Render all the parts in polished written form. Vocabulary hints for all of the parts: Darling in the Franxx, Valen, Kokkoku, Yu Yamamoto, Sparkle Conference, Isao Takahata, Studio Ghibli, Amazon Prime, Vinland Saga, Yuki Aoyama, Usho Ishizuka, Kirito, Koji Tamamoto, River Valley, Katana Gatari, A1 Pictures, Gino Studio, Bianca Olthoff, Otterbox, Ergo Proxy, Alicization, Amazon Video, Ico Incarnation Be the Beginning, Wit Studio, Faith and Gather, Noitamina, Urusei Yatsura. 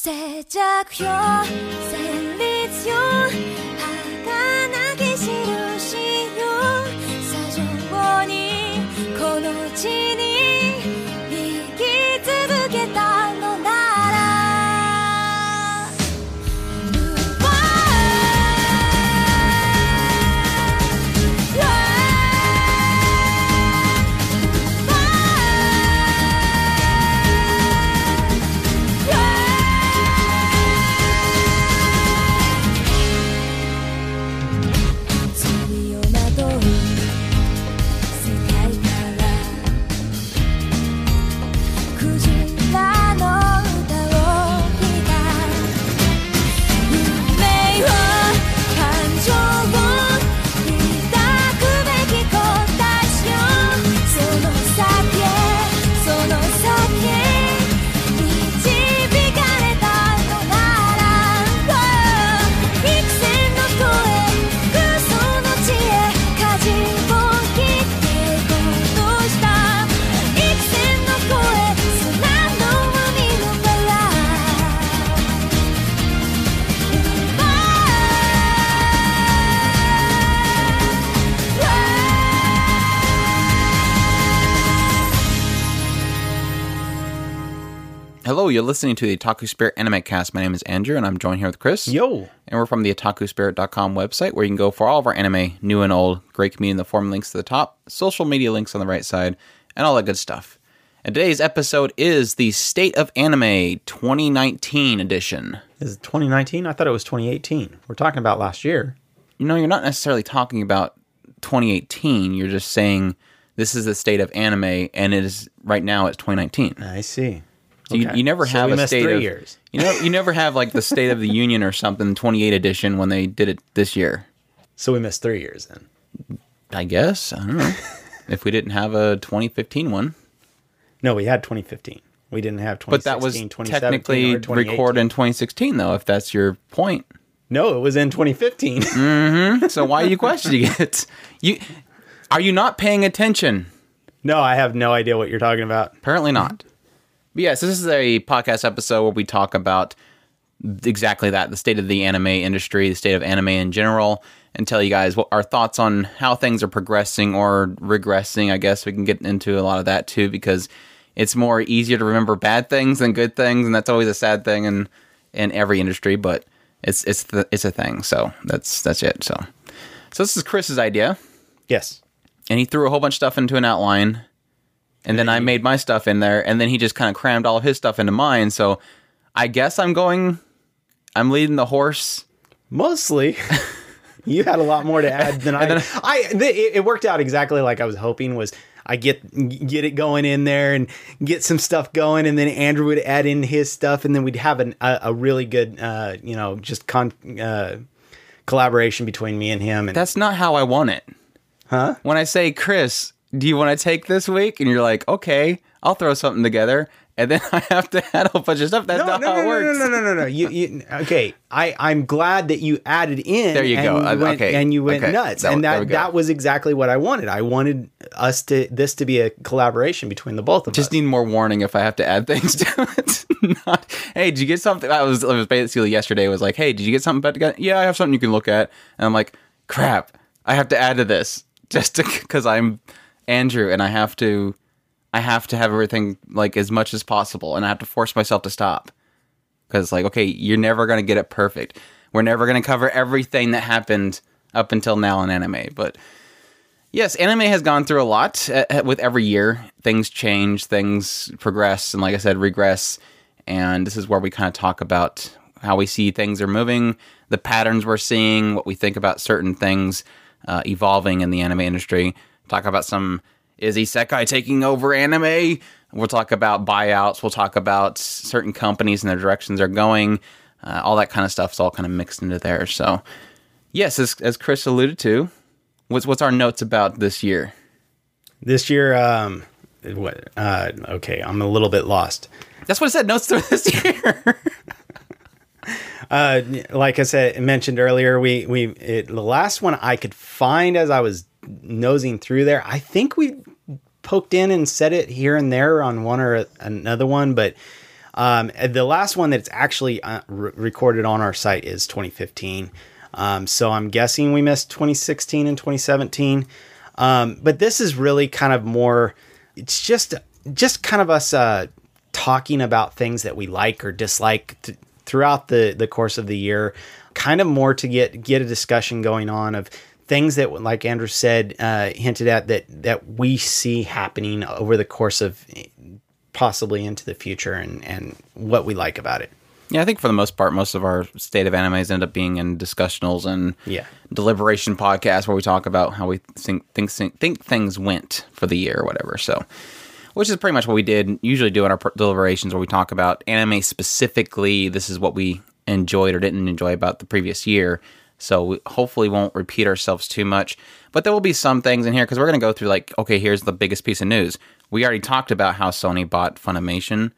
제작효 셀리지요 화가 나기 싫으시요 사정원이 고노치니 이기 듣겠다 너 나라 누워 Hello, you're listening to the Otaku Spirit Anime Cast. My name is Andrew, and I'm joined here with Chris. Yo! And we're from the otakuspirit.com website, where you can go for all of our anime, new and old, great community in the forum links to the top, social media links on the right side, and all that good stuff. And today's episode is the State of Anime 2019 edition. Is it 2019? I thought it was 2018. We're talking about last year. You know, you're not necessarily talking about 2018. You're just saying this is the state of anime, and it is right now it's 2019. I see. So okay. you never have a state of years. You never have like the State of the Union or something 28 edition when they did it this year. So we missed 3 years then. I guess. I don't know. If we didn't have a 2015 one. No, we had 2015. We didn't have 2016, but that was technically recorded in 2016 though, if that's your point. No, it was in 2015. Mm-hmm. So why are you questioning it? Are you not paying attention? No, I have no idea what you're talking about. Apparently not. But yeah, so this is a podcast episode where we talk about exactly that, the state of the anime industry, the state of anime in general, and tell you guys what our thoughts on how things are progressing or regressing. I guess we can get into a lot of that too, because it's more easier to remember bad things than good things, and that's always a sad thing in every industry, but it's a thing, so that's it. So this is Chris's idea. Yes. And he threw a whole bunch of stuff into an outline. And then I made my stuff in there, and then he just kind of crammed all of his stuff into mine. So I guess I'm leading the horse. Mostly. You had a lot more to add than it worked out exactly like I was hoping. Was I get it going in there and get some stuff going, and then Andrew would add in his stuff, and then we'd have a really good, collaboration between me and him. And that's not how I want it. Huh? When I say, Chris, do you want to take this week? And you're like, okay, I'll throw something together. And then I have to add a bunch of stuff. That's not how it works. No. You, okay, I'm glad that you added in. There you go. And you went nuts. And that was exactly what I wanted. I wanted this to be a collaboration between the both of us. Just need more warning if I have to add things to it. Hey, did you get something? I was basically yesterday was like, hey, did you get something? Yeah, I have something you can look at. And I'm like, crap, I have to add to this just because I'm Andrew, and I have to have everything like as much as possible, and I have to force myself to stop because, like, okay, you're never gonna get it perfect. We're never gonna cover everything that happened up until now in anime, but yes, anime has gone through a lot with every year. Things change, things progress, and like I said, regress. And this is where we kind of talk about how we see things are moving, the patterns we're seeing, what we think about certain things evolving in the anime industry. Talk about some, is isekai taking over anime? We'll talk about buyouts. We'll talk about certain companies and their directions they're going. All that kind of stuff is all kind of mixed into there. So, yes, as Chris alluded to, what's our notes about this year? This year, okay, I'm a little bit lost. That's what I said, notes through this year. Like I said, mentioned earlier, the last one I could find as I was nosing through there, I think we poked in and said it here and there on one or another one, but The last one that's actually recorded on our site is 2015. So I'm guessing we missed 2016 and 2017. But this is really kind of more, it's just kind of us talking about things that we like or dislike throughout the course of the year, kind of more to get a discussion going on of things that, like Andrew said, hinted at, that we see happening over the course of possibly into the future, and what we like about it. Yeah, I think for the most part, most of our state of animes end up being in discussionals and deliberation podcasts where we talk about how we think things went for the year or whatever. So, which is pretty much what we usually do in our deliberations, where we talk about anime specifically. This is what we enjoyed or didn't enjoy about the previous year. So we hopefully won't repeat ourselves too much. But there will be some things in here because we're going to go through like, okay, here's the biggest piece of news. We already talked about how Sony bought Funimation.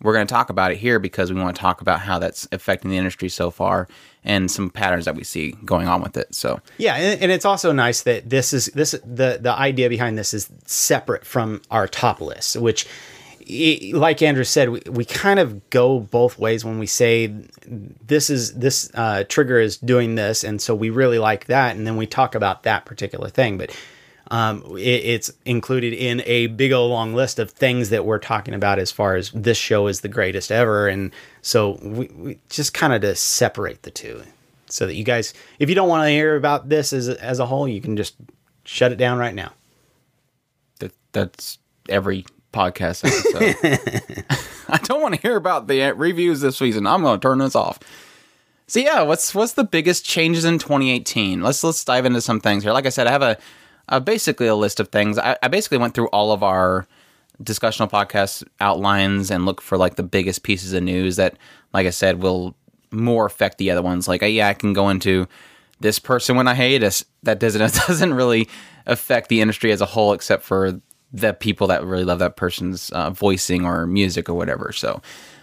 We're going to talk about it here because we want to talk about how that's affecting the industry so far and some patterns that we see going on with it. So yeah, and it's also nice that this is the idea behind this is separate from our top list, which, like Andrew said, we kind of go both ways when we say this trigger is doing this, and so we really like that, and then we talk about that particular thing, but. It's included in a big old long list of things that we're talking about as far as this show is the greatest ever. And so we just kind of to separate the two so that you guys, if you don't want to hear about this as a whole, you can just shut it down right now. That's every podcast episode. I don't want to hear about the reviews this season. I'm going to turn this off. So yeah, what's the biggest changes in 2018? Let's dive into some things here. Like I said, I have basically a list of things. I basically went through all of our discussional podcast outlines and looked for like the biggest pieces of news that, like I said, will more affect the other ones. Like, yeah, I can go into this person went on hiatus. That doesn't really affect the industry as a whole, except for the people that really love that person's voicing or music or whatever. So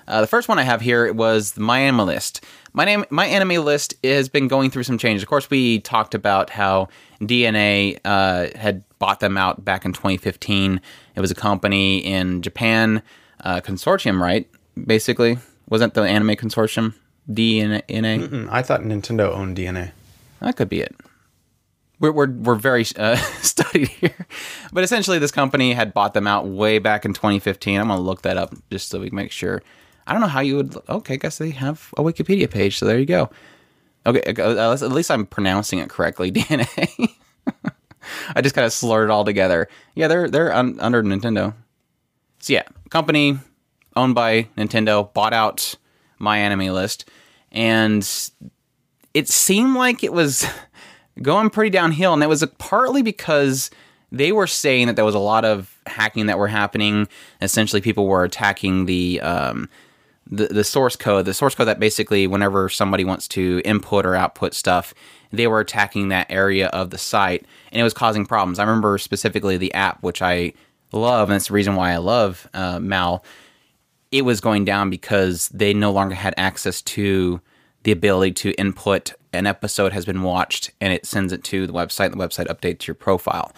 the first one I have here was MyAnimeList. MyAnimeList has been going through some changes. Of course, we talked about how DeNA had bought them out back in 2015. It was a company in Japan, consortium, right? Basically, wasn't the anime consortium DeNA? Mm-mm, I thought Nintendo owned DeNA. That could be it. We're very studied here, but essentially, this company had bought them out way back in 2015. I'm gonna look that up just so we can make sure. I don't know how you would... Okay, I guess they have a Wikipedia page, so there you go. Okay, at least I'm pronouncing it correctly, DNA. I just kind of slurred it all together. Yeah, they're under Nintendo. So yeah, company owned by Nintendo bought out MyAnimeList, and it seemed like it was going pretty downhill, and it was partly because they were saying that there was a lot of hacking that were happening. Essentially, people were attacking the source code. The source code that basically whenever somebody wants to input or output stuff, they were attacking that area of the site, and it was causing problems. I remember specifically the app, which I love, and that's the reason why I love MAL. It was going down because they no longer had access to the ability to input an episode has been watched, and it sends it to the website, and the website updates your profile.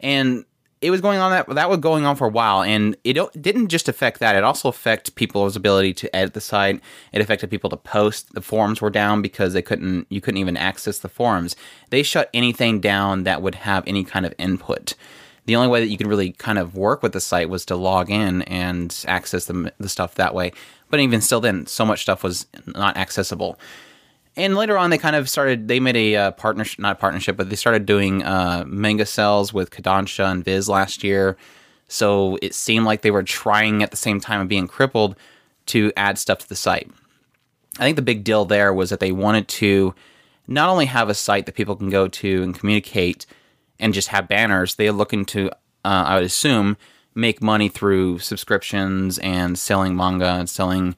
And it was going on that was going on for a while, and it didn't just affect that. It also affected people's ability to edit the site. It affected people to post. The forums were down because you couldn't even access the forums. They shut anything down that would have any kind of input. The only way that you could really kind of work with the site was to log in and access the stuff that way. But even still then, so much stuff was not accessible. And later on, they kind of started, they made a partnership, not partnership, but they started doing manga sales with Kodansha and Viz last year. So it seemed like they were trying at the same time of being crippled to add stuff to the site. I think the big deal there was that they wanted to not only have a site that people can go to and communicate and just have banners, they're looking to, I would assume, make money through subscriptions and selling manga and selling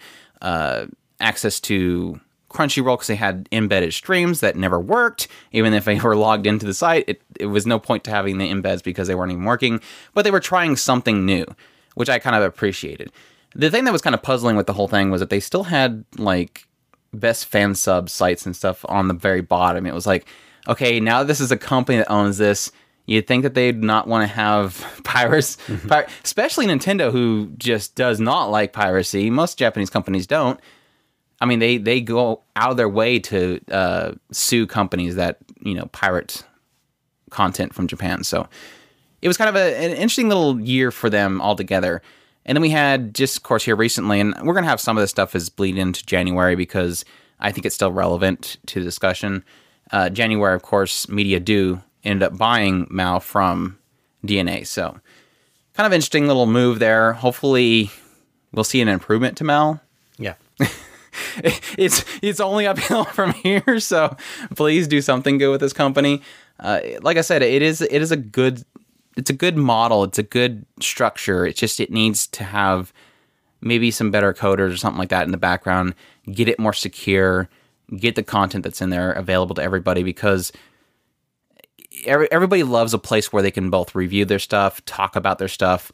access to Crunchyroll, because they had embedded streams that never worked. Even if they were logged into the site, it was no point to having the embeds because they weren't even working. But they were trying something new, which I kind of appreciated. The thing that was kind of puzzling with the whole thing was that they still had like best fan sub sites and stuff on the very bottom. It was like, okay, now this is a company that owns this. You'd think that they'd not want to have pirates, especially Nintendo, who just does not like piracy. Most Japanese companies don't. I mean, they go out of their way to sue companies that, you know, pirate content from Japan. So it was kind of an interesting little year for them altogether. And then we had just, of course, here recently, and we're going to have some of this stuff is bleed into January because I think it's still relevant to the discussion. January, of course, Media Do ended up buying MAL from DeNA. So kind of interesting little move there. Hopefully we'll see an improvement to MAL. Yeah. It's only uphill from here, so please do something good with this company. Like I said, it is a good... It's a good model. It's a good structure. It's just it needs to have maybe some better coders or something like that in the background. Get it more secure. Get the content that's in there available to everybody, because everybody loves a place where they can both review their stuff, talk about their stuff,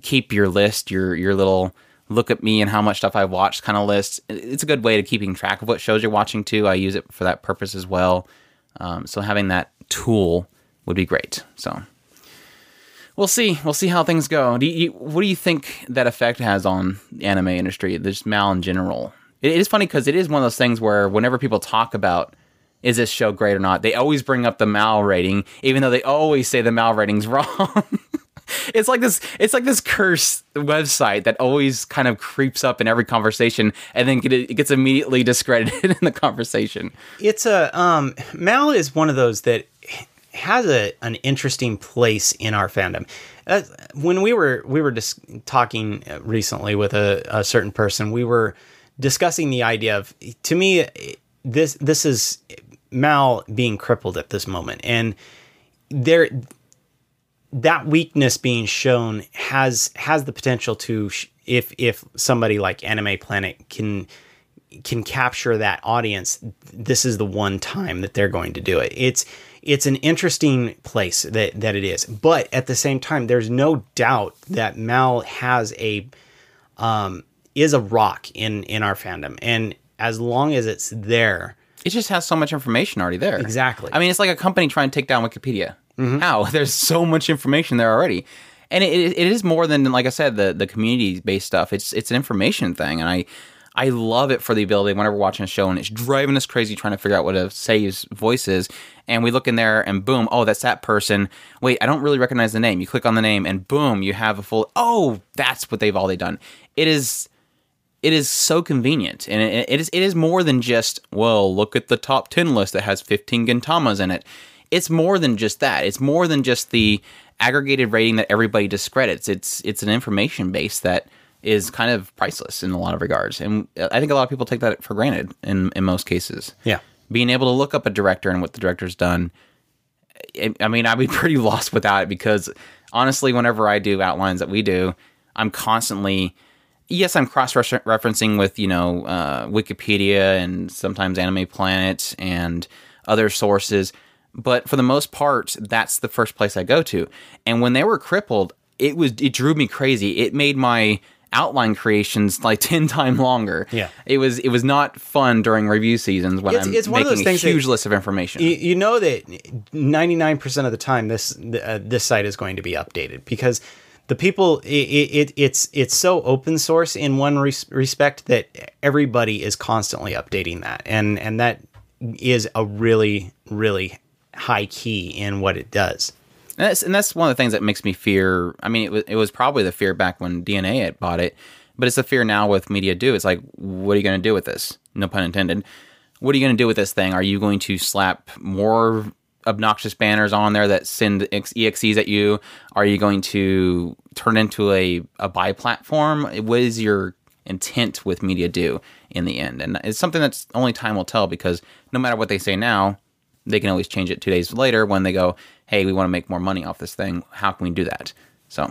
keep your list, your little look at me and how much stuff I watched kind of list. It's a good way to keeping track of what shows you're watching too. I use it for that purpose as well. So having that tool would be great. So... We'll see how things go. What do you think that effect has on the anime industry, just MAL in general? It is funny because it is one of those things where whenever people talk about, is this show great or not, they always bring up the MAL rating, even though they always say the MAL rating's wrong. It's like this cursed website that always kind of creeps up in every conversation, and then it gets immediately discredited in the conversation. It's a MAL is one of those that has an interesting place in our fandom. When we were just talking recently with a certain person, we were discussing the idea of, to me, this is MAL being crippled at this moment, and that weakness being shown has the potential to, if somebody like Anime Planet can capture that audience, this is the one time that they're going to do it. It's an interesting place that it is. But at the same time, there's no doubt that MAL has is a rock in our fandom. And as long as it's there... It just has so much information already there. Exactly. I mean, it's like a company trying to take down Wikipedia. Mm-hmm. How? There's so much information there already. And it is more than, like I said, the community-based stuff. It's an information thing. And I love it for the ability whenever we're watching a show and it's driving us crazy trying to figure out what a Sei's voice is. And we look in there and boom, oh, that's that person. Wait, I don't really recognize the name. You click on the name and boom, you have a full, oh, that's what they've already done. It is so convenient. And it is more than just, well, look at the top 10 list that has 15 Gintamas in it. It's more than just that. It's more than just the aggregated rating that everybody discredits. It's an information base that is kind of priceless in a lot of regards. And I think a lot of people take that for granted in most cases. Yeah. Being able to look up a director and what the director's done, I mean, I'd be pretty lost without it, because honestly, whenever I do outlines that we do, I'm constantly, yes, I'm cross-referencing with, you know, Wikipedia and sometimes Anime Planet and other sources. But for the most part, that's the first place I go to. And when they were crippled, it drew me crazy. It made my outline creations like 10 times longer. Yeah, it was not fun during review seasons when it's one of those things, a huge list of information. You know that 99% of the time this site is going to be updated, because the people it's so open source in one respect that everybody is constantly updating that, and that is a really, really high key in what it does. And that's one of the things that makes me fear. I mean, it was probably the fear back when DeNA had bought it, but it's the fear now with Media Do. It's like, what are you going to do with this? No pun intended. What are you going to do with this thing? Are you going to slap more obnoxious banners on there that send EXEs at you? Are you going to turn into a buy platform? What is your intent with Media Do in the end? And it's something that's only time will tell, because no matter what they say now, they can always change it 2 days later when they go, hey, we want to make more money off this thing. How can we do that? So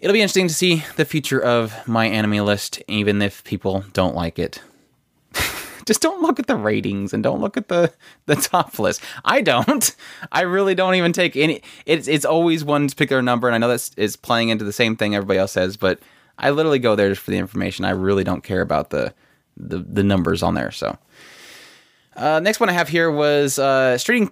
it'll be interesting to see the future of MyAnimeList, even if people don't like it. Just don't look at the ratings and don't look at the top list. I don't. I really don't even take any. It's always one particular number, and I know that is playing into the same thing everybody else says, but I literally go there just for the information. I really don't care about the numbers on there, so... Next one I have here was streaming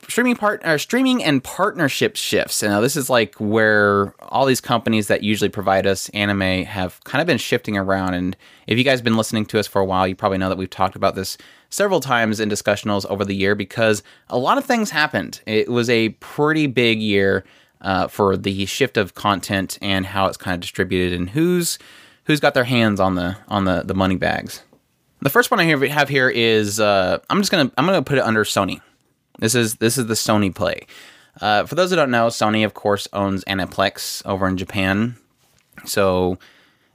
and partnership shifts. And now this is like where all these companies that usually provide us anime have kind of been shifting around. And if you guys have been listening to us for a while, you probably know that we've talked about this several times in discussionals over the year because a lot of things happened. It was a pretty big year for the shift of content and how it's kind of distributed and who's got their hands on the money bags. The first one I have here is I'm gonna put it under Sony. This is the Sony play. For those who don't know, Sony of course owns Aniplex over in Japan. So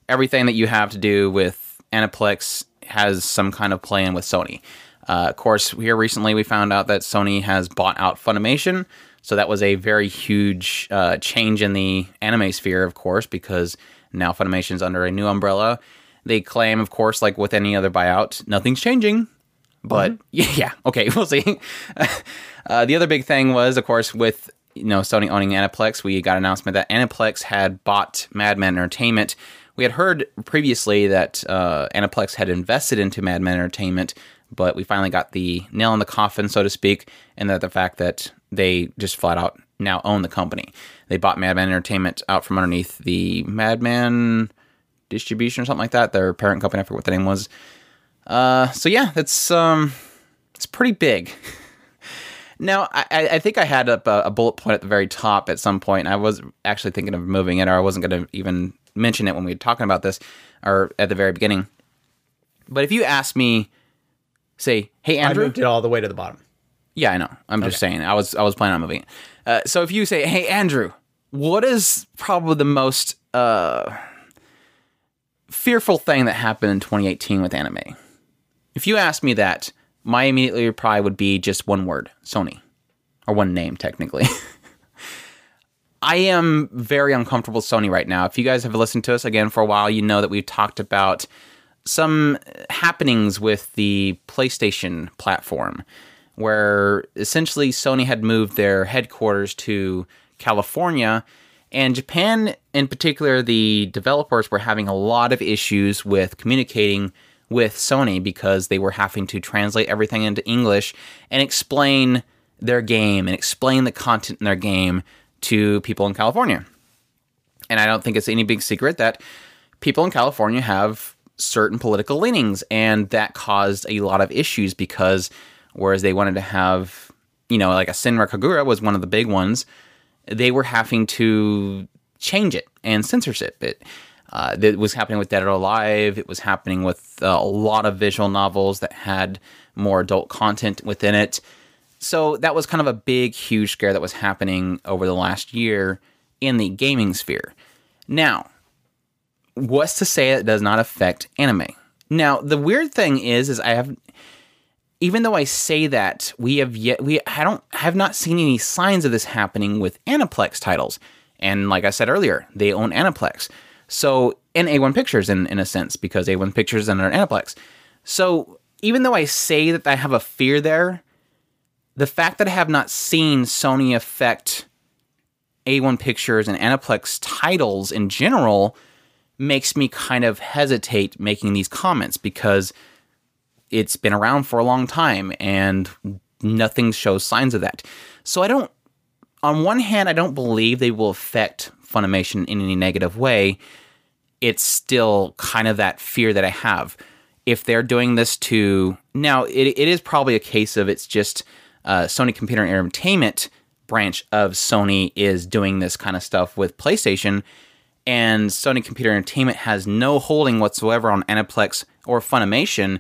everything that you have to do with Aniplex has some kind of play in with Sony. Of course, here recently we found out that Sony has bought out Funimation. So that was a very huge change in the anime sphere, of course, because now Funimation's under a new umbrella. They claim, of course, like with any other buyout, nothing's changing. But yeah, okay, we'll see. The other big thing was, of course, with Sony owning Aniplex, we got an announcement that Aniplex had bought Madman Entertainment. We had heard previously that Aniplex had invested into Madman Entertainment, but we finally got the nail in the coffin, so to speak, and that the fact that they just flat out now own the company. They bought Madman Entertainment out from underneath the Madman Distribution or something like that, their parent company. I forget what the name was. So yeah, that's it's pretty big. Now I think I had up a bullet point at the very top at some point. I was actually thinking of moving it, or I wasn't going to even mention it when we were talking about this, or at the very beginning. But if you asked me, say, "Hey Andrew," I moved it all the way to the bottom. Yeah, I know. I'm just saying. I was planning on moving it. So if you say, "Hey Andrew, what is probably the most fearful thing that happened in 2018 with anime?" If you asked me that, my immediate reply would be just one word, Sony, or one name, technically. I am very uncomfortable with Sony right now. If you guys have listened to us again for a while, you know that we've talked about some happenings with the PlayStation platform, where essentially Sony had moved their headquarters to California. And Japan, in particular, the developers were having a lot of issues with communicating with Sony because they were having to translate everything into English and explain their game and explain the content in their game to people in California. And I don't think it's any big secret that people in California have certain political leanings, and that caused a lot of issues because whereas they wanted to have, like a Senran Kagura was one of the big ones, they were having to change it and censorship it. It was happening with Dead or Alive. It was happening with a lot of visual novels that had more adult content within it. So that was kind of a big, huge scare that was happening over the last year in the gaming sphere. Now, what's to say it does not affect anime? Now, the weird thing is even though I say that, I have not seen any signs of this happening with Aniplex titles. And like I said earlier, they own Aniplex. So, and A1 Pictures in a sense, because A1 Pictures is under Aniplex. So, even though I say that I have a fear there, the fact that I have not seen Sony affect A1 Pictures and Aniplex titles in general makes me kind of hesitate making these comments, because it's been around for a long time, and nothing shows signs of that. So on one hand, I don't believe they will affect Funimation in any negative way. It's still kind of that fear that I have. If they're doing this to... Now, it is probably a case of it's just Sony Computer Entertainment branch of Sony is doing this kind of stuff with PlayStation, and Sony Computer Entertainment has no holding whatsoever on Aniplex or Funimation.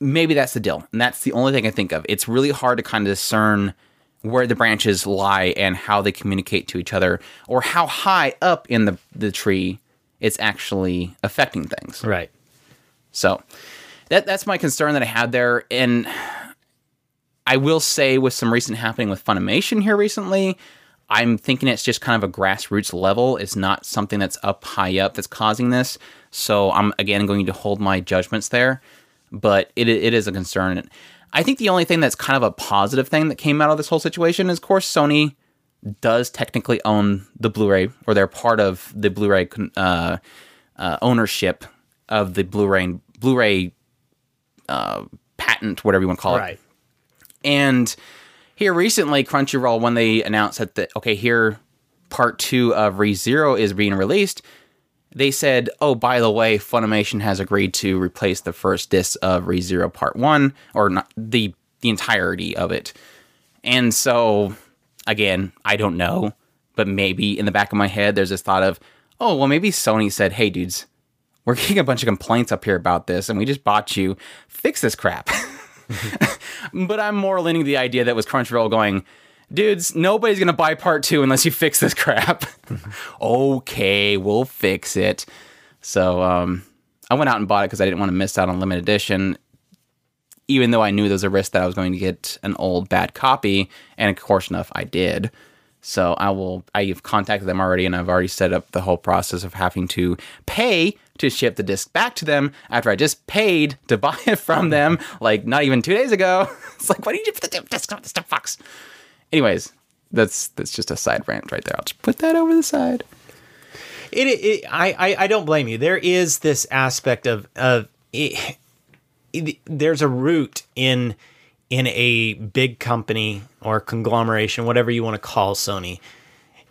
Maybe that's the deal, and that's the only thing I think of. It's really hard to kind of discern where the branches lie and how they communicate to each other, or how high up in the tree it's actually affecting things. Right. So that's my concern that I had there, and I will say with some recent happening with Funimation here recently, I'm thinking it's just kind of a grassroots level. It's not something that's high up that's causing this, so I'm, again, going to hold my judgments there. But it is a concern. I think the only thing that's kind of a positive thing that came out of this whole situation is, of course, Sony does technically own the Blu-ray, or they're part of the Blu-ray ownership of the Blu-ray patent, whatever you want to call it. Right. And here recently, Crunchyroll, when they announced that, here part 2 of Re:Zero is being released, they said, oh, by the way, Funimation has agreed to replace the first disc of Re:Zero part 1, or not, the entirety of it. And so, again, I don't know, but maybe in the back of my head, there's this thought of, oh, well, maybe Sony said, hey, dudes, we're getting a bunch of complaints up here about this, and we just bought you. Fix this crap. But I'm more leaning to the idea that was Crunchyroll going, dudes, nobody's going to buy part 2 unless you fix this crap. Okay, we'll fix it. So I went out and bought it because I didn't want to miss out on limited edition, even though I knew there was a risk that I was going to get an old bad copy. And of course enough, I did. So I've contacted them already, and I've already set up the whole process of having to pay to ship the disc back to them after I just paid to buy it from them, like not even 2 days ago. It's like, why did you put the disc on the stuff box? Anyways, that's just a side rant right there. I'll just put that over the side. I don't blame you. There is this aspect of it, there's a root in a big company or conglomeration, whatever you want to call Sony.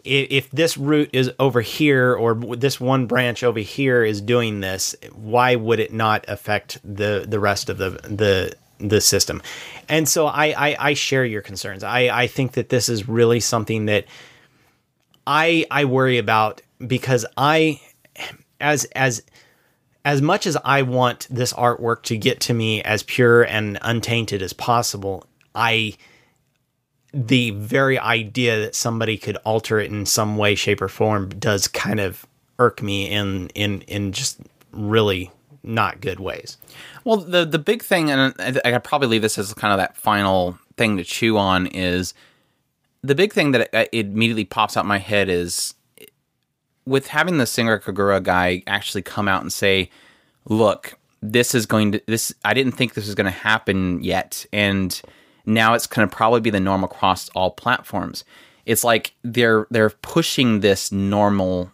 If this root is over here, or this one branch over here is doing this, why would it not affect the rest of the system? And so I share your concerns. I think that this is really something that I worry about, because as much as I want this artwork to get to me as pure and untainted as possible, the very idea that somebody could alter it in some way, shape, or form does kind of irk me in just really not good ways. Well, the big thing, and I could probably leave this as kind of that final thing to chew on, is the big thing that it immediately pops out in my head is, with having the singer Kagura guy actually come out and say, look, I didn't think this was going to happen yet, and now it's going to probably be the norm across all platforms. It's like they're pushing this normal,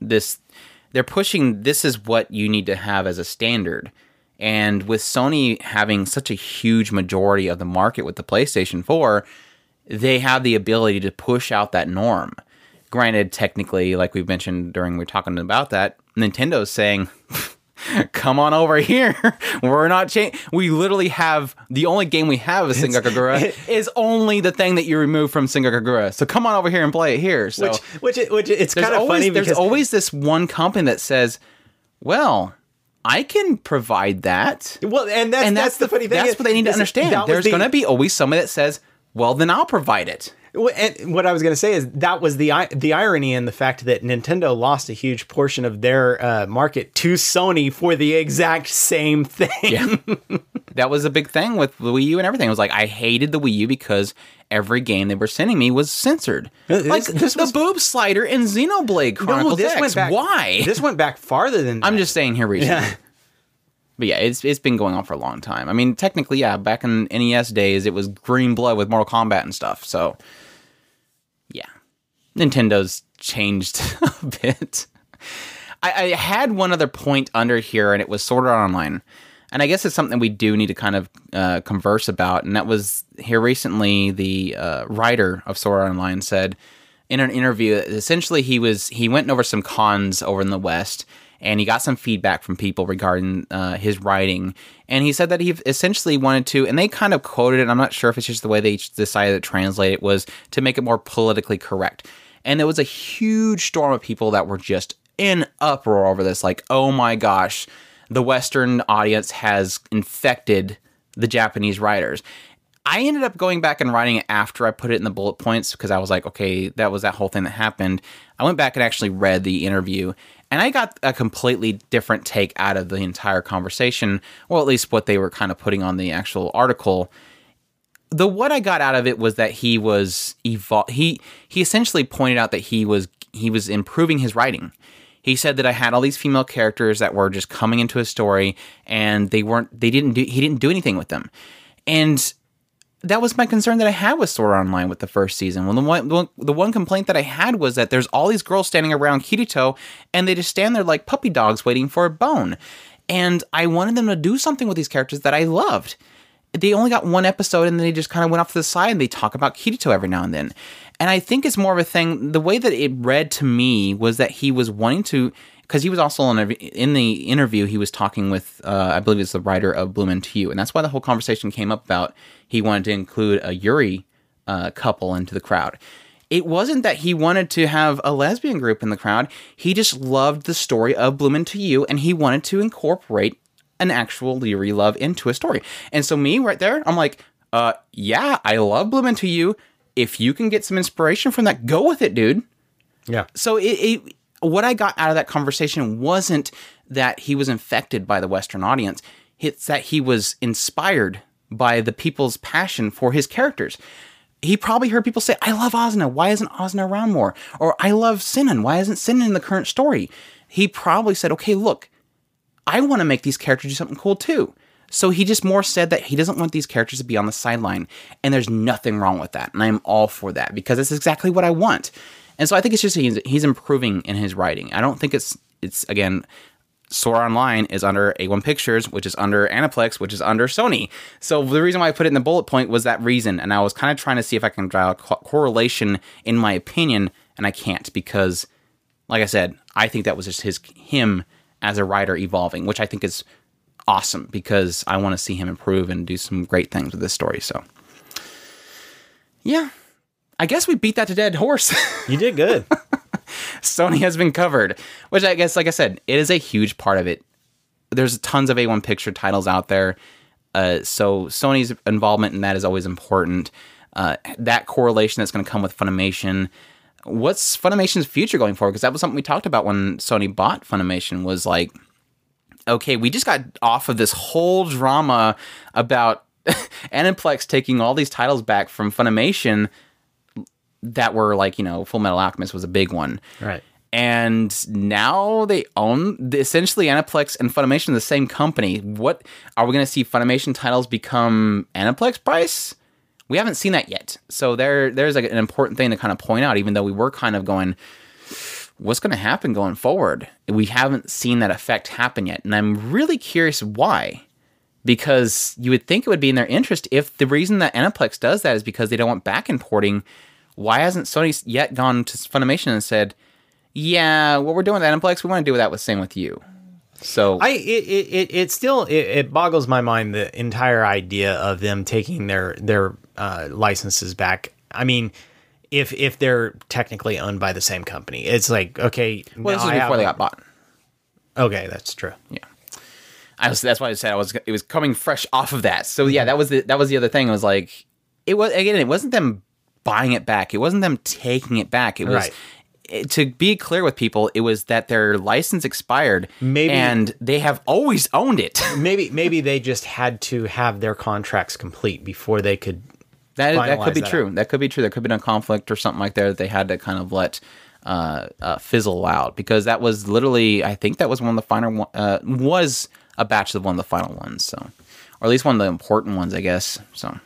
this is what you need to have as a standard. And with Sony having such a huge majority of the market with the PlayStation 4, they have the ability to push out that norm. Granted, technically, like we've mentioned we were talking about that, Nintendo's saying, come on over here. We're not changing. We literally have, the only game we have of Sengoku Kagura is only the thing that you remove from Sengoku Kagura. So come on over here and play it here. So, which it's kind of funny, because there's always this one company that says, well, I can provide that. Well, and that's the funny thing. That's what they need to understand. There's going to be always somebody that says, well, then I'll provide it. And what I was going to say is that was the irony in the fact that Nintendo lost a huge portion of their market to Sony for the exact same thing. Yeah. That was a big thing with the Wii U and everything. It was like, I hated the Wii U because every game they were sending me was censored. This was boob slider in Xenoblade Chronicles X. Why? This went back farther than that. I'm just saying here recently. Yeah. But yeah, it's been going on for a long time. I mean, technically, yeah, back in NES days, it was green blood with Mortal Kombat and stuff, so... yeah, Nintendo's changed a bit. I had one other point under here, and it was Sword Art Online. And I guess it's something we do need to kind of converse about. And that was, here recently, the writer of Sword Art Online said in an interview, essentially he went over some cons over in the West, and he got some feedback from people regarding his writing. And he said that he essentially wanted to, and they kind of quoted it, and I'm not sure if it's just the way they decided to translate it, was to make it more politically correct. And there was a huge storm of people that were just in uproar over this. Like, oh my gosh, the Western audience has infected the Japanese writers. I ended up going back and writing it after I put it in the bullet points, because I was like, okay, that was that whole thing that happened. I went back and actually read the interview, and I got a completely different take out of the entire conversation, or at least what they were kind of putting on the actual article. What I got out of it was that he was he essentially pointed out that he was improving his writing. He said that I had all these female characters that were just coming into his story, and he didn't do anything with them. And that was my concern that I had with Sword Art Online with the first season. Well, the one complaint that I had was that there's all these girls standing around Kirito, and they just stand there like puppy dogs waiting for a bone. And I wanted them to do something with these characters that I loved. they only got one episode and then they just kind of went off to the side and they talk about Kirito every now and then. And I think it's more of a thing, the way that it read to me was that he was wanting to, because he was also in the interview, he was talking with, I believe it's the writer of Bloom Into You. And that's why the whole conversation came up about he wanted to include a Yuri couple into the crowd. It wasn't that he wanted to have a lesbian group in the crowd. He just loved the story of Bloom Into You, and he wanted to incorporate an actual Yuri love into a story. And so me, right there, I'm like, yeah, I love Bloom Into You. If you can get some inspiration from that, go with it, dude. Yeah. So what I got out of that conversation wasn't that he was infected by the Western audience. It's that he was inspired by the people's passion for his characters. He probably heard people say, I love Asuna. Why isn't Asuna around more? Or I love Sinan. Why isn't Sinan in the current story? He probably said, okay, look, I want to make these characters do something cool too. So he just more said that he doesn't want these characters to be on the sideline. And there's nothing wrong with that. And I'm all for that because it's exactly what I want. And so I think it's just he's improving in his writing. I don't think it's again, Sword Art Online is under A1 Pictures, which is under Aniplex, which is under Sony. So the reason why I put it in the bullet point was that reason. And I was kind of trying to see if I can draw a correlation in my opinion. And I can't because, like I said, I think that was just him as a writer evolving, which I think is awesome because I want to see him improve and do some great things with this story. So, yeah, I guess we beat that to dead horse. You did good. Sony has been covered, which I guess, like I said, it is a huge part of it. There's tons of A1 Picture titles out there. So Sony's involvement in that is always important. That correlation that's going to come with Funimation. What's Funimation's future going forward? Because that was something we talked about when Sony bought Funimation was like, okay, we just got off of this whole drama about Aniplex taking all these titles back from Funimation that were like, you know, Full Metal Alchemist was a big one. Right. And now they own essentially Aniplex and Funimation, the same company. What are we going to see Funimation titles become Aniplex price? We haven't seen that yet. So there's like an important thing to kind of point out, even though we were kind of going, what's going to happen going forward? We haven't seen that effect happen yet. And I'm really curious why. Because you would think it would be in their interest if the reason that Aniplex does that is because they don't want back importing. Why hasn't Sony yet gone to Funimation and said, yeah, what we're doing with Aniplex, we want to do that with same with you. So it still boggles my mind, the entire idea of them taking their licenses back. I mean, If they're technically owned by the same company, it's like, okay. Well, this is before they got bought. Okay, that's true. Yeah, that's why I said it was coming fresh off of that. So yeah, that was the other thing. It was like it wasn't them buying it back. It wasn't them taking it back. It was to be clear with people. It was that their license expired, maybe, and they have always owned it. maybe they just had to have their contracts complete before they could. That could be true. That could be true. There could be no conflict or something like that they had to kind of let fizzle out, because that was literally, I think that was one of the final one, was a batch of one of the final ones, so, or at least one of the important ones, I guess. So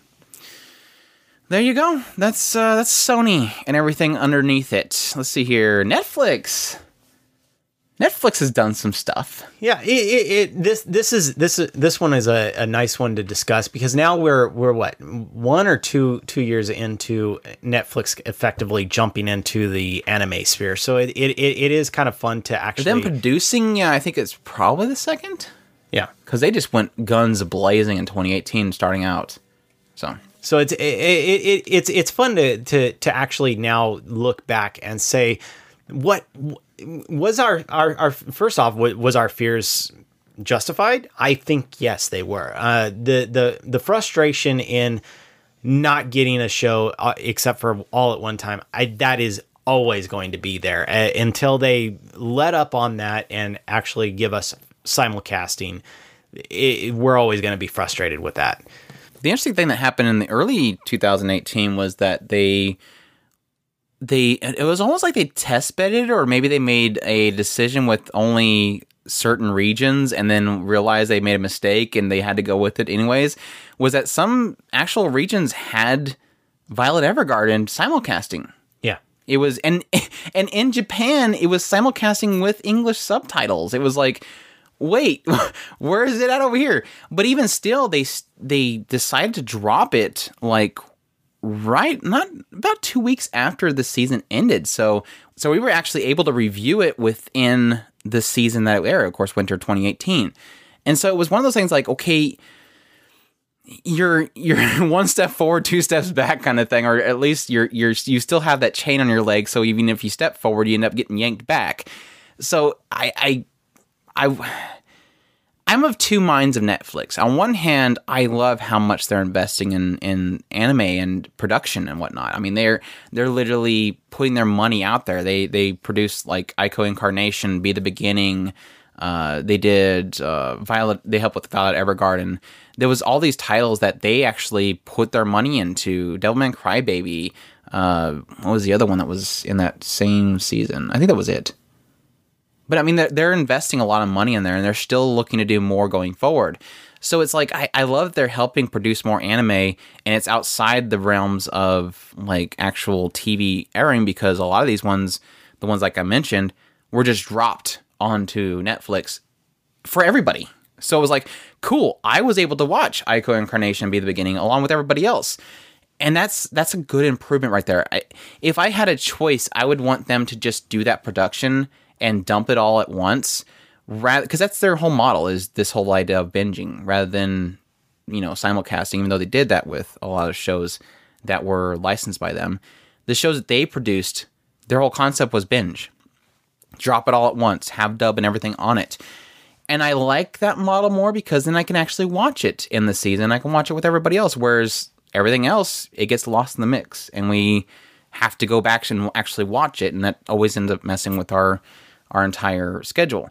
there you go. That's Sony and everything underneath it. Let's see here, Netflix. Netflix has done some stuff. Yeah, this one is a nice one to discuss, because now we're what, 1 or 2 years into Netflix effectively jumping into the anime sphere. So it is kind of fun to actually them producing. Yeah, I think it's probably the second. Yeah, because they just went guns blazing in 2018, starting out. So it's fun to actually now look back and say, what was our first off, was our fears justified? I think yes, they were. The frustration in not getting a show except for all at one time, that is always going to be there until they let up on that and actually give us simulcasting. We're always going to be frustrated with that. The interesting thing that happened in the early 2018 was that it was almost like they test bedded, or maybe they made a decision with only certain regions and then realized they made a mistake and they had to go with it anyways, was that some actual regions had Violet Evergarden simulcasting. Yeah. It was, and in Japan, it was simulcasting with English subtitles. It was like, wait, where is it at over here? But even still, they decided to drop it like right not about 2 weeks after the season ended. So we were actually able to review it within the season that it aired, of course, winter 2018. And so it was one of those things like, okay, you're one step forward, two steps back kind of thing, or at least you still have that chain on your leg. So even if you step forward, you end up getting yanked back. So I'm of two minds of Netflix. On one hand, I love how much they're investing in anime and production and whatnot. I mean, they're literally putting their money out there. They produce like Ico Incarnation, Be the Beginning. They did Violet. They helped with Violet Evergarden. There was all these titles that they actually put their money into. Devilman Crybaby. What was the other one that was in that same season? I think that was it. But I mean, they're investing a lot of money in there, and they're still looking to do more going forward. So it's like I love they're helping produce more anime, and it's outside the realms of like actual TV airing, because a lot of these ones, the ones like I mentioned, were just dropped onto Netflix for everybody. So it was like, cool, I was able to watch Ico Incarnation Be the Beginning along with everybody else. And that's a good improvement right there. If I had a choice, I would want them to just do that production and dump it all at once, rather, because that's their whole model, is this whole idea of binging rather than, you know, simulcasting, even though they did that with a lot of shows that were licensed by them. The shows that they produced, their whole concept was binge. Drop it all at once, have dub and everything on it. And I like that model more because then I can actually watch it in the season. I can watch it with everybody else, whereas everything else, it gets lost in the mix. And we have to go back and actually watch it. And that always ends up messing with our entire schedule.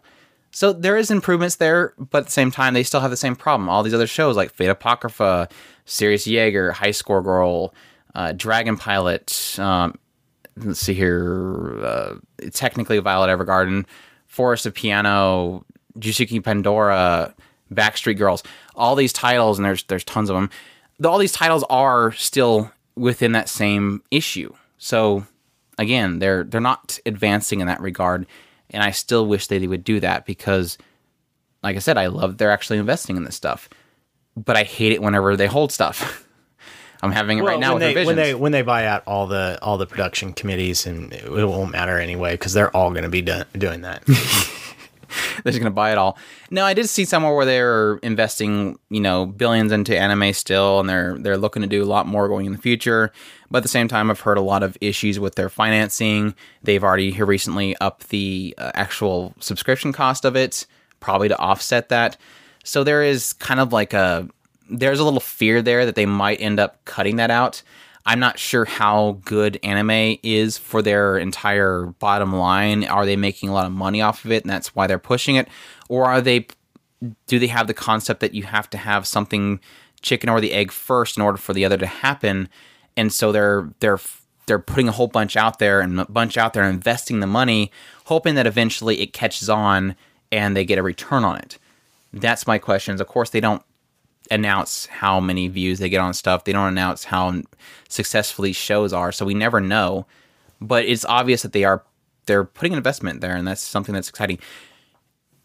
So there is improvements there, but at the same time, they still have the same problem. All these other shows like Fate Apocrypha, Serious Jaeger, High Score Girl, Dragon Pilot, let's see here, technically Violet Evergarden, Forest of Piano, Jushiki Pandora, Backstreet Girls, all these titles, and there's tons of them. All these titles are still within that same issue. So again, they're not advancing in that regard, and I still wish they would do that because, like I said, I love they're actually investing in this stuff, but I hate it whenever they hold stuff. I'm having it right now with revisions. When they buy out all the production committees, and it won't matter anyway because they're all going to be doing that. They're just going to buy it all. Now, I did see somewhere where they're investing, you know, billions into anime still, and they're looking to do a lot more going in the future. But at the same time, I've heard a lot of issues with their financing. They've already here recently upped the actual subscription cost of it, probably to offset that. So there is kind of like there's a little fear there that they might end up cutting that out. I'm not sure how good anime is for their entire bottom line. Are they making a lot of money off of it, and that's why they're pushing it? Or do they have the concept that you have to have something chicken or the egg first in order for the other to happen? And so they're putting a whole bunch out there and investing the money, hoping that eventually it catches on and they get a return on it. That's my questions. Of course, they don't announce how many views they get on stuff. They don't announce how successful these shows are, so we never know. But it's obvious that they're putting an investment there, and that's something that's exciting.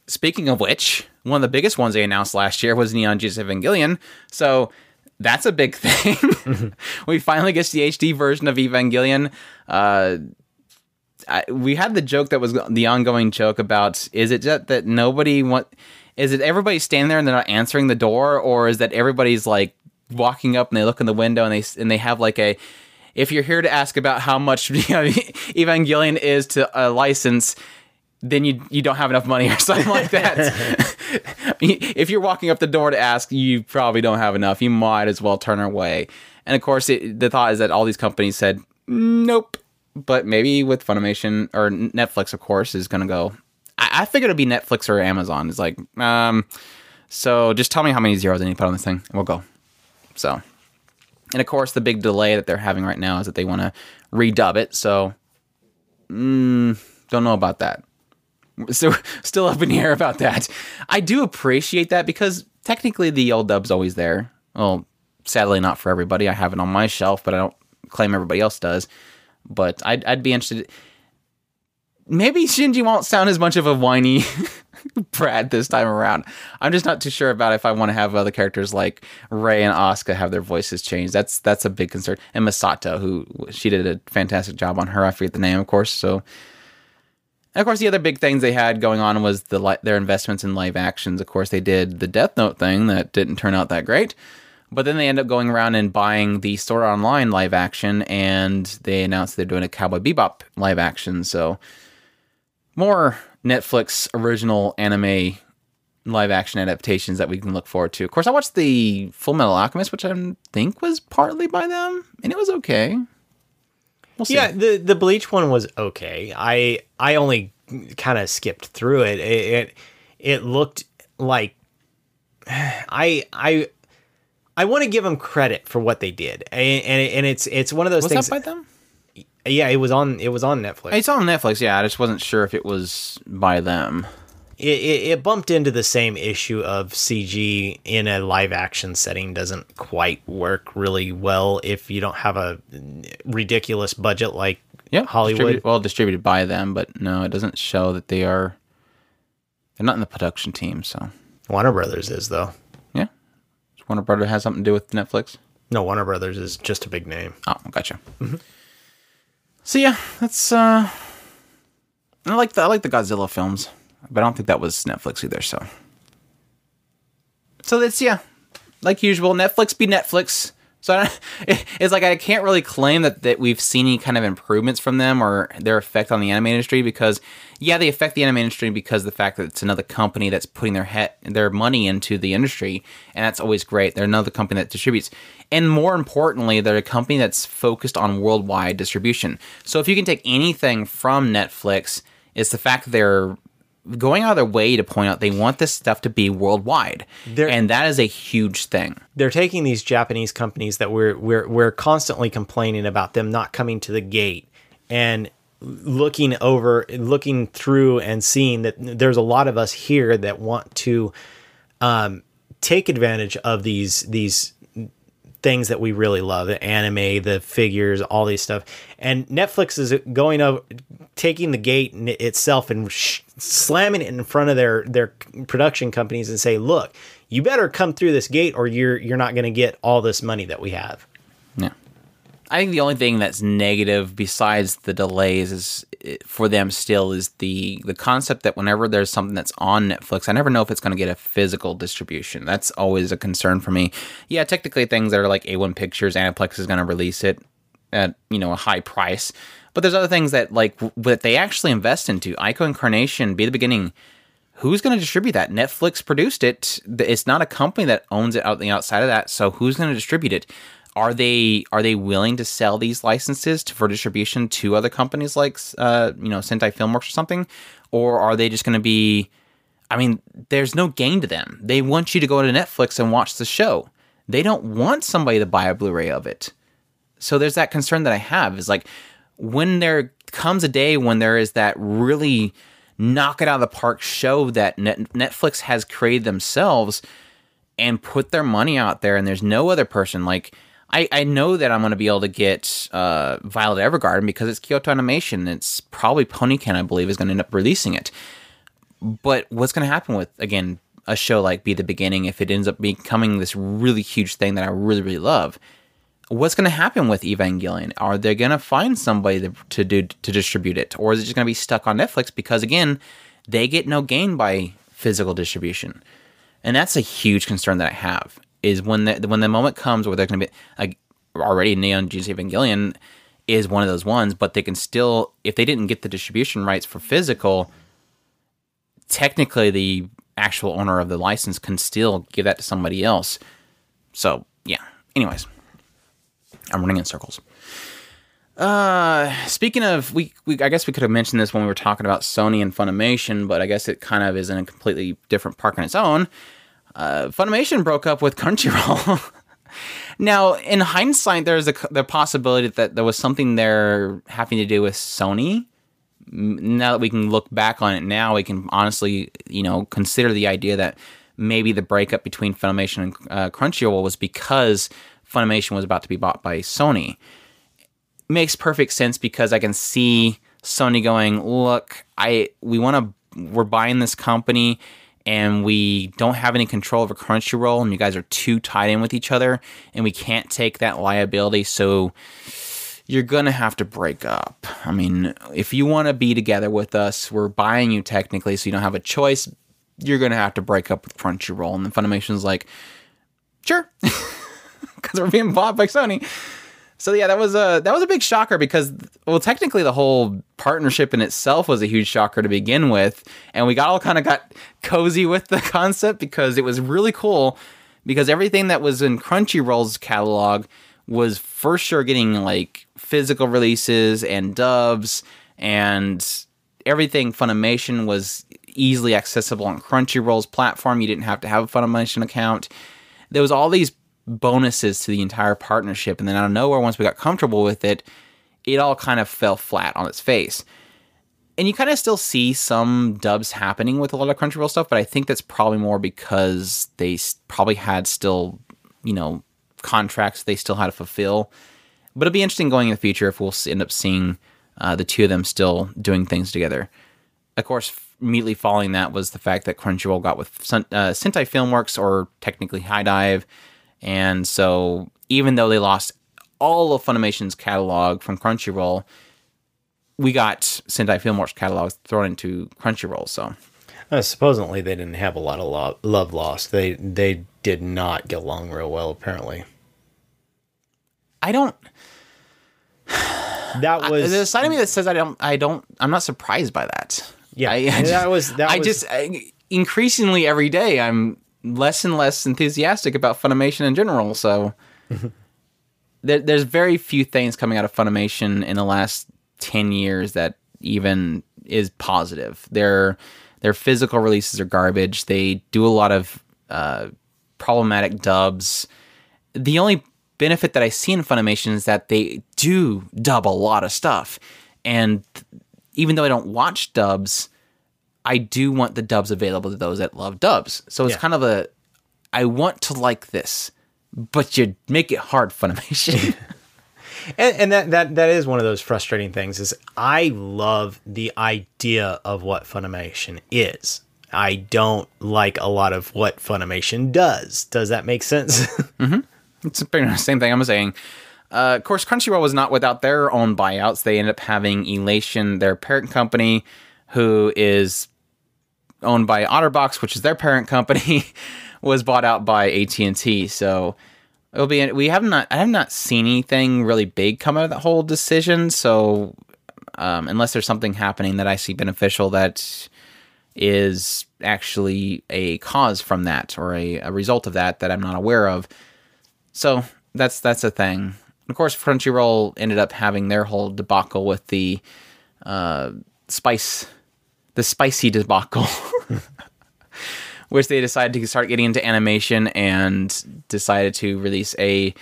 Speaking of which, one of the biggest ones they announced last year was Neon Genesis Evangelion. So that's a big thing. Mm-hmm. We finally get the HD version of Evangelion. We had the joke that was the ongoing joke about is it everybody standing there and they're not answering the door, or is that everybody's like walking up and they look in the window and they have like a, if you're here to ask about how much Evangelion is to a license, then you don't have enough money or something like that. If you're walking up the door to ask, you probably don't have enough. You might as well turn away. And of course, the thought is that all these companies said nope, but maybe with Funimation or Netflix, of course, is going to go. I figured it'd be Netflix or Amazon. It's like, so just tell me how many zeros I need to put on this thing, and we'll go. So, and of course, the big delay that they're having right now is that they want to redub it. So, don't know about that. So, still up in the air about that. I do appreciate that because technically the old dub's always there. Well, sadly not for everybody. I have it on my shelf, but I don't claim everybody else does. But I'd be interested. maybe Shinji won't sound as much of a whiny brat this time around. I'm just not too sure about if I want to have other characters like Rei and Asuka have their voices changed. That's a big concern. And Misato, who she did a fantastic job on her. I forget the name, of course. So, and of course, the other big things they had going on was their investments in live actions. Of course, they did the Death Note thing that didn't turn out that great. But then they end up going around and buying the Sword Art Online live action, and they announced they're doing a Cowboy Bebop live action. So more Netflix original anime live action adaptations that we can look forward to. Of course, I watched the Full Metal Alchemist, which I think was partly by them, and it was okay. We'll see. Yeah, the Bleach one was okay. I only kind of skipped through it. It looked like I want to give them credit for what they did, and it's one of those things. Was that by them? Yeah, it was on Netflix. It's on Netflix. Yeah, I just wasn't sure if it was by them. It bumped into the same issue of CG in a live action setting doesn't quite work really well if you don't have a ridiculous budget like Hollywood. Distributed by them, but no, it doesn't show that they're not in the production team. So Warner Brothers is though. Yeah, Warner Brothers has something to do with Netflix. No, Warner Brothers is just a big name. Oh, gotcha. Mm-hmm. So yeah, that's I like the Godzilla films, but I don't think that was Netflix either. So that's like usual, Netflix be Netflix. So it's like I can't really claim that we've seen any kind of improvements from them or their effect on the anime industry because they affect the anime industry because of the fact that it's another company that's putting their money into the industry, and that's always great. They're another company that distributes, and more importantly, they're a company that's focused on worldwide distribution. So if you can take anything from Netflix, it's the fact that they're going out of their way to point out they want this stuff to be worldwide. And that is a huge thing. They're taking these Japanese companies that we're constantly complaining about them not coming to the gate and looking through and seeing that there's a lot of us here that want to take advantage of these things that we really love, the anime, the figures, all these stuff. And Netflix is going over, taking the gate itself and slamming it in front of their production companies and say, look, you better come through this gate or you're not going to get all this money that we have. Yeah. I think the only thing that's negative besides the delays is for them still the concept that whenever there's something that's on Netflix, I never know if it's going to get a physical distribution. That's always a concern for me. Yeah, technically things that are like A1 Pictures, Aniplex is going to release it at a high price. But there's other things that that they actually invest into. Ico Incarnation, Be the Beginning. Who's going to distribute that? Netflix produced it. It's not a company that owns it outside of that. So who's going to distribute it? Are they willing to sell these licenses for distribution to other companies like Sentai Filmworks or something, or are they just going to be? I mean, there's no gain to them. They want you to go to Netflix and watch the show. They don't want somebody to buy a Blu-ray of it. So there's that concern that I have is like when there comes a day when there is that really knock it out of the park show that Netflix has created themselves and put their money out there, and there's no other person like. I know that I'm going to be able to get Violet Evergarden because it's Kyoto Animation. It's probably Ponykin, I believe, is going to end up releasing it. But what's going to happen with, again, a show like Be the Beginning, if it ends up becoming this really huge thing that I really, really love, what's going to happen with Evangelion? Are they going to find somebody to distribute it? Or is it just going to be stuck on Netflix? Because, again, they get no gain by physical distribution. And that's a huge concern that I have. Is when the moment comes where they're going to be already Neon Genesis Evangelion is one of those ones, but they can still, if they didn't get the distribution rights for physical, technically the actual owner of the license can still give that to somebody else. So yeah. Anyways, I'm running in circles. Speaking of, we I guess we could have mentioned this when we were talking about Sony and Funimation, but I guess it kind of is in a completely different park on its own. Funimation broke up with Crunchyroll. Now, in hindsight, there's the possibility that there was something there having to do with Sony. Now that we can look back on it now, we can honestly, consider the idea that maybe the breakup between Funimation and Crunchyroll was because Funimation was about to be bought by Sony. Makes perfect sense because I can see Sony going, look, we're buying this company and we don't have any control over Crunchyroll, and you guys are too tied in with each other and we can't take that liability, so you're going to have to break up. I mean, if you want to be together with us, we're buying you technically, so you don't have a choice. You're going to have to break up with Crunchyroll. And then Funimation's like, sure, because we're being bought by Sony. So yeah, that was a big shocker because, well, technically the whole partnership in itself was a huge shocker to begin with, and we got cozy with the concept because it was really cool because everything that was in Crunchyroll's catalog was for sure getting like physical releases and dubs, and everything Funimation was easily accessible on Crunchyroll's platform. You didn't have to have a Funimation account. There was all these bonuses to the entire partnership, and then out of nowhere, once we got comfortable with it, it all kind of fell flat on its face. And you kind of still see some dubs happening with a lot of Crunchyroll stuff, but I think that's probably more because they probably had still, contracts they still had to fulfill. But it'll be interesting going in the future if we'll end up seeing the two of them still doing things together. Of course, immediately following that was the fact that Crunchyroll got with Sentai Filmworks, or technically HIDIVE, and so even though they lost all of Funimation's catalog from Crunchyroll, we got Sentai Filmworks catalogs thrown into Crunchyroll. So supposedly they didn't have a lot of love lost. They did not get along real well, apparently. I don't. That was there's a side of me that says I'm not surprised by that. Yeah, increasingly every day I'm less and less enthusiastic about Funimation in general. So there's very few things coming out of Funimation in the last 10 years that even is positive. Their physical releases are garbage. They do a lot of problematic dubs. The only benefit that I see in Funimation is that they do dub a lot of stuff, and even though I don't watch dubs, I do want the dubs available to those that love dubs. So it's kind of I want to like this, but you make it hard, Funimation. and that is one of those frustrating things, is I love the idea of what Funimation is. I don't like a lot of what Funimation does. Does that make sense? Mm-hmm. It's pretty much the same thing I'm saying. Of course, Crunchyroll was not without their own buyouts. They ended up having Elation, their parent company, who is owned by OtterBox, which is their parent company, was bought out by AT&T. So it'll be. I have not seen anything really big come out of that whole decision. So unless there's something happening that I see beneficial that is actually a cause from that, or a result of that I'm not aware of. So that's a thing. Of course, Crunchyroll ended up having their whole debacle with the spicy debacle, which they decided to start getting into animation and decided to release a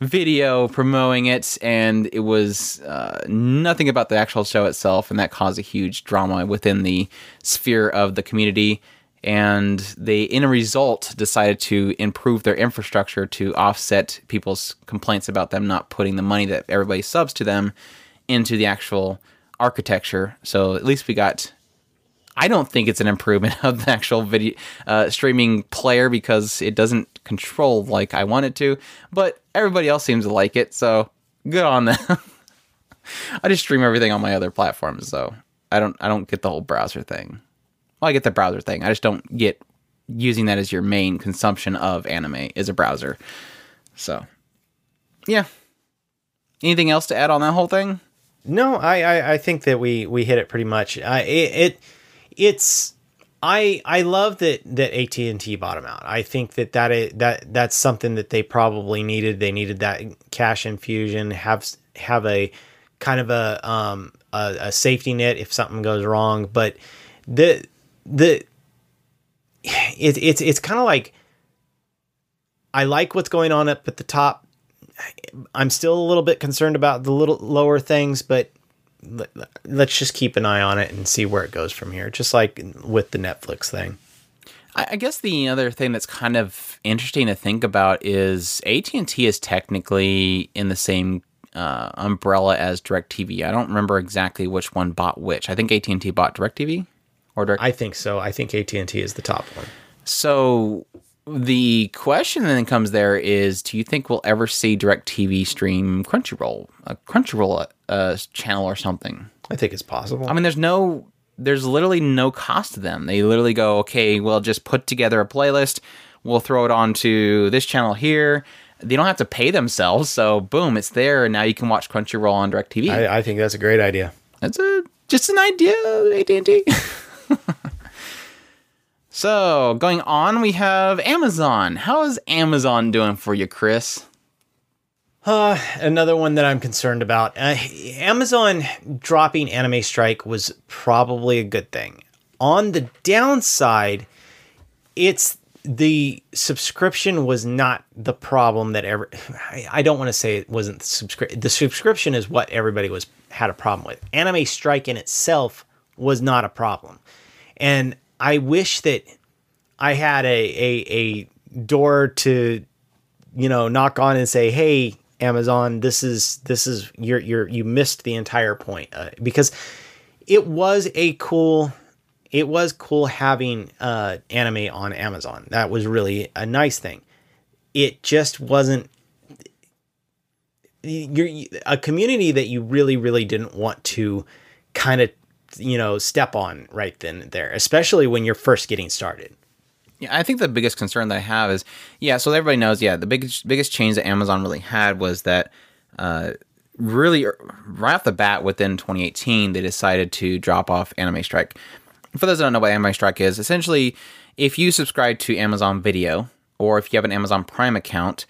video promoting it. And it was nothing about the actual show itself, and that caused a huge drama within the sphere of the community. And they, in a result, decided to improve their infrastructure to offset people's complaints about them not putting the money that everybody subs to them into the actual architecture. So at least we got... I don't think it's an improvement of the actual video streaming player because it doesn't control like I want it to, but everybody else seems to like it, so good on them. I just stream everything on my other platforms, so I don't get the whole browser thing. Well, I get the browser thing. I just don't get using that as your main consumption of anime is a browser. So, yeah. Anything else to add on that whole thing? No, I think that we hit it pretty much. I love that AT&T bought them out. I think that's something that they probably needed. They needed that cash infusion. Have a kind of a safety net if something goes wrong, but it's kind of like, I like what's going on up at the top. I'm still a little bit concerned about the little lower things, but let's just keep an eye on it and see where it goes from here. Just like with the Netflix thing. I guess the other thing that's kind of interesting to think about is AT&T is technically in the same umbrella as DirecTV. I don't remember exactly which one bought which. I think AT&T bought DirecTV or Direct. I think so. I think AT&T is the top one. So the question then comes there is, do you think we'll ever see DirecTV stream Crunchyroll, a Crunchyroll channel or something? I think it's possible. I mean, there's literally no cost to them. They literally go, okay, we'll just put together a playlist. We'll throw it onto this channel here. They don't have to pay themselves, so boom, it's there, and now you can watch Crunchyroll on DirecTV. I think that's a great idea. That's just an idea, AT&T. So, going on, we have Amazon. How is Amazon doing for you, Chris? Another one that I'm concerned about. Amazon dropping Anime Strike was probably a good thing. On the downside, the subscription was not the problem that I don't want to say it wasn't the subscription. The subscription is what everybody had a problem with. Anime Strike in itself was not a problem. And I wish that I had a door to, knock on and say, hey, Amazon, this is you missed the entire point, because it was cool having anime on Amazon. That was really a nice thing. It just wasn't a community that you really, really didn't want to kind of, step on right then and there, especially when you're first getting started. Yeah, I think the biggest concern that I have is, so everybody knows, the biggest change that Amazon really had was that really right off the bat within 2018, they decided to drop off Anime Strike. For those that don't know what Anime Strike is, essentially, if you subscribe to Amazon Video or if you have an Amazon Prime account,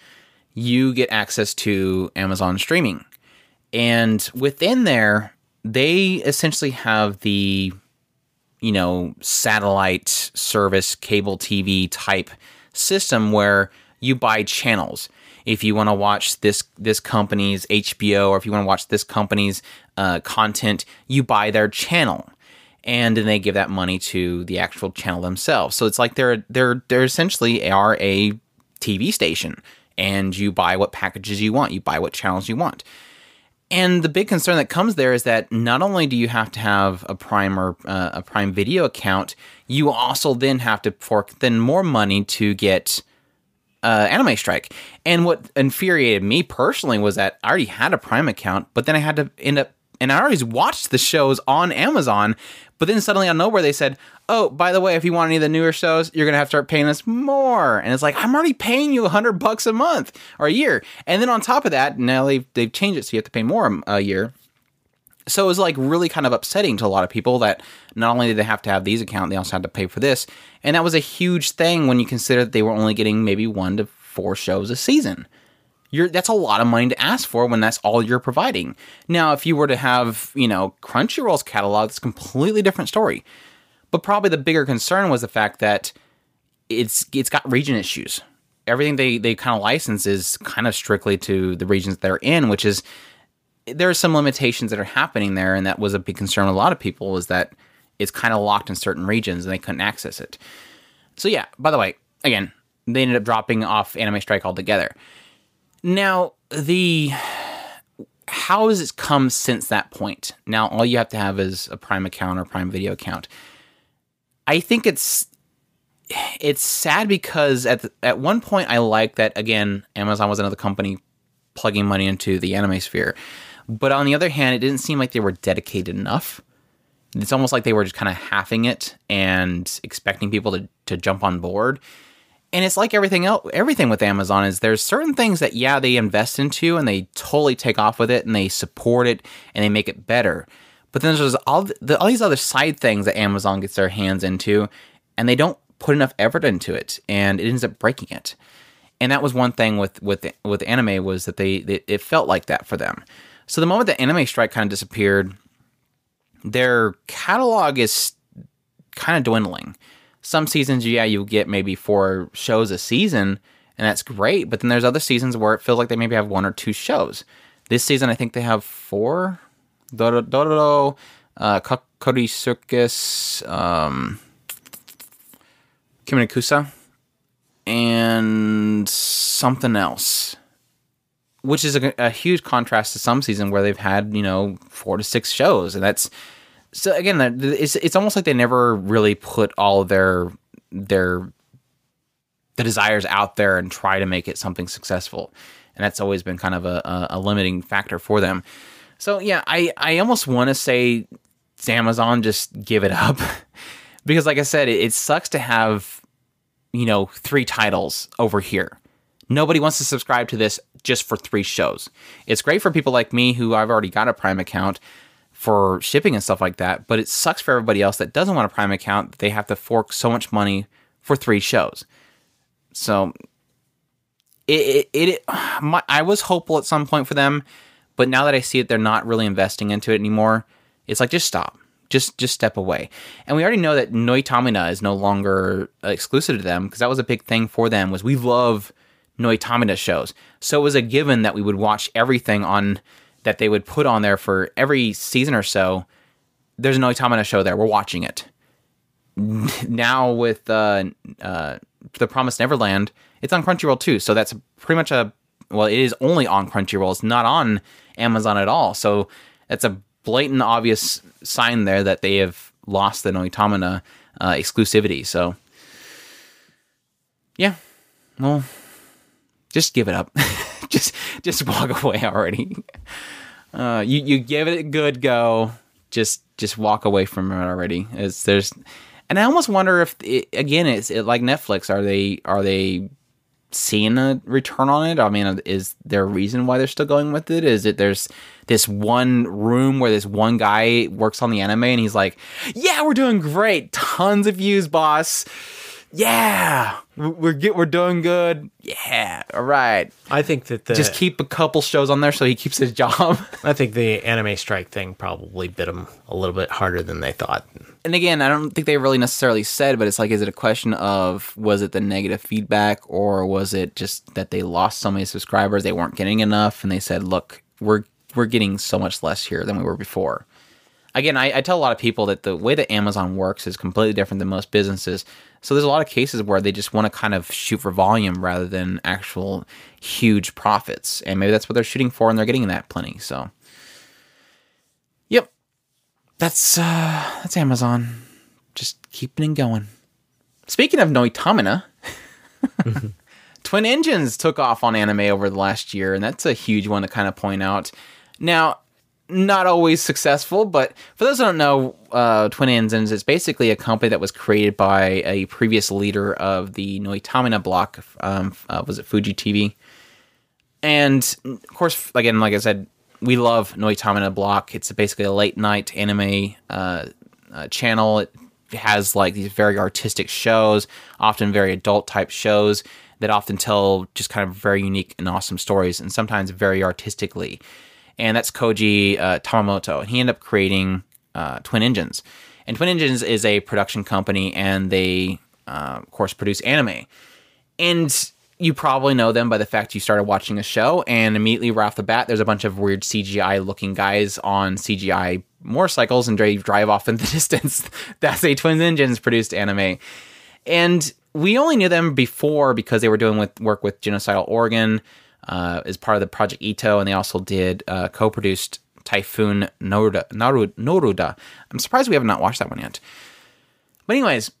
you get access to Amazon streaming. And within there, they essentially have the, satellite service, cable TV type system where you buy channels. If you want to watch this company's HBO or if you want to watch this company's content, you buy their channel. And then they give that money to the actual channel themselves. So it's like they're essentially a TV station, and you buy what packages you want, you buy what channels you want. And the big concern that comes there is that not only do you have to have a Prime or a Prime Video account, you also then have to fork then more money to get Anime Strike. And what infuriated me personally was that I already had a Prime account, but then I had to end up. And I always watched the shows on Amazon, but then suddenly out of nowhere they said, oh, by the way, if you want any of the newer shows, you're going to have to start paying us more. And it's like, I'm already paying you $100 a month or a year. And then on top of that, now they've changed it, so you have to pay more a year. So it was like really kind of upsetting to a lot of people that not only did they have to have these accounts, they also had to pay for this. And that was a huge thing when you consider that they were only getting maybe 1 to 4 shows a season. That's a lot of money to ask for when that's all you're providing. Now, if you were to have, Crunchyroll's catalog, it's a completely different story. But probably the bigger concern was the fact that it's got region issues. Everything they kind of license is kind of strictly to the regions they're in, which is there are some limitations that are happening there, and that was a big concern with a lot of people is that it's kind of locked in certain regions and they couldn't access it. So yeah, by the way, again, they ended up dropping off Anime Strike altogether. Now, how has it come since that point? Now, all you have to have is a Prime account or Prime Video account. I think it's sad because at one point I liked that, again, Amazon was another company plugging money into the anime sphere. But on the other hand, it didn't seem like they were dedicated enough. It's almost like they were just kind of halving it and expecting people to jump on board. And it's like everything else, everything with Amazon is there's certain things that, they invest into and they totally take off with it and they support it and they make it better. But then there's all these other side things that Amazon gets their hands into and they don't put enough effort into it and it ends up breaking it. And that was one thing with anime was that it felt like that for them. So the moment that Anime Strike kind of disappeared, their catalog is kind of dwindling. Some seasons, you'll get maybe 4 shows a season, and that's great. But then there's other seasons where it feels like they maybe have 1 or 2 shows. This season, I think they have 4. Dororo, Kokori Circus, Kiminikusa, and something else. which is a huge contrast to some season where they've had, you know, 4 to 6 shows. And that's, so again, it's almost like they never really put all their desires out there and try to make it something successful. And that's always been kind of a limiting factor for them. So yeah, I almost want to say Amazon, just give it up. Because like I said, it sucks to have, you know, 3 titles over here. Nobody wants to subscribe to this just for 3 shows. It's great for people like me who I've already got a Prime account for shipping and stuff like that. But it sucks for everybody else that doesn't want a Prime account. They have to fork so much money for 3 shows. So I was hopeful at some point for them. But now that I see it, they're not really investing into it anymore. It's like, just stop. Just step away. And we already know that Noitamina is no longer exclusive to them, because that was a big thing for them, was we love Noitamina shows. So it was a given that we would watch everything on that they would put on there for every season or so. There's a Noitamina show there. We're watching it. Now with The Promised Neverland, it's on Crunchyroll too. So that's pretty much it is only on Crunchyroll. It's not on Amazon at all. So that's a blatant, obvious sign there that they have lost the Noitamina exclusivity. So, yeah, well, just give it up. just walk away already. You give it a good go. Just walk away from it already. And I almost wonder if it's like Netflix. Are they seeing a return on it? I mean, is there a reason why they're still going with it? Is it there's this one room where this one guy works on the anime and he's like, yeah, we're doing great, tons of views, boss, yeah, we're doing good, yeah, all right. I think that just keep a couple shows on there so he keeps his job. I think the anime strike thing probably bit him a little bit harder than they thought. And again, I don't think they really necessarily said, but it's like, is it a question of, was it the negative feedback, or was it just that they lost so many subscribers, they weren't getting enough, and they said, look, we're getting so much less here than we were before. Again, I tell a lot of people that the way that Amazon works is completely different than most businesses. So there's a lot of cases where they just want to kind of shoot for volume rather than actual huge profits. And maybe that's what they're shooting for, and they're getting that plenty. So, yep. That's Amazon. Just keeping it going. Speaking of Noitamina, Twin Engines took off on anime over the last year, and that's a huge one to kind of point out. Now, not always successful, but for those who don't know, Twin Engines is basically a company that was created by a previous leader of the Noitamina block. Was it Fuji TV? And of course, again, like I said, we love Noitamina block. It's basically a late night anime channel. It has like these very artistic shows, often very adult type shows that often tell just kind of very unique and awesome stories, and sometimes very artistically. And that's Koji Tamamoto. And he ended up creating Twin Engines. And Twin Engines is a production company, and they, of course, produce anime. And you probably know them by the fact you started watching a show, and immediately right off the bat, there's a bunch of weird CGI-looking guys on CGI motorcycles, and they drive off in the distance. That's a Twin Engines-produced anime. And we only knew them before because they were doing work with Genocidal Oregon, as part of the Project Ito, and they also did co-produced Typhoon Noruda. I'm surprised we have not watched that one yet. But anyways,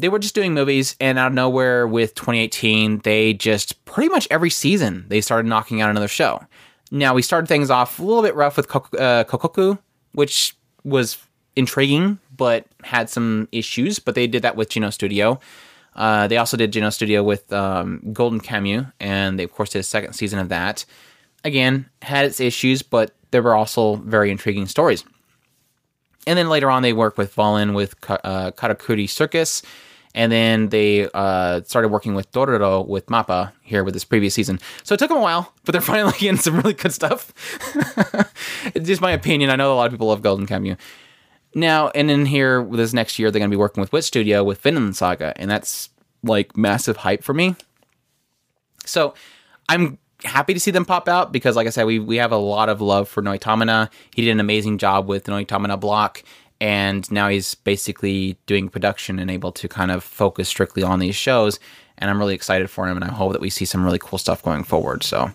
they were just doing movies, and out of nowhere with 2018, they just pretty much every season, they started knocking out another show. Now, we started things off a little bit rough with Kokkoku, which was intriguing, but had some issues, but they did that with Gino Studio. They also did Geno Studio with Golden Kamuy, and they, of course, did a second season of that. Again, had its issues, but there were also very intriguing stories. And then later on, they worked with Valen with Karakuri Circus, and then they started working with Dororo with Mappa here with this previous season. So it took them a while, but they're finally getting some really good stuff. It's just my opinion. I know a lot of people love Golden Kamuy. Now, and in here, this next year, they're going to be working with Wit Studio with Vinland Saga, and that's, like, massive hype for me. So, I'm happy to see them pop out, because, like I said, we have a lot of love for Noitamina. He did an amazing job with Noitamina block, and now he's basically doing production and able to kind of focus strictly on these shows, and I'm really excited for him, and I hope that we see some really cool stuff going forward, so...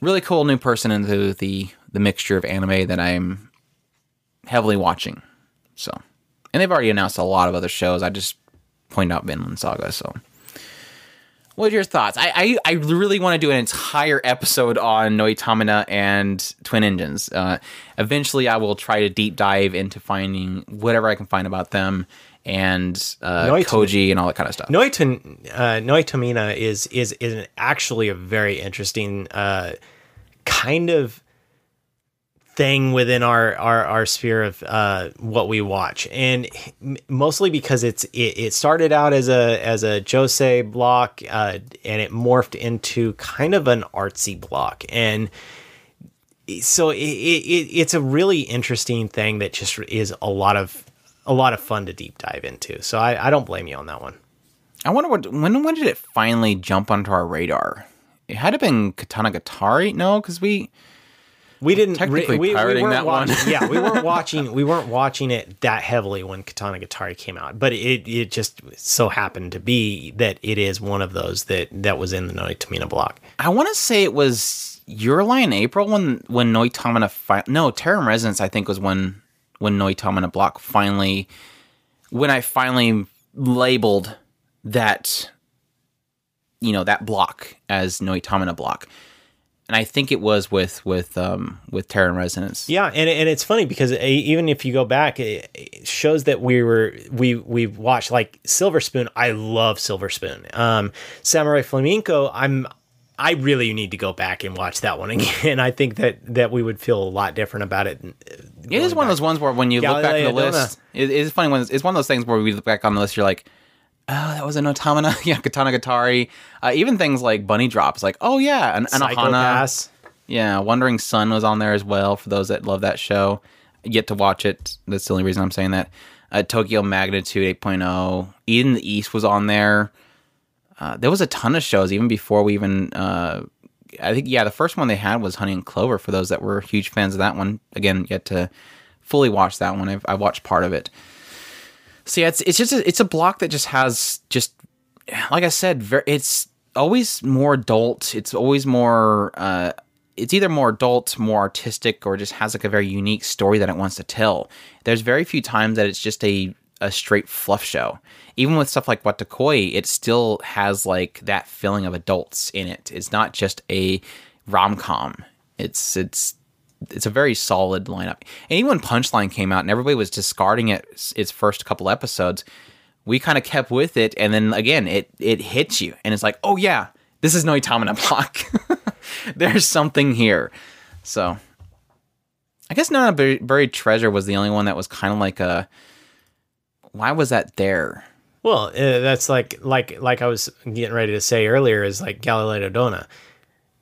really cool new person into the mixture of anime that I'm heavily watching. So, and they've already announced a lot of other shows. I just point out Vinland Saga. So, what are your thoughts? I really want to do an entire episode on Noitamina and Twin Engines. Eventually, I will try to deep dive into finding whatever I can find about them and Koji and all that kind of stuff. Noitamina is actually a very interesting kind of thing within our sphere of what we watch, and mostly because it started out as a josei block, and it morphed into kind of an artsy block, and so it's a really interesting thing that just is a lot of fun to deep dive into. So I don't blame you on that one. I wonder when did it finally jump onto our radar? It had to have been Katana Gatari, no? Because we didn't technically pirating that one. Yeah, we weren't watching it that heavily when Katana Gatari came out, but it just so happened to be that it is one of those that was in the Noitamina block. I want to say it was your line April when Noitamina Terra Resonance I think was when Noitamina block finally, when I finally labeled that, that block as Noitamina block. And I think it was with Terra Resonance. Yeah, and it's funny because even if you go back, it shows that we watched like Silver Spoon. I love Silver Spoon. Samurai Flamenco. I really need to go back and watch that one again. I think that we would feel a lot different about it. It is one of those ones where when you look back on the list, it's funny. It's one of those things where we look back on the list, you're like, oh, that was a Noitamina. Yeah, Katana Gatari. Even things like Bunny Drops, like, oh yeah, an Anohana. Yeah, Wandering Sun was on there as well, for those that love that show. Yet to watch it. That's the only reason I'm saying that. Tokyo Magnitude 8.0. Eden the East was on there. There was a ton of shows, even before we even... I think, yeah, the first one they had was Honey and Clover, for those that were huge fans of that one. Again, yet to fully watch that one. I watched part of it. So yeah, it's a block that just has, just like I said, it's always more adult. It's always more it's either more adult, more artistic, or just has like a very unique story that it wants to tell. There's very few times that it's just a straight fluff show. Even with stuff like Watakoi, it still has like that feeling of adults in it. It's not just a rom-com. It's a very solid lineup. And even when Punchline came out and everybody was discarding its first couple episodes, we kind of kept with it. And then again, it hits you. And it's like, oh yeah, this is Noitamina block. There's something here. So I guess Nana Buried Treasure was the only one that was kind of like a, why was that there? Well, that's like I was getting ready to say earlier, is like Galileo Dona.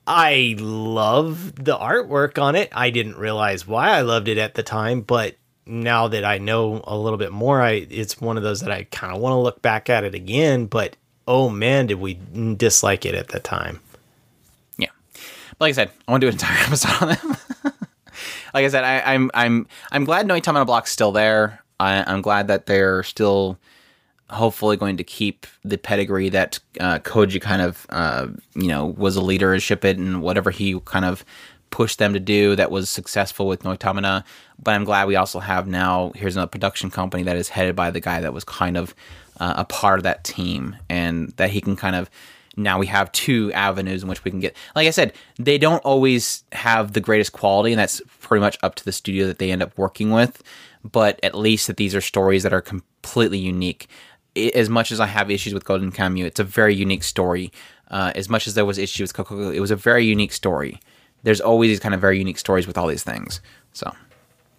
I love the artwork on it. I didn't realize why I loved it at the time, but now that I know a little bit more, it's one of those that I kind of want to look back at it again, but oh man, did we dislike it at the time. Yeah. But like I said, I want to do an entire episode on them. Like I said, I'm glad Noitamina Block's still there. I'm glad that they're still hopefully going to keep the pedigree that Koji kind of, was a leader of Shippet, and whatever he kind of pushed them to do that was successful with Noitamina. But I'm glad we also have now, here's another production company that is headed by the guy that was kind of a part of that team, and that he can kind of, now we have two avenues in which we can get, like I said, they don't always have the greatest quality, and that's pretty much up to the studio that they end up working with. But at least that these are stories that are completely unique. As much as I have issues with Golden Kamuy, it's a very unique story. As much as there was issues with Kokkoku, it was a very unique story. There's always these kind of very unique stories with all these things. So,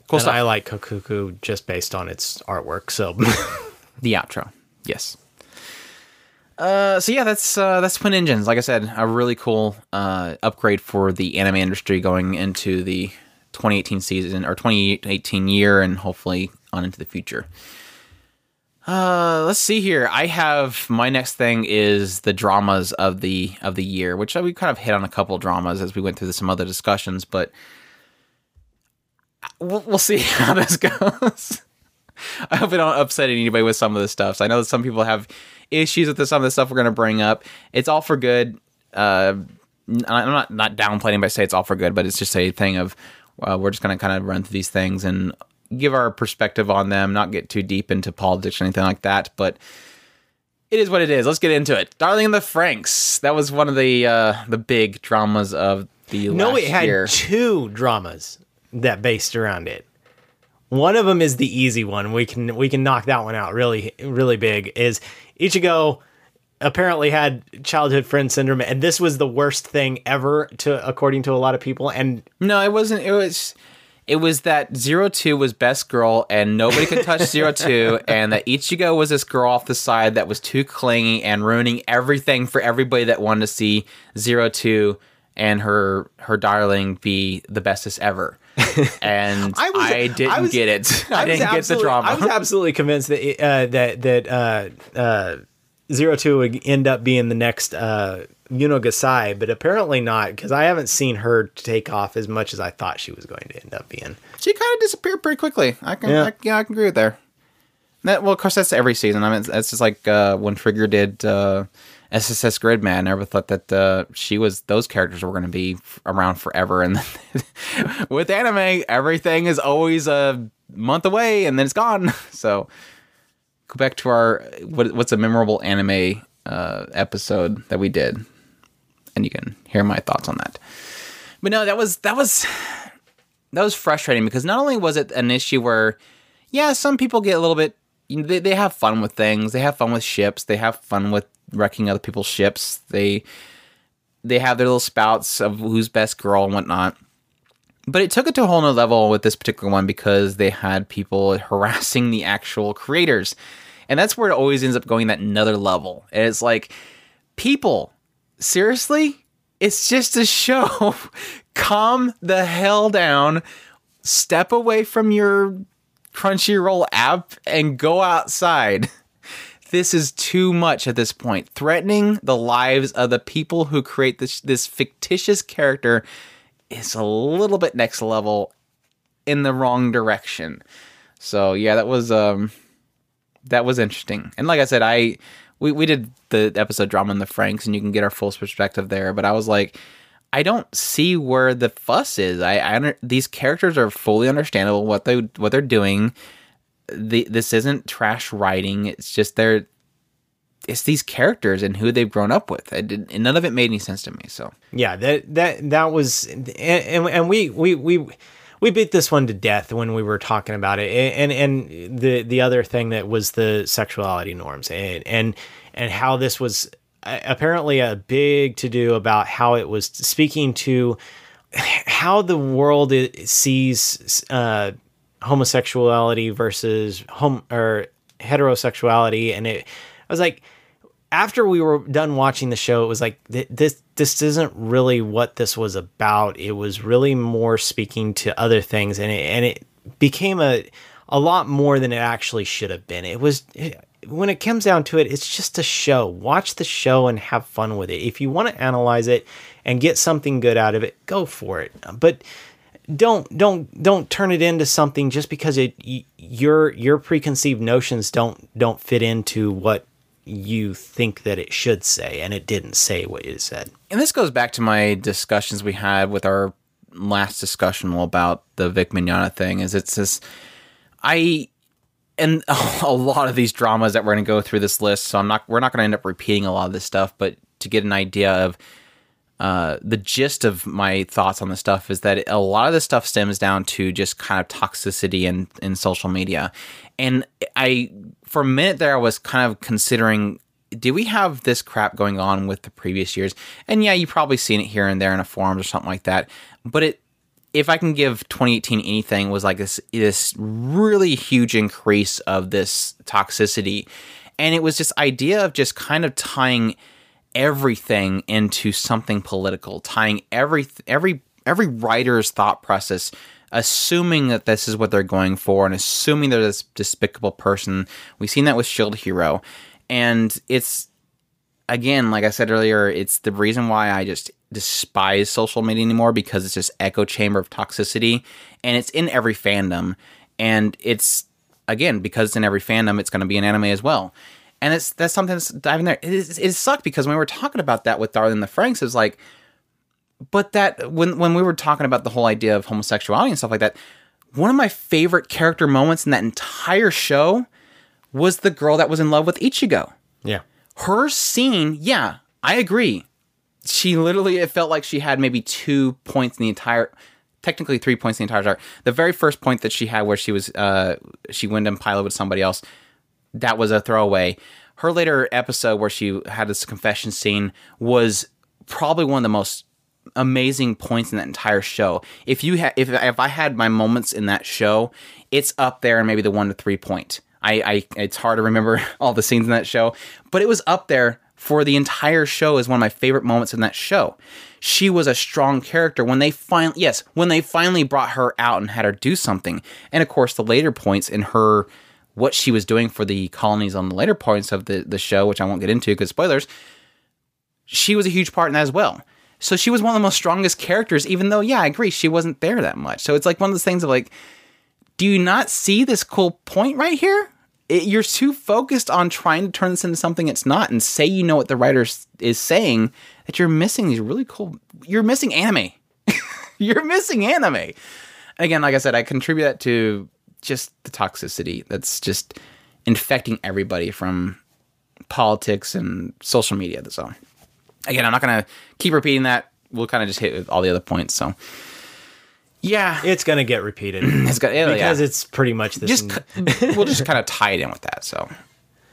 cool and stuff. I like Kokkoku just based on its artwork. So, the outro, yes. So yeah, that's Twin Engines. Like I said, a really cool upgrade for the anime industry going into the 2018 season or 2018 year, and hopefully on into the future. Let's see here. I have, my next thing is the dramas of the year, which we kind of hit on a couple dramas as we went through some other discussions, but we'll see how this goes. I hope I don't upset anybody with some of the stuff. So I know that some people have issues with some of the stuff we're going to bring up. It's all for good. I'm not downplaying by say it's all for good, but it's just a thing of we're just going to kind of run through these things and give our perspective on them, not get too deep into politics or anything like that, but it is what it is. Let's get into it. Darling in the Franxx. That was one of the big dramas of the last year. No, it had two dramas that based around it. One of them is the easy one. We can knock that one out really, really big. Is Ichigo apparently had childhood friend syndrome, and this was the worst thing ever, to according to a lot of people. And no, it wasn't. It was that 02 was best girl, and nobody could touch 02, and that Ichigo was this girl off the side that was too clingy and ruining everything for everybody that wanted to see 02 and her darling be the bestest ever. And I didn't get it. I didn't get the drama. I was absolutely convinced that that 02 would end up being the next Yuno Gasai, but apparently not, because I haven't seen her take off as much as I thought she was going to end up being. She kind of disappeared pretty quickly. I can agree with there. That, well, of course, that's every season. I mean, that's just like when Trigger did SSS Gridman. I never thought that those characters were going to be around forever. And then with anime, everything is always a month away and then it's gone. So go back to our what's a memorable anime episode that we did, and you can hear my thoughts on that. But no, that was frustrating, because not only was it an issue where, yeah, some people get a little bit, you know, they have fun with things, they have fun with ships, they have fun with wrecking other people's ships, they have their little spouts of who's best girl and whatnot. But it took it to a whole nother level with this particular one, because they had people harassing the actual creators. And that's where it always ends up going, that another level. And it's like, people, seriously? It's just a show. Calm the hell down. Step away from your Crunchyroll app and go outside. This is too much at this point. Threatening the lives of the people who create this fictitious character is a little bit next level in the wrong direction. So yeah, that was interesting. And like I said, we did the episode Drama in the Franxx, and you can get our full perspective there. But I was like, I don't see where the fuss is. These characters are fully understandable what they're doing. This isn't trash writing. It's just it's these characters and who they've grown up with. And none of it made any sense to me. So yeah, that was, and we beat this one to death when we were talking about it. And the other thing that was the sexuality norms and how this was apparently a big to do about how it was speaking to how the world sees homosexuality versus heterosexuality. And I was like, after we were done watching the show, it was like, this isn't really what this was about. It was really more speaking to other things, and it became a lot more than it actually should have been. It was, when it comes down to it, it's just a show. Watch the show and have fun with it. If you want to analyze it and get something good out of it, go for it. But don't turn it into something just because your preconceived notions don't fit into what you think that it should say, and it didn't say what it said. And this goes back to my discussions we had with our last discussion about the Vic Mignogna thing, is it's this, and a lot of these dramas that we're going to go through this list, so we're not going to end up repeating a lot of this stuff, but to get an idea of the gist of my thoughts on this stuff is that a lot of this stuff stems down to just kind of toxicity in social media. And for a minute there, I was kind of considering, do we have this crap going on with the previous years? And yeah, you've probably seen it here and there in a forum or something like that. But if I can give 2018 anything, was like this really huge increase of this toxicity. And it was this idea of just kind of tying everything into something political, tying every writer's thought process, assuming that this is what they're going for, and assuming they're this despicable person. We've seen that with Shield Hero, and it's, again, like I said earlier, it's the reason why I just despise social media anymore, because it's just echo chamber of toxicity, and it's in every fandom, and it's, again, because it's in every fandom, it's going to be in anime as well. And that's something that's diving there. It sucked, because when we were talking about that with Darling in the Franxx, it was like, But that when we were talking about the whole idea of homosexuality and stuff like that, one of my favorite character moments in that entire show was the girl that was in love with Ichigo. Yeah. Her scene, yeah, I agree. She literally, it felt like she had maybe 2 points in the entire, technically 3 points in the entire chart. The very first point that she had where she was, she Wyndham pilot with somebody else, that was a throwaway. Her later episode where she had this confession scene was probably one of the most amazing points in that entire show. If you had, if I had my moments in that show, it's up there and maybe the 1 to 3 point. It's hard to remember all the scenes in that show, but it was up there for the entire show as one of my favorite moments in that show. She was a strong character when they finally, yes, when they finally brought her out and had her do something. And of course the later points in her, what she was doing for the colonies on the later points of the show, which I won't get into because spoilers, she was a huge part in that as well. So she was one of the most strongest characters, even though, yeah, I agree, she wasn't there that much. So it's like one of those things of like, do you not see this cool point right here? You're too focused on trying to turn this into something it's not and say you know what the writer is saying that you're missing these really cool... You're missing anime. You're missing anime. Again, like I said, I contribute that to just the toxicity that's just infecting everybody from politics and social media that's on. Again, I'm not going to keep repeating that. We'll kind of just hit with all the other points. So, yeah. It's going to get repeated. Because it's pretty much this. We'll just kind of tie it in with that. So,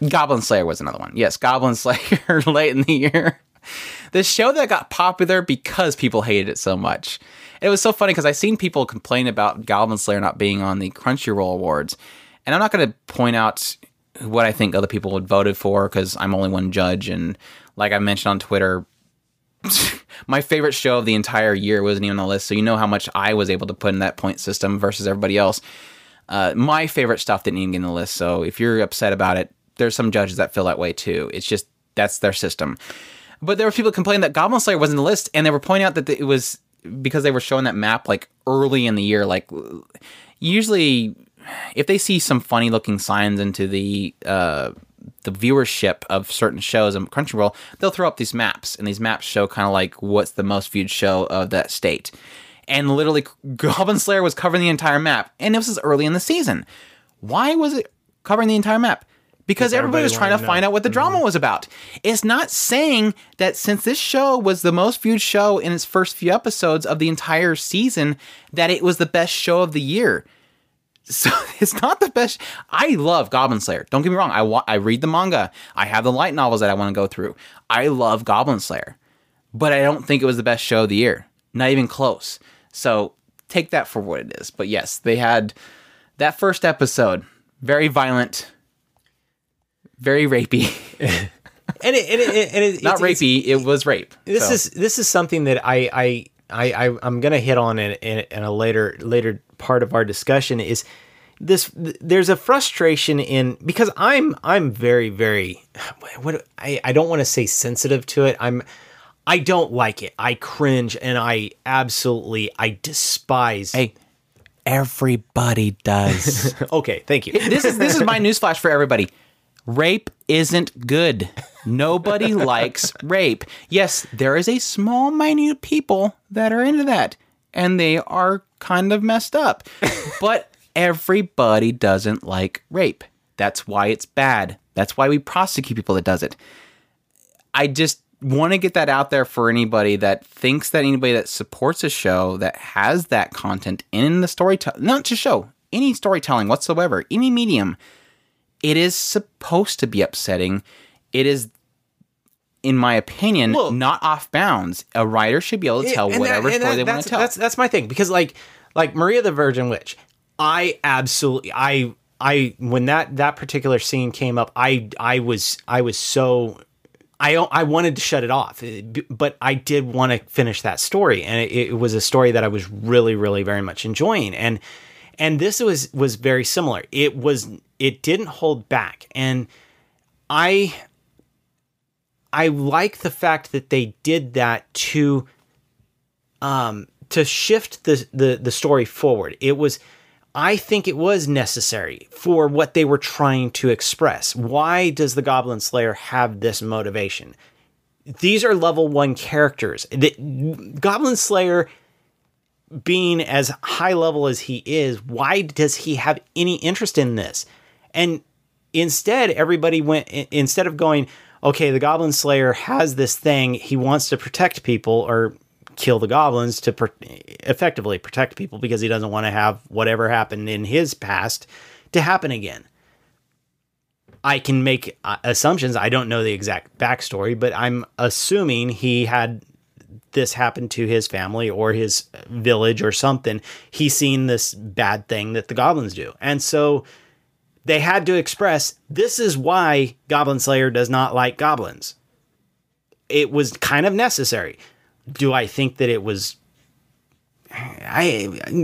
Goblin Slayer was another one. Yes, Goblin Slayer late in the year. The show that got popular because people hated it so much. It was so funny because I've seen people complain about Goblin Slayer not being on the Crunchyroll Awards. And I'm not going to point out what I think other people had voted for because I'm only one judge and... Like I mentioned on Twitter, my favorite show of the entire year wasn't even on the list, so you know how much I was able to put in that point system versus everybody else. My favorite stuff didn't even get in the list, so if you're upset about it, there's some judges that feel that way too. It's just, that's their system. But there were people complaining that Goblin Slayer wasn't in the list, and they were pointing out that it was because they were showing that map like early in the year. Like usually, if they see some funny looking signs into the viewership of certain shows on Crunchyroll, they'll throw up these maps, and these maps show kind of like what's the most viewed show of that state. And literally, Goblin Slayer was covering the entire map, and this was early in the season. Why was it covering the entire map? Because everybody was trying to find out what the drama was about. It's not saying that since this show was the most viewed show in its first few episodes of the entire season, that it was the best show of the year. So it's not the best. I love Goblin Slayer. Don't get me wrong. I read the manga. I have the light novels that I want to go through. I love Goblin Slayer, but I don't think it was the best show of the year. Not even close. So take that for what it is. But yes, they had that first episode. Very violent. Very rapey. It was rape. This is something that I'm going to hit on in a later part of our discussion is this. There's a frustration in, because I'm very, very, I don't want to say sensitive to it. I don't like it. I cringe and I despise. Hey, everybody does. Okay. Thank you. This is my newsflash for everybody. Rape isn't good. Nobody likes rape. Yes, there is a small, minute people that are into that, and they are kind of messed up. But everybody doesn't like rape. That's why it's bad. That's why we prosecute people that does it. I just want to get that out there for anybody that thinks that anybody that supports a show that has that content in the storytelling, not to show, any storytelling whatsoever, any medium, it is supposed to be upsetting. It is, in my opinion, not off bounds. A writer should be able to tell whatever story they want to tell. That's my thing, because like Maria the Virgin Witch, I absolutely, I when that particular scene came up, I was so, I wanted to shut it off, but I did want to finish that story, and it was a story that I was really, really very much enjoying, and this was very similar. It didn't hold back, and I like the fact that they did that to shift the story forward. I think it was necessary for what they were trying to express. Why does the Goblin Slayer have this motivation? these are level one characters. Goblin Slayer being as high level as he is, why does he have any interest in this? And instead, everybody went, instead of going, okay, the Goblin Slayer has this thing, he wants to protect people or kill the goblins to effectively protect people because he doesn't want to have whatever happened in his past to happen again. I can make assumptions. I don't know the exact backstory, but I'm assuming he had this happen to his family or his village or something. He's seen this bad thing that the goblins do. And so they had to express, this is why Goblin Slayer does not like goblins. It was kind of necessary. Do I think that it was...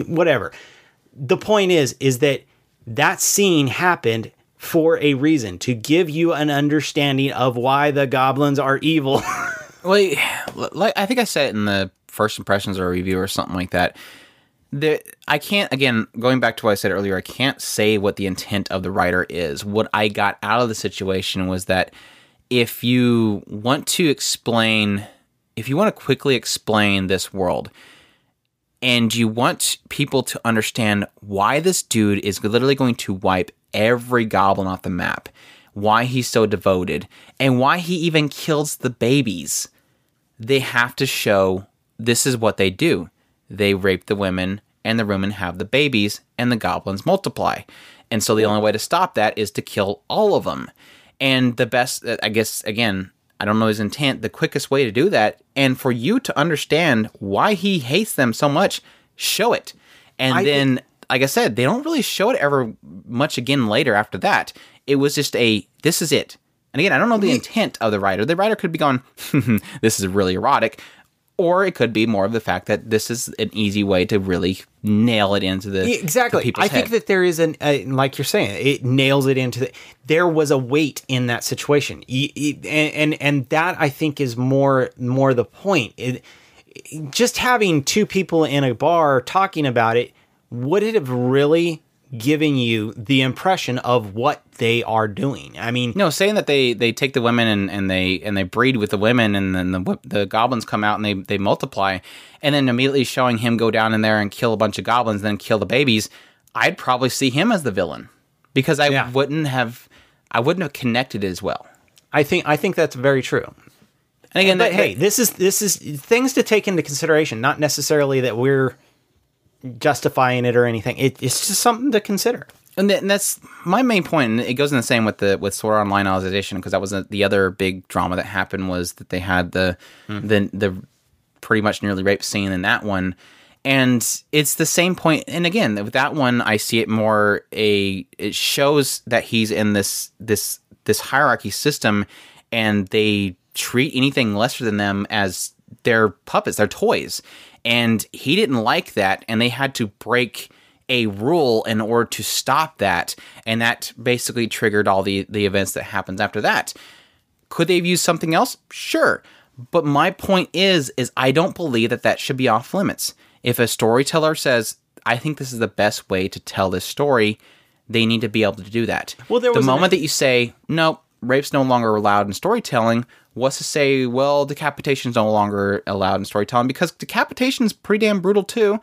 whatever. The point is that scene happened for a reason, to give you an understanding of why the goblins are evil. like I think I said it in the first impressions or review or something like that. I can't, again, going back to what I said earlier, I can't say what the intent of the writer is. What I got out of the situation was that if you want to explain, if you want to quickly explain this world, and you want people to understand why this dude is literally going to wipe every goblin off the map, why he's so devoted, and why he even kills the babies, they have to show this is what they do. They rape the women, and the women have the babies, and the goblins multiply. And so the only way to stop that is to kill all of them. And the best, I guess, again, I don't know his intent, the quickest way to do that, and for you to understand why he hates them so much, show it. And then, like I said, they don't really show it ever much again later after that. It was just this is it. And again, I don't know the intent of the writer. The writer could be going, this is really erotic. Or it could be more of the fact that this is an easy way to really nail it into the exactly. people's I think head. That there is like you're saying, it nails it into there was a weight in that situation, and that I think is more the point. Just having two people in a bar talking about it, would it have really given you the impression of what they are doing? I mean, no, saying that they take the women and they breed with the women, and then the goblins come out and they multiply, and then immediately showing him go down in there and kill a bunch of goblins, then kill the babies, I'd probably see him as the villain because I wouldn't have connected as well. I think that's very true. And again, but hey, this is things to take into consideration, not necessarily that we're justifying it or anything. It's just something to consider. And that's my main point. And it goes in the same with Sword Art Online Alicization, because that was the other big drama that happened, was that they had the pretty much nearly rape scene in that one. And it's the same point. And again, with that one, I see it more it shows that he's in this hierarchy system, and they treat anything lesser than them as their puppets, their toys. And he didn't like that, and they had to break a rule in order to stop that, and that basically triggered all the events that happens after that. Could they have used something else? Sure. But my point is I don't believe that should be off limits. If a storyteller says, I think this is the best way to tell this story, they need to be able to do that. Well, the moment that you say, no, rape's no longer allowed in storytelling, was to say, well, decapitation's no longer allowed in storytelling, because decapitation's pretty damn brutal too.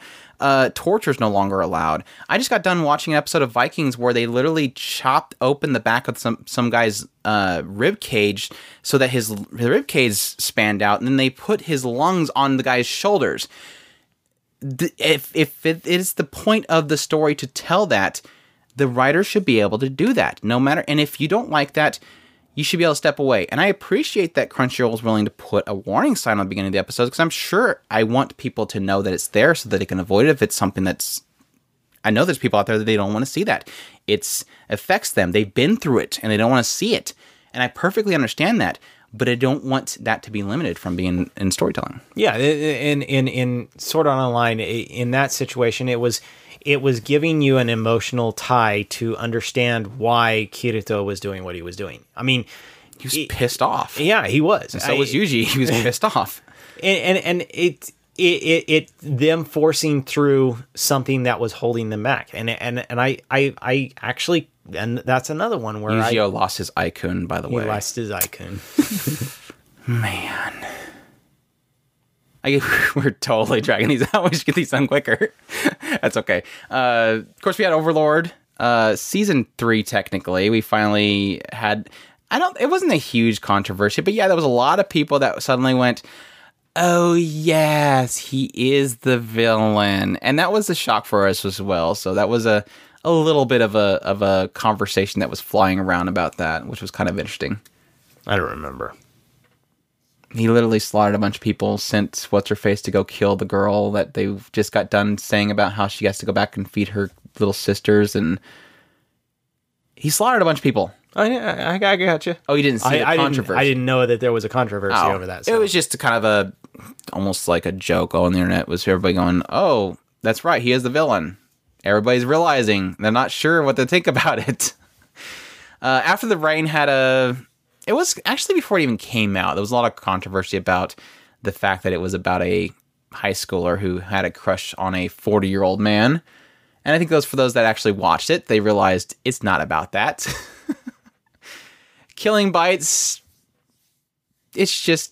Torture's no longer allowed. I just got done watching an episode of Vikings where they literally chopped open the back of some guy's rib cage so that his rib cage spanned out, and then they put his lungs on the guy's shoulders. If it is the point of the story to tell that, the writer should be able to do that, no matter. And if you don't like that, you should be able to step away. And I appreciate that Crunchyroll is willing to put a warning sign on the beginning of the episode, because I'm sure I want people to know that it's there so that they can avoid it if it's something that's... I know there's people out there that they don't want to see that. It affects them. They've been through it, and they don't want to see it. And I perfectly understand that, but I don't want that to be limited from being in storytelling. Yeah, in Sword Art Online, in that situation, it was giving you an emotional tie to understand why Kirito was doing what he was doing. I mean, he was pissed off. Yeah, he was. And so was Yuji. He was pissed off. And it them forcing through something that was holding them back. And I actually, and that's another one where Yuzio lost his icon, by the way. He lost his icon. Man. We're totally dragging these out. We should get these done quicker. That's okay. Of course, we had Overlord. Season 3, technically. We finally had... it wasn't a huge controversy, but yeah, there was a lot of people that suddenly went, oh, yes, he is the villain. And that was a shock for us as well. So that was a little bit of a conversation that was flying around about that, which was kind of interesting. I don't remember. He literally slaughtered a bunch of people, sent What's-Her-Face to go kill the girl that they just got done saying about how she has to go back and feed her little sisters, and he slaughtered a bunch of people. Oh, yeah, I got you. Oh, you didn't see the controversy. I didn't know that there was a controversy over that. So. It was just kind of almost like a joke on the internet, was everybody going, oh, that's right, he is the villain. Everybody's realizing. They're not sure what to think about it. After the Rain had it was actually before it even came out. There was a lot of controversy about the fact that it was about a high schooler who had a crush on a 40-year-old man. And I think for those that actually watched it, they realized it's not about that. Killing Bites. It's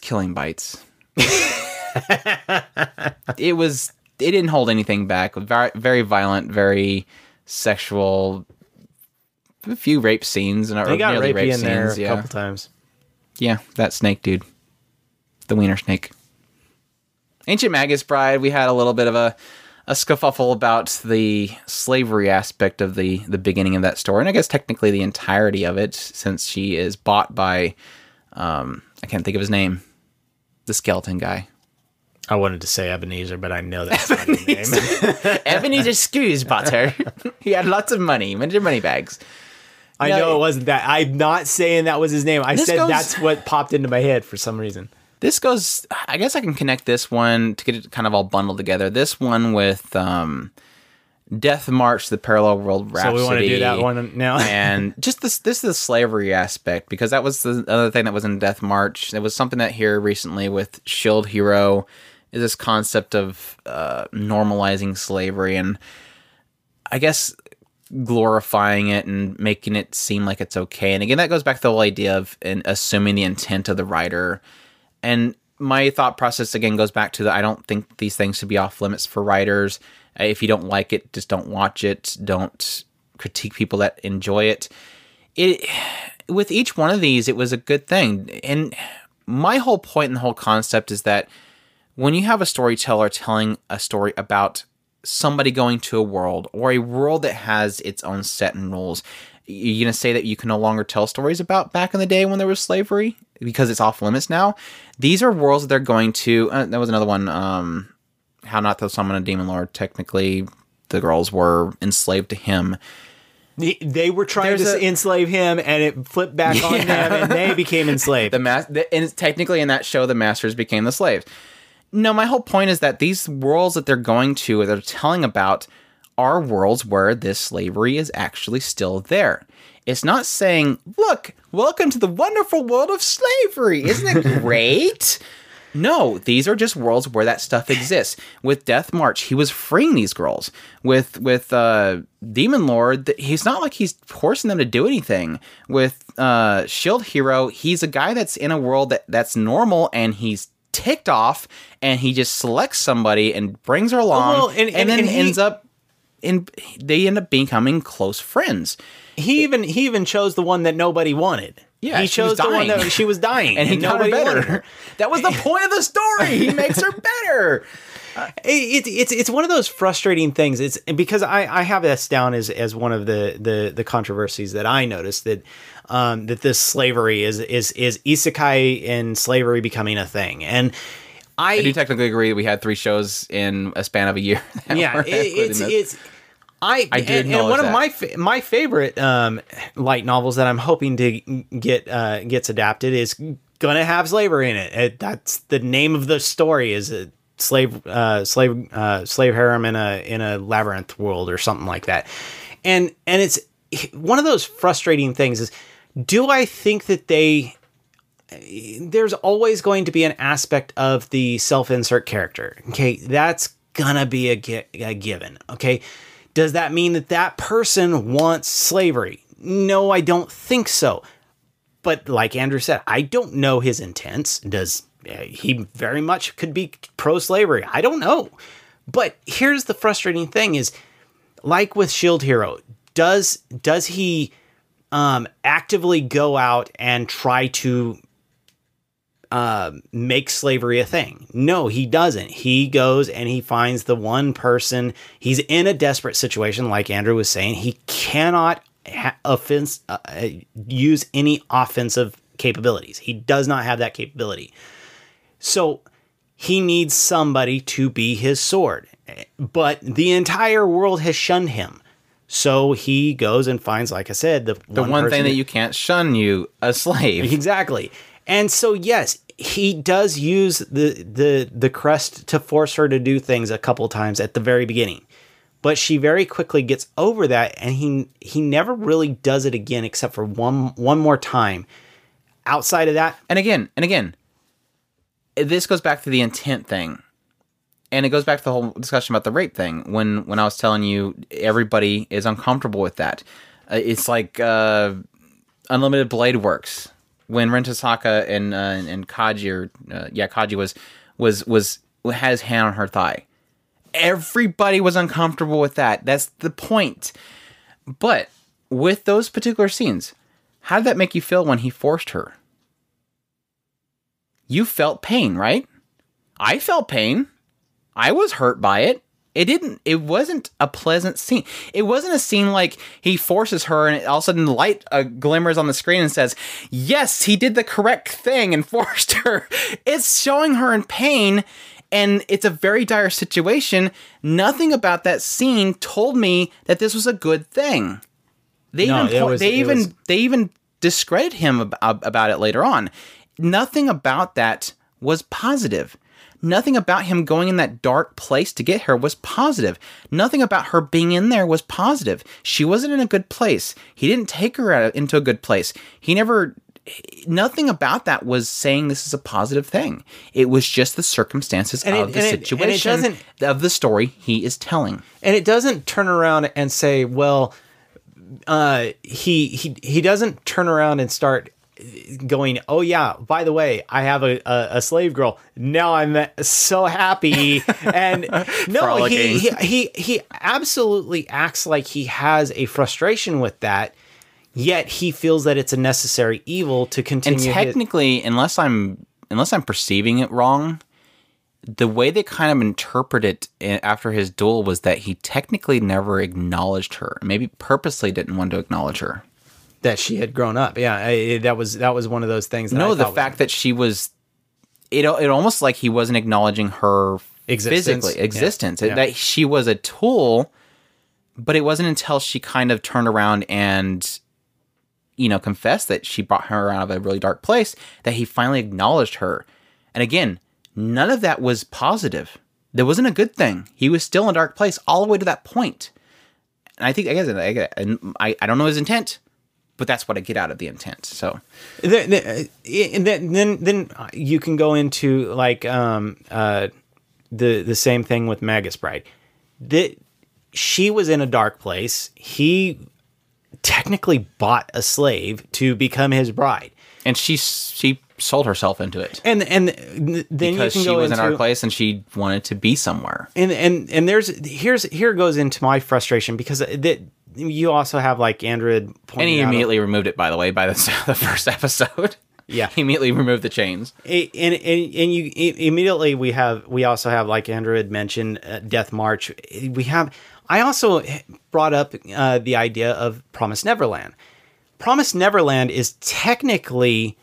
Killing Bites. It didn't hold anything back. Very, very violent, very sexual. A few rape scenes. And they got rapey in there a couple times. Yeah, that snake dude. The wiener snake. Ancient Magus Bride, we had a little bit of a scuffle about the slavery aspect of the beginning of that story. And I guess technically the entirety of it, since she is bought by... I can't think of his name. The skeleton guy. I wanted to say Ebenezer, but I know that's not his name. Ebenezer Scrooge bought her. He had lots of money. Many money bags. I know it wasn't that. I'm not saying that was his name. That's what popped into my head for some reason. This goes... I guess I can connect this one to get it kind of all bundled together. This one with Death March, the Parallel World Rhapsody. So we want to do that one now. And just this is the slavery aspect, because that was the other thing that was in Death March. It was something that here recently with Shield Hero... is this concept of normalizing slavery and I guess glorifying it and making it seem like it's okay. And again, that goes back to the whole idea of assuming the intent of the writer. And my thought process, again, goes back to I don't think these things should be off limits for writers. If you don't like it, just don't watch it. Don't critique people that enjoy it. With each one of these, it was a good thing. And my whole point and the whole concept is that when you have a storyteller telling a story about somebody going to a world or a world that has its own set and rules, you're going to say that you can no longer tell stories about back in the day when there was slavery because it's off limits now. These are worlds that they're going to. That was another one. How Not to Summon a Demon Lord. Technically, the girls were enslaved to him. They were trying to enslave him, and it flipped back on them, and they became enslaved. And technically, in that show, the masters became the slaves. No, my whole point is that these worlds that they're going to, or they're telling about, are worlds where this slavery is actually still there. It's not saying, look, welcome to the wonderful world of slavery. Isn't it great? No, these are just worlds where that stuff exists. With Death March, he was freeing these girls. With Demon Lord, he's not like he's forcing them to do anything. With Shield Hero, he's a guy that's in a world that's normal, and he's ticked off, and he just selects somebody and brings her along, they end up becoming close friends. He even chose the one that nobody wanted. Yeah, he chose the one that she was dying, and he got her better. That was the point of the story. He makes her better. It's one of those frustrating things. It's because I have this down as one of the controversies that I noticed, that that this slavery is isekai and slavery becoming a thing. And I do technically agree that we had 3 shows in a span of a year. Yeah, one of my favorite light novels that I'm hoping to get gets adapted is gonna have slavery in it. That's the name of the story. Is it? Slave harem in a labyrinth world or something like that, and it's one of those frustrating things. Is do I think that there's always going to be an aspect of the self-insert character? Okay, that's gonna be a given. Okay, does that mean that person wants slavery? No, I don't think so. But like Andrew said, I don't know his intents. Does he very much could be pro-slavery? I don't know. But here's the frustrating thing is, like with Shield Hero, does he actively go out and try to make slavery a thing? No, he doesn't. He goes and he finds the one person. He's in a desperate situation, like Andrew was saying. He cannot use any offensive capabilities. He does not have that capability. So he needs somebody to be his sword. But the entire world has shunned him. So he goes and finds, like I said, the one thing that you can't shun, you, a slave. Exactly. And so, yes, he does use the crest to force her to do things a couple times at the very beginning. But she very quickly gets over that, and he never really does it again except for one more time. Outside of that... And again, this goes back to the intent thing. And it goes back to the whole discussion about the rape thing. When I was telling you, everybody is uncomfortable with that. It's like Unlimited Blade Works. When Ren Tasaka and Kaji Kaji had his hand on her thigh. Everybody was uncomfortable with that. That's the point. But with those particular scenes, how did that make you feel when he forced her? You felt pain, right? I felt pain. I was hurt by it. It wasn't a pleasant scene. It wasn't a scene like he forces her and all of a sudden light glimmers on the screen and says, yes, he did the correct thing and forced her. It's showing her in pain, and it's a very dire situation. Nothing about that scene told me that this was a good thing. They even discredit him about it later on. Nothing about that was positive. Nothing about him going in that dark place to get her was positive. Nothing about her being in there was positive. She wasn't in a good place. He didn't take her into a good place. Nothing about that was saying this is a positive thing. It was just the circumstances of the situation of the story he is telling. And it doesn't turn around and say, well, he doesn't turn around and start going, oh yeah, by the way, I have a slave girl. Now I'm so happy. And no, he absolutely acts like he has a frustration with that, yet he feels that it's a necessary evil to continue. And technically, unless I'm perceiving it wrong, the way they kind of interpret it after his duel was that he technically never acknowledged her. Maybe purposely didn't want to acknowledge her. That she had grown up. Yeah, that was one of those things. That the fact that she was... It almost like he wasn't acknowledging her existence. Yeah. That she was a tool, but it wasn't until she kind of turned around and, confessed that she brought her out of a really dark place that he finally acknowledged her. And again, none of that was positive. There wasn't a good thing. He was still in a dark place all the way to that point. And I don't know his intent, but that's what I get out of the intent. So then you can go into the same thing with Magus Bride. She was in a dark place. He technically bought a slave to become his bride, and she sold herself into it. And then because you can go in a dark place and she wanted to be somewhere. And here goes into my frustration because that. You also have, like Android pointing out... And he immediately removed it, by the way, by the first episode. Yeah. He immediately removed the chains. Immediately we also have, like Android mentioned, Death March. I also brought up the idea of Promised Neverland. Promised Neverland is technically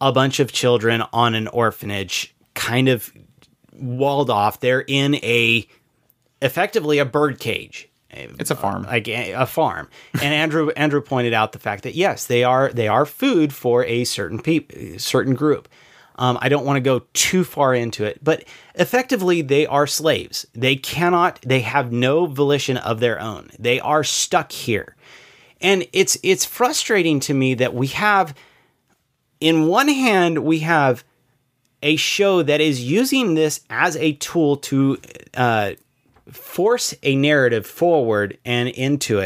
a bunch of children on an orphanage, kind of walled off. They're in effectively a bird cage. It's a farm, and Andrew pointed out the fact that yes, they are food for a certain group. I don't want to go too far into it, but effectively they are slaves. They have no volition of their own. They are stuck here, and it's frustrating to me that we have, in one hand, we have a show that is using this as a tool to force a narrative forward and into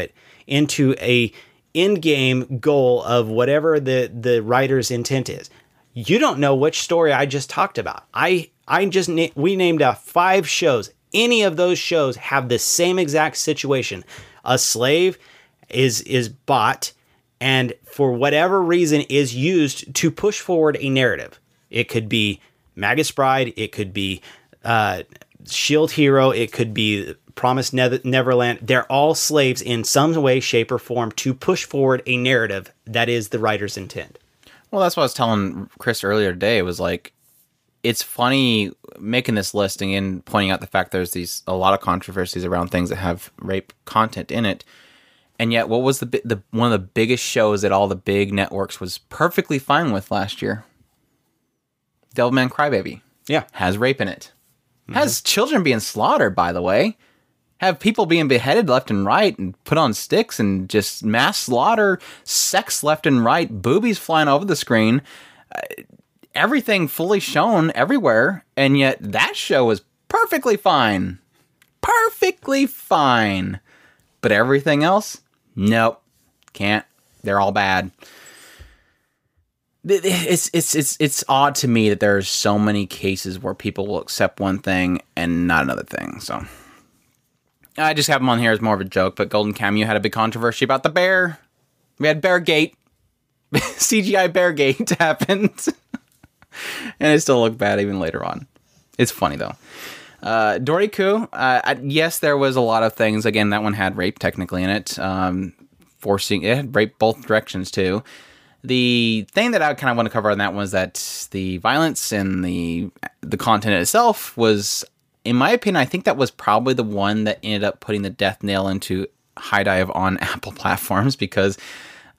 a end game goal of whatever the writer's intent is. You don't know which story I just talked about. We named out 5 shows. Any of those shows have the same exact situation. A slave is bought and for whatever reason is used to push forward a narrative. It could be Magus Bride. It could be Shield Hero. It could be Promised Neverland. They're all slaves in some way, shape, or form to push forward a narrative that is the writer's intent. Well, that's what I was telling Chris earlier today. It was like, it's funny making this listing and pointing out the fact there's a lot of controversies around things that have rape content in it. And yet, what was the one of the biggest shows that all the big networks was perfectly fine with last year? Devilman Crybaby. Yeah. Has rape in it. Mm-hmm. Has children being slaughtered, by the way. Have people being beheaded left and right and put on sticks and just mass slaughter, sex left and right, boobies flying over the screen. Everything fully shown everywhere, and yet that show was perfectly fine. Perfectly fine. But everything else? Nope. Can't. They're all bad. It's odd to me that there's so many cases where people will accept one thing and not another thing. So I just have them on here as more of a joke, but Golden Kamuy had a big controversy about the bear. We had Beargate. CGI Beargate happened. And it still looked bad even later on. It's funny, though. Doriku, yes, there was a lot of things. Again, that one had rape technically in it. It had rape both directions, too. The thing that I kind of want to cover on that one was that the violence and the content itself was, in my opinion, I think that was probably the one that ended up putting the death nail into HIDIVE on Apple platforms, because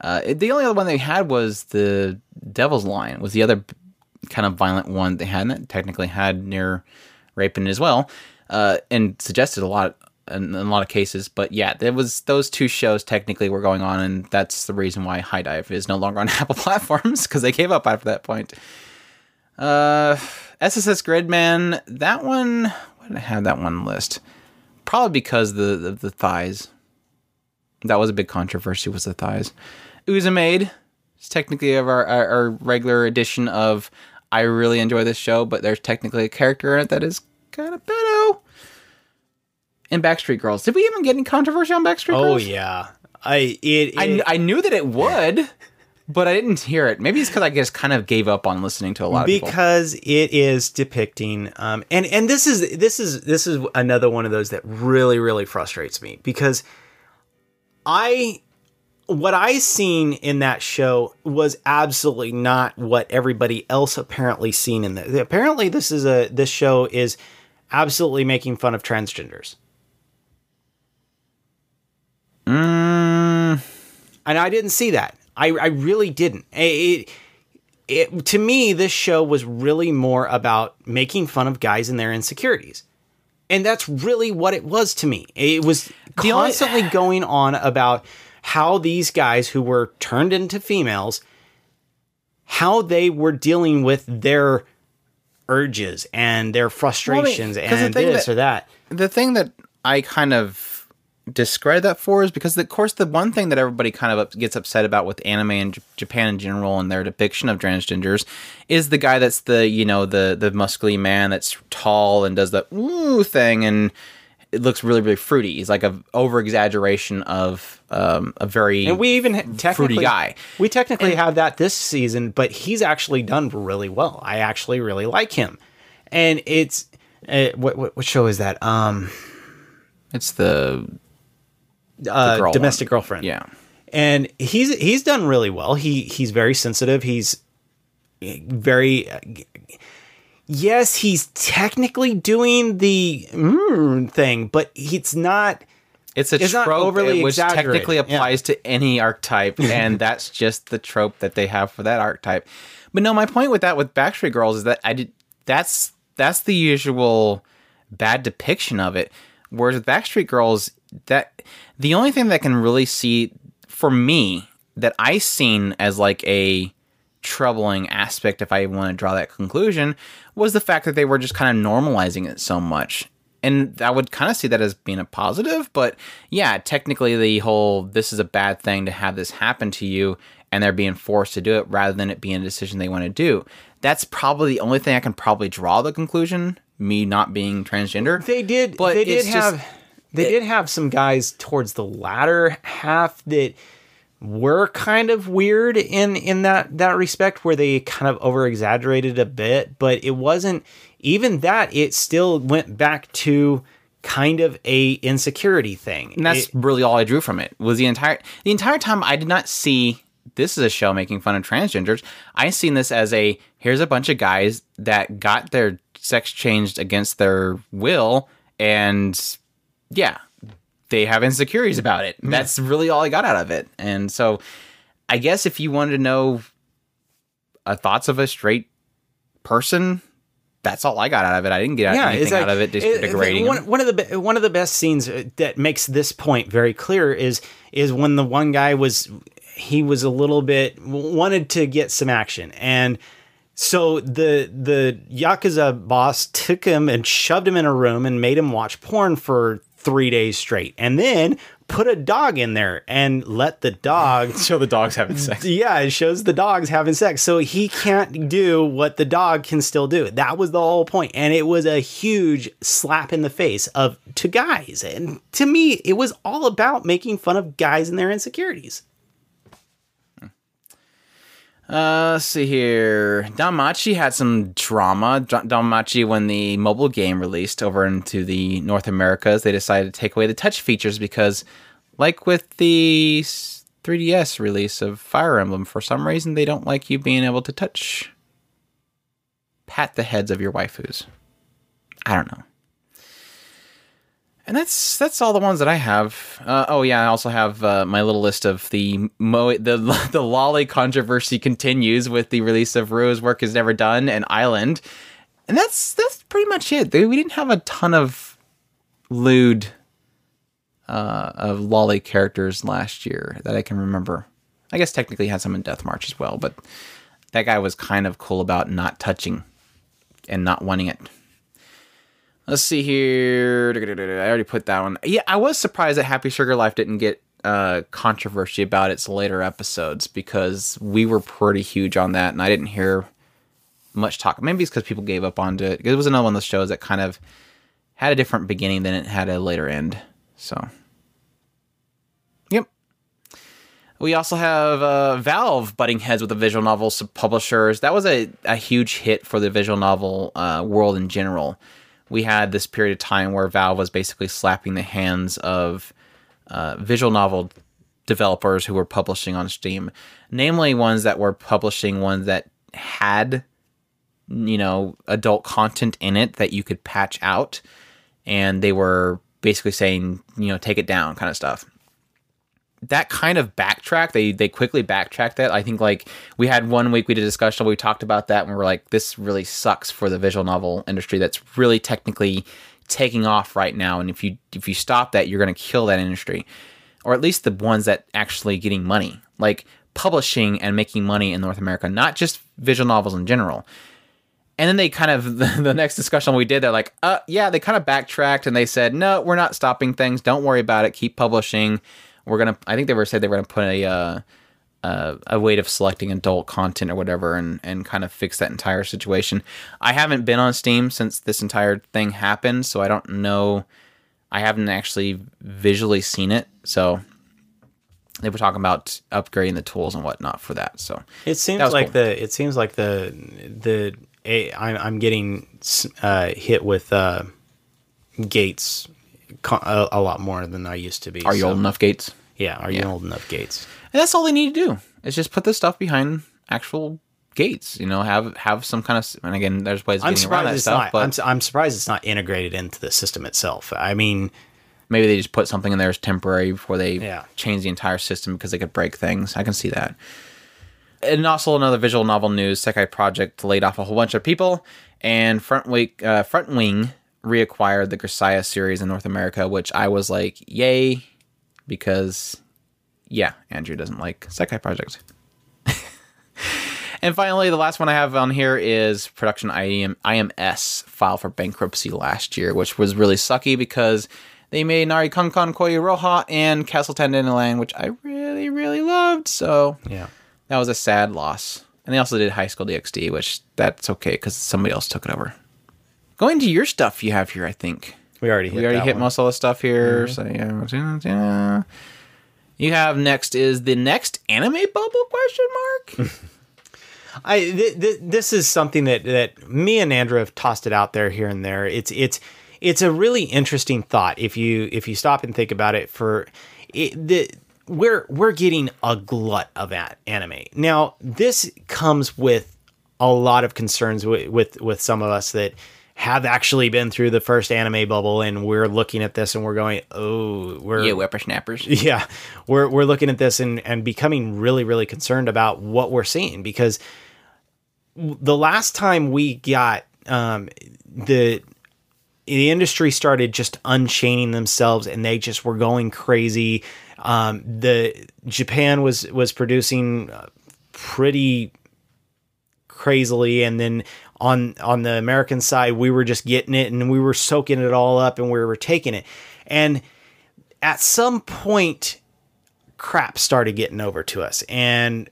the only other one they had was the Devil's Line, was the other kind of violent one they had, that technically had near rape in it as well, and suggested a lot in a lot of cases. But yeah, there was those 2 shows technically were going on, and that's the reason why HIDIVE is no longer on Apple platforms, because they gave up after that point. SSS Gridman, that one, why did I have that one list? Probably because the thighs. That was a big controversy, was the thighs. Uzumade, it's technically of our regular edition of I really enjoy this show, but there's technically a character in it that is kind of pedo. And Backstreet Girls. Did we even get any controversy on Backstreet Girls? Oh, yeah. I knew that it would, but I didn't hear it. Maybe it's because I just kind of gave up on listening to a lot of people. Because it is depicting... and this is another one of those that really, really frustrates me. Because what I seen in that show was absolutely not what everybody else apparently seen in there. Apparently, this show is absolutely making fun of transgenders. And I didn't see that. I really didn't. To me, this show was really more about making fun of guys and their insecurities. And that's really what it was to me. It was constantly going on about how these guys who were turned into females, how they were dealing with their urges and their frustrations and this or that. The thing that I kind of discredit that for is because, of course, the one thing that everybody kind of gets upset about with anime and Japan in general and their depiction of transgenders is the guy that's the muscly man that's tall and does the ooh thing, and it looks really, really fruity. He's like an over-exaggeration of a very fruity guy. We technically have that this season, but he's actually done really well. I actually really like him. And it's... What show is that? It's the Domestic Girlfriend. Yeah. And he's done really well. He's very sensitive. He's very... Yes, he's technically doing the thing, but it's not. It's trope not overly which technically applies to any archetype, and that's just the trope that they have for that archetype. But no, my point with Backstreet Girls is that that's the usual bad depiction of it. Whereas with Backstreet Girls, that the only thing that I can really see for me that I seen as like a troubling aspect, if I want to draw that conclusion, was the fact that they were just kind of normalizing it so much. And I would kind of see that as being a positive, but yeah, technically the whole, this is a bad thing to have this happen to you and they're being forced to do it rather than it being a decision they want to do. That's probably the only thing I can probably draw the conclusion, me not being transgender. They did have some guys towards the latter half that were kind of weird in that respect, where they kind of over-exaggerated a bit, but it wasn't... Even that, it still went back to kind of a insecurity thing. And that's really all I drew from it, was the entire time I did not see this is a show making fun of transgenders. I seen this as a, here's a bunch of guys that got their sex changed against their will, and yeah, they have insecurities about it. That's really all I got out of it. And so I guess if you wanted to know thoughts of a straight person... That's all I got out of it. I didn't get anything out of it. Degrading. One of the best scenes that makes this point very clear is when the one guy was a little bit wanted to get some action, and so the Yakuza boss took him and shoved him in a room and made him watch porn for 3 days straight, and then put a dog in there and let the dog show the dogs having sex. Yeah, it shows the dogs having sex. So he can't do what the dog can still do. That was the whole point. And it was a huge slap in the face to guys. And to me, it was all about making fun of guys and their insecurities. Let's see here. Danmachi had some drama. Danmachi, when the mobile game released over into the North Americas, they decided to take away the touch features because, like with the 3DS release of Fire Emblem, for some reason they don't like you being able to touch. Pat the heads of your waifus. I don't know. And that's all the ones that I have. I also have my little list of the lolly controversy continues with the release of Rue's Work Is Never Done and Island, and that's pretty much it. We didn't have a ton of lewd of lolly characters last year that I can remember. I guess technically had some in Death March as well, but that guy was kind of cool about not touching and not wanting it. Let's see here. I already put that one. Yeah, I was surprised that Happy Sugar Life didn't get controversy about its later episodes because we were pretty huge on that, and I didn't hear much talk. Maybe it's because people gave up on it. It was another one of those shows that kind of had a different beginning than it had a later end. So, yep. We also have Valve butting heads with the visual novel publishers. That was a huge hit for the visual novel world in general. We had this period of time where Valve was basically slapping the hands of visual novel developers who were publishing on Steam, namely ones that were publishing ones that had, adult content in it that you could patch out, and they were basically saying, take it down kind of stuff. That kind of backtrack, they quickly backtracked that. I think we had one week we did a discussion, we talked about that, and we were like, this really sucks for the visual novel industry that's really technically taking off right now. And if you stop that, you're going to kill that industry, or at least the ones that actually getting money, like publishing and making money in North America, not just visual novels in general. And then they kind of, the next discussion we did, they're like, they kind of backtracked and they said, no, we're not stopping things. Don't worry about it. Keep publishing. I think they were going to put a way of selecting adult content or whatever, and kind of fix that entire situation. I haven't been on Steam since this entire thing happened, so I don't know. I haven't actually visually seen it, so they were talking about upgrading the tools and whatnot for that. So I'm getting hit with Gates. A lot more than I used to be. Are you old enough, Gates? Yeah, you old enough, Gates? And that's all they need to do, is just put this stuff behind actual gates. Have some kind of... And again, there's ways of getting around that stuff. I'm surprised it's not integrated into the system itself. I mean... Maybe they just put something in there as temporary before they change the entire system because they could break things. I can see that. And also another visual novel news, Sekai Project laid off a whole bunch of people, and Front Wing... reacquired the Grisaya series in North America, which I was like, yay, because Andrew doesn't like Sekai Project. And finally, the last one I have on here is production IMS filed for bankruptcy last year, which was really sucky because they made Nari Konkon Koi Roha and Castle Tendenland, which I really, really loved. So yeah, that was a sad loss. And they also did High School DxD, which that's okay because somebody else took it over. Going to your stuff you have here, I think. We already hit most all the stuff here. Mm-hmm. So yeah. You have next is the next anime bubble question mark. This is something that me and Andrew have tossed it out there here and there. It's a really interesting thought if you stop and think about it. We're getting a glut of anime now. This comes with a lot of concerns with some of us that have actually been through the first anime bubble, and we're looking at this and we're going, whippersnappers. Yeah. We're looking at this and becoming really, really concerned about what we're seeing, because the last time we got the industry started just unchaining themselves and they just were going crazy. The Japan was producing pretty crazily, and then on the American side, we were just getting it and we were soaking it all up and we were taking it. And at some point, crap started getting over to us. And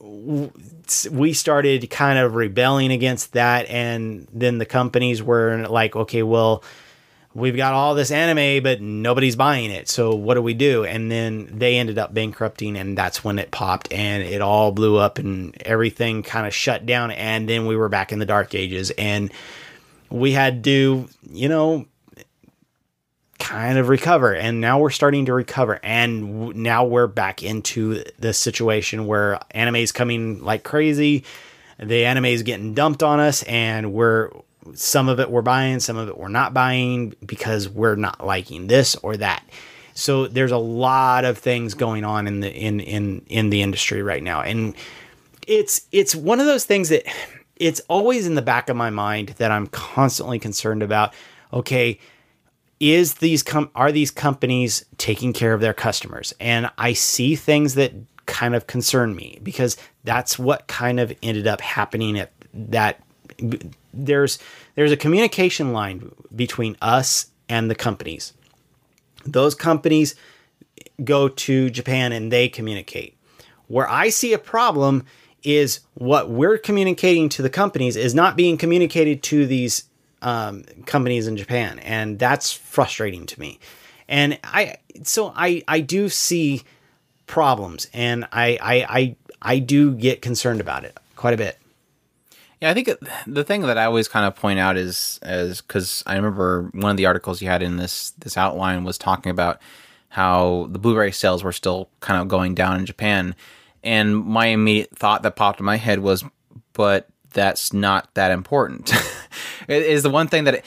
we started kind of rebelling against that. And then the companies were like, okay, well, we've got all this anime, but nobody's buying it. So what do we do? And then they ended up bankrupting, and that's when it popped and it all blew up and everything kind of shut down. And then we were back in the dark ages, and we had to, kind of recover. And now we're starting to recover. And now we're back into the situation where anime is coming like crazy. The anime is getting dumped on us, and some of it we're buying, some of it we're not buying because we're not liking this or that. So there's a lot of things going on in the in the industry right now, and it's one of those things that it's always in the back of my mind that I'm constantly concerned about. Okay, are these companies taking care of their customers? And I see things that kind of concern me, because that's what kind of ended up happening at that. There's a communication line between us and the companies. Those companies go to Japan and they communicate. Where I see a problem is what we're communicating to the companies is not being communicated to these companies in Japan. And that's frustrating to me. And I do see problems, and I do get concerned about it quite a bit. Yeah, I think the thing that I always kind of point out is because I remember one of the articles you had in this outline was talking about how the Blu-ray sales were still kind of going down in Japan. And my immediate thought that popped in my head was, but that's not that important. It is the one thing that...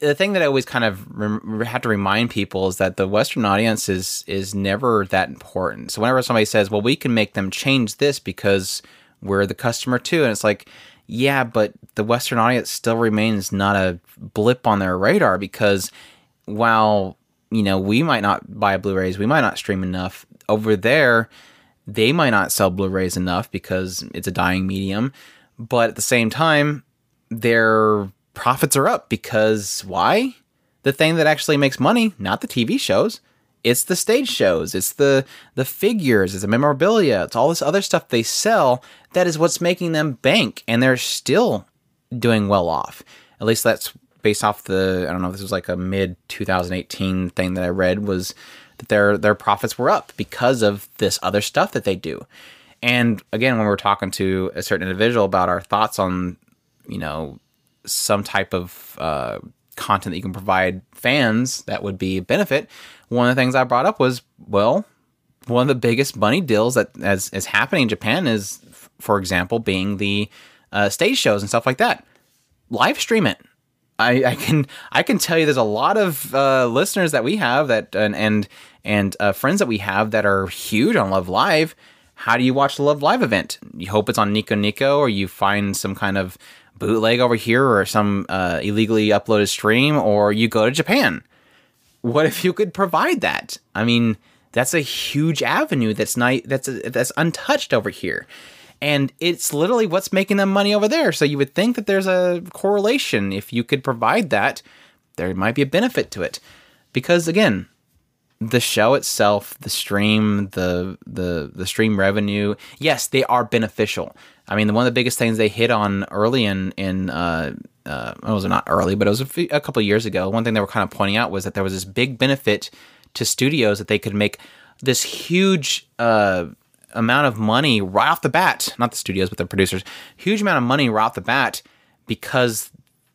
The thing that I always kind of have to remind people is that the Western audience is never that important. So whenever somebody says, well, we can make them change this because... we're the customer too. And it's like, yeah, but the Western audience still remains not a blip on their radar, because while, we might not buy Blu-rays, we might not stream enough over there. They might not sell Blu-rays enough because it's a dying medium. But at the same time, their profits are up, because why? The thing that actually makes money, not the TV shows. It's the stage shows, it's the figures, it's the memorabilia, it's all this other stuff they sell that is what's making them bank, and they're still doing well off. At least that's based off I don't know, this was like a mid-2018 thing that I read, was that their profits were up because of this other stuff that they do. And again, when we're talking to a certain individual about our thoughts on, some type of content that you can provide fans that would be a benefit, one of the things I brought up was, well, one of the biggest money deals that is happening in Japan is, for example, being the stage shows and stuff like that. Live stream it. I can tell you there's a lot of listeners that we have that and friends that we have that are huge on Love Live. How do you watch the Love Live event? You hope it's on Nico Nico, or you find some kind of bootleg over here, or some illegally uploaded stream, or you go to Japan. What if you could provide that? I mean, that's a huge avenue that's untouched over here. And it's literally what's making them money over there. So you would think that there's a correlation. If you could provide that, there might be a benefit to it. Because again, the show itself, the stream, the stream revenue, yes, they are beneficial. I mean, one of the biggest things they hit on early it was not early, but it was a couple of years ago. One thing they were kind of pointing out was that there was this big benefit to studios that they could make this huge amount of money right off the bat. Not the studios, but the producers. Huge amount of money right off the bat because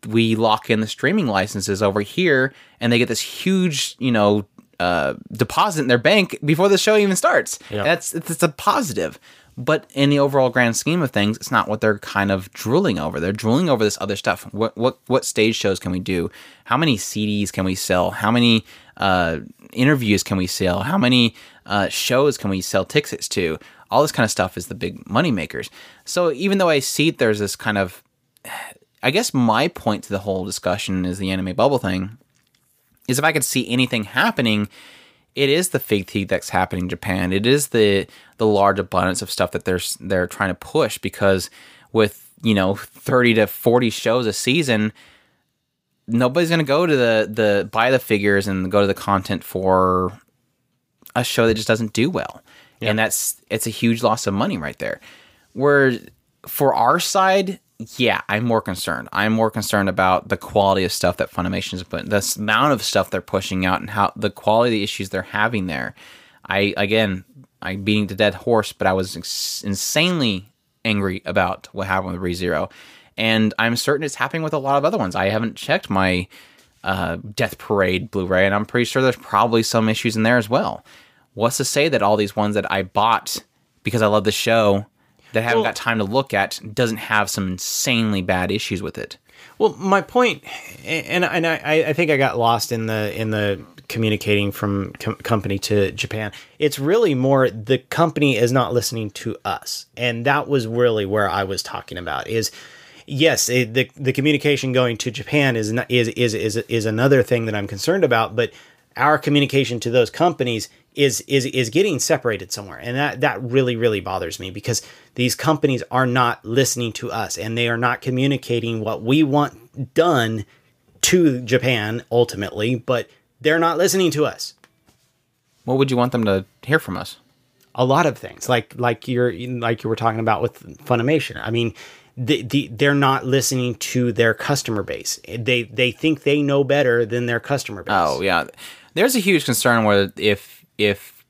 we lock in the streaming licenses over here, and they get this huge, deposit in their bank before the show even starts. Yeah. It's a positive, but in the overall grand scheme of things, it's not what they're kind of drooling over. They're drooling over this other stuff. What stage shows can we do? How many CDs can we sell? How many interviews can we sell? How many shows can we sell tickets to? All this kind of stuff is the big money makers. So even though I see there's this kind of, I guess my point to the whole discussion is the anime bubble thing. Is if I could see anything happening, it is the fig tea that's happening in Japan. It is the large abundance of stuff that they're trying to push, because with 30 to 40 shows a season, nobody's going to go to the buy the figures and go to the content for a show that just doesn't do well. Yeah. And it's a huge loss of money right there. Where for our side, yeah, I'm more concerned. I'm more concerned about the quality of stuff that Funimation is putting, the amount of stuff they're pushing out, and how the quality of the issues they're having there. I'm beating the dead horse, but I was insanely angry about what happened with Re:Zero, and I'm certain it's happening with a lot of other ones. I haven't checked my Death Parade Blu-ray, and I'm pretty sure there's probably some issues in there as well. What's to say that all these ones that I bought because I love the show, that I haven't got time to look at, doesn't have some insanely bad issues with it? Well, my point, and I think I got lost in the communicating from company to Japan. It's really more the company is not listening to us, and that was really where I was talking about. Is yes, the communication going to Japan is another thing that I'm concerned about, but our communication to those companies is getting separated somewhere. And that really, really bothers me, because these companies are not listening to us, and they are not communicating what we want done to Japan ultimately, but they're not listening to us. What would you want them to hear from us? A lot of things, like you were talking about with Funimation. I mean, they're not listening to their customer base. They think they know better than their customer base. Oh, yeah. There's a huge concern where if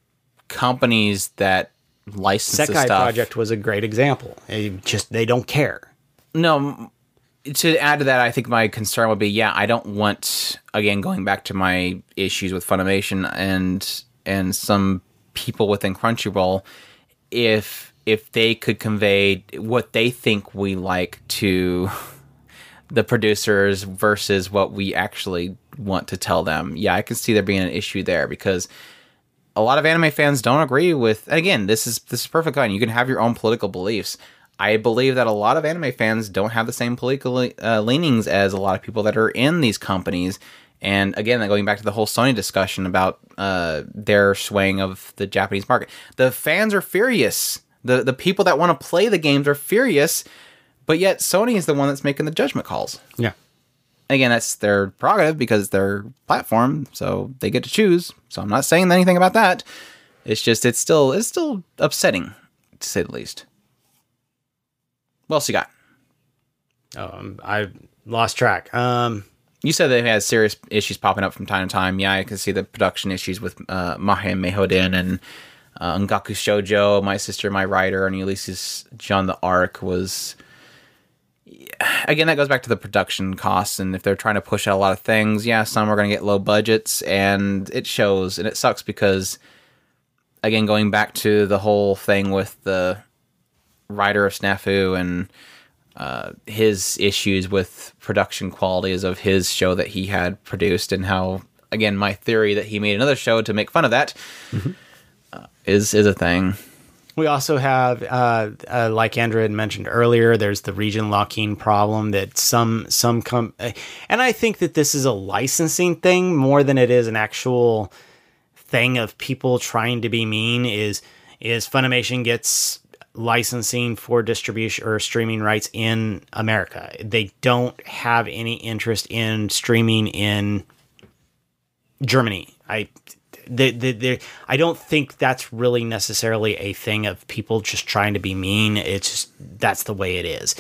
companies that license the stuff... Sekai Project was a great example. They don't care. No, to add to that, I think my concern would be, I don't want, again, going back to my issues with Funimation and some people within Crunchyroll, if they could convey what they think we like to the producers versus what we actually want to tell them. Yeah, I can see there being an issue there, because a lot of anime fans don't agree with, and again, this is perfectly fine. You can have your own political beliefs. I believe that a lot of anime fans don't have the same political leanings as a lot of people that are in these companies. And again, going back to the whole Sony discussion about their swaying of the Japanese market. The fans are furious. The people that want to play the games are furious, but yet Sony is the one that's making the judgment calls. Yeah. Again, that's their prerogative because their platform, so they get to choose. So I'm not saying anything about that. It's just it's still upsetting, to say the least. What else you got? Oh, I lost track. You said they had serious issues popping up from time to time. Yeah, I can see the production issues with Mahe and Mehoden and Ngaku Shoujo, My Sister, My Rider, and Ulysses John the Ark was... Again, that goes back to the production costs, and if they're trying to push out a lot of things, some are going to get low budgets, and it shows, and it sucks because, again, going back to the whole thing with the writer of Snafu and his issues with production qualities of his show that he had produced, and how, again, my theory that he made another show to make fun of that is a thing. We also have, like Andrea had mentioned earlier, there's the region locking problem that and I think that this is a licensing thing more than it is an actual thing of people trying to be mean. Is Funimation gets licensing for distribution or streaming rights in America. They don't have any interest in streaming in Germany. I don't think that's really necessarily a thing of people just trying to be mean. It's just, that's the way it is.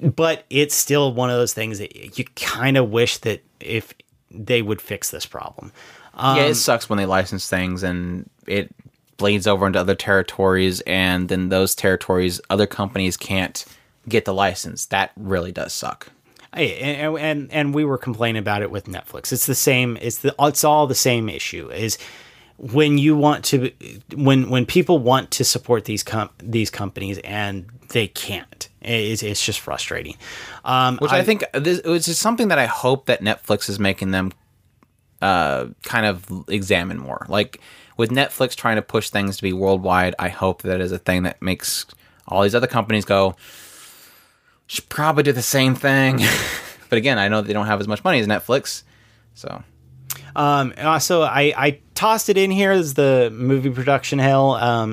But it's still one of those things that you kind of wish that if they would fix this problem. Yeah, it sucks when they license things and it bleeds over into other territories, and then those territories, other companies can't get the license. That really does suck. And we were complaining about it with Netflix. It's the same. It's all the same issue. Is when you want to when people want to support these companies and they can't. It's just frustrating. Which I think this is something that I hope that Netflix is making them kind of examine more. Like with Netflix trying to push things to be worldwide, I hope that is a thing that makes all these other companies go, should probably do the same thing. But again, I know they don't have as much money as Netflix. So, and also I tossed it in here as the movie production hell,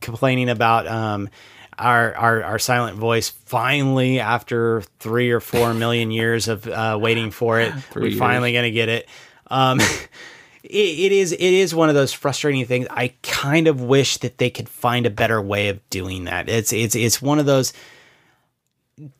complaining about, our silent voice. Finally, after 3 or 4 million years of, waiting for it, we're finally going to get it. It is one of those frustrating things. I kind of wish that they could find a better way of doing that. It's one of those,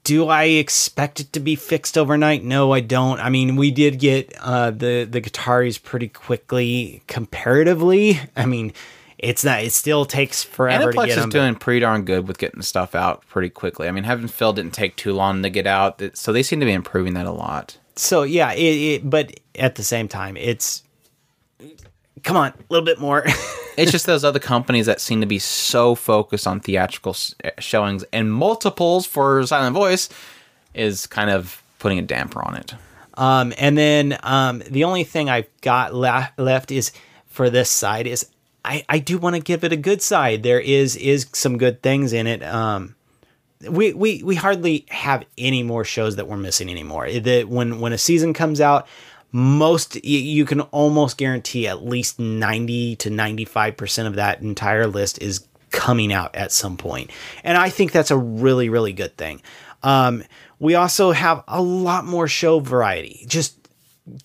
do I expect it to be fixed overnight? No, I don't. I mean, we did get the Qataris pretty quickly comparatively. I mean, it's not. It still takes forever to get them. Aniplex is doing pretty darn good with getting stuff out pretty quickly. I mean, Heaven Fell didn't take too long to get out, so they seem to be improving that a lot. So, yeah, but at the same time, it's... Come on, a little bit more. It's just those other companies that seem to be so focused on theatrical showings and multiples for silent voice is kind of putting a damper on it. And then the only thing I've got left is for this side is I do want to give it a good side. There is some good things in it. We hardly have any more shows that we're missing anymore. When a season comes out, most, you can almost guarantee at least 90 to 95% of that entire list is coming out at some point. And I think that's a really, really good thing. We also have a lot more show variety, just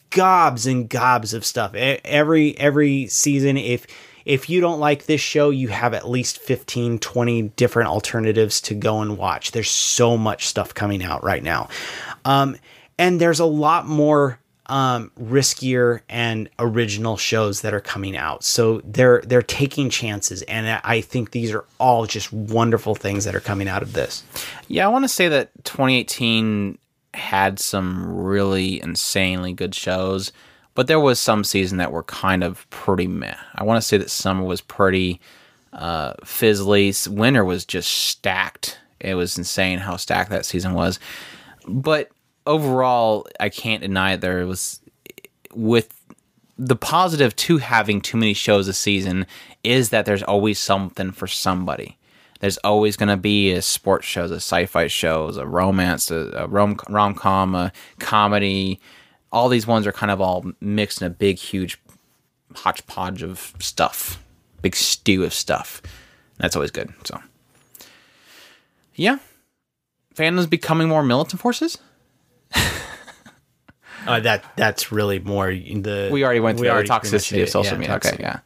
gobs and gobs of stuff. Every season, if you don't like this show, you have at least 15, 20 different alternatives to go and watch. There's so much stuff coming out right now. And there's a lot more riskier and original shows that are coming out. So they're taking chances. And I think these are all just wonderful things that are coming out of this. Yeah. I want to say that 2018 had some really insanely good shows, but there was some season that were kind of pretty meh. I want to say that summer was pretty, fizzly. Winter was just stacked. It was insane how stacked that season was. But overall, I can't deny there was, with the positive to having too many shows a season, is that there's always something for somebody. There's always going to be a sports shows, a sci-fi shows, a romance, a rom-com, a comedy. All these ones are kind of all mixed in a big, huge hodgepodge of stuff, big stew of stuff. That's always good. So, yeah, fandom's becoming more militant forces. That's really more the... We already went through the toxicity of social media. Toxic. Okay, yeah.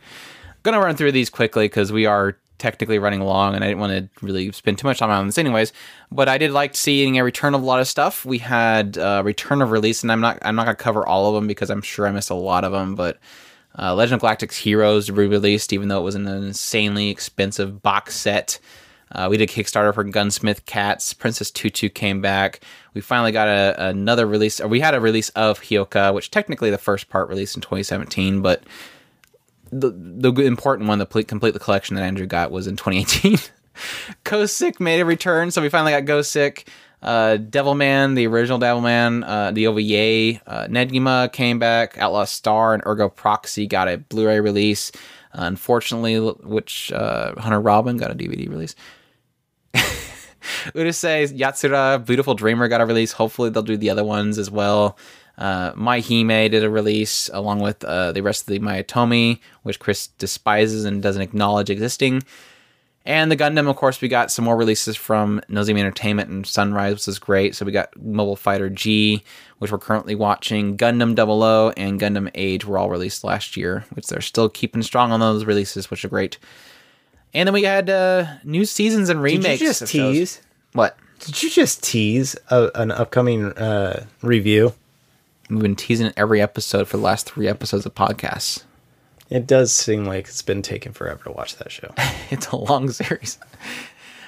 Going to run through these quickly because we are technically running long and I didn't want to really spend too much time on this anyways. But I did like seeing a return of a lot of stuff. We had return of release, and I'm not going to cover all of them because I'm sure I missed a lot of them, but Legend of Galactic's Heroes re-released, even though it was an insanely expensive box set. We did Kickstarter for Gunsmith Cats. Princess Tutu came back. We finally got another release. Or we had a release of Hioka, which technically the first part released in 2017, but the important one, the complete the collection that Andrew got, was in 2018. Go Sick made a return, so we finally got Go Sick. Devilman, the original Devilman, the OVA, Negima came back. Outlaw Star and Ergo Proxy got a Blu-ray release. Unfortunately, which Hunter Robin got a DVD release. Urusei, Yatsura, Beautiful Dreamer got a release. Hopefully they'll do the other ones as well. My Hime did a release along with the rest of the My Atomi, which Chris despises and doesn't acknowledge existing. And the Gundam, of course, we got some more releases from Nozomi Entertainment and Sunrise, which is great. So we got Mobile Fighter G, which we're currently watching. Gundam 00 and Gundam Age were all released last year, which they're still keeping strong on those releases, which are great. And then we had new seasons and remakes. Did you just tease? Shows. What? Did you just tease an upcoming review? We've been teasing it every episode for the last 3 episodes of podcasts. It does seem like it's been taking forever to watch that show. It's a long series.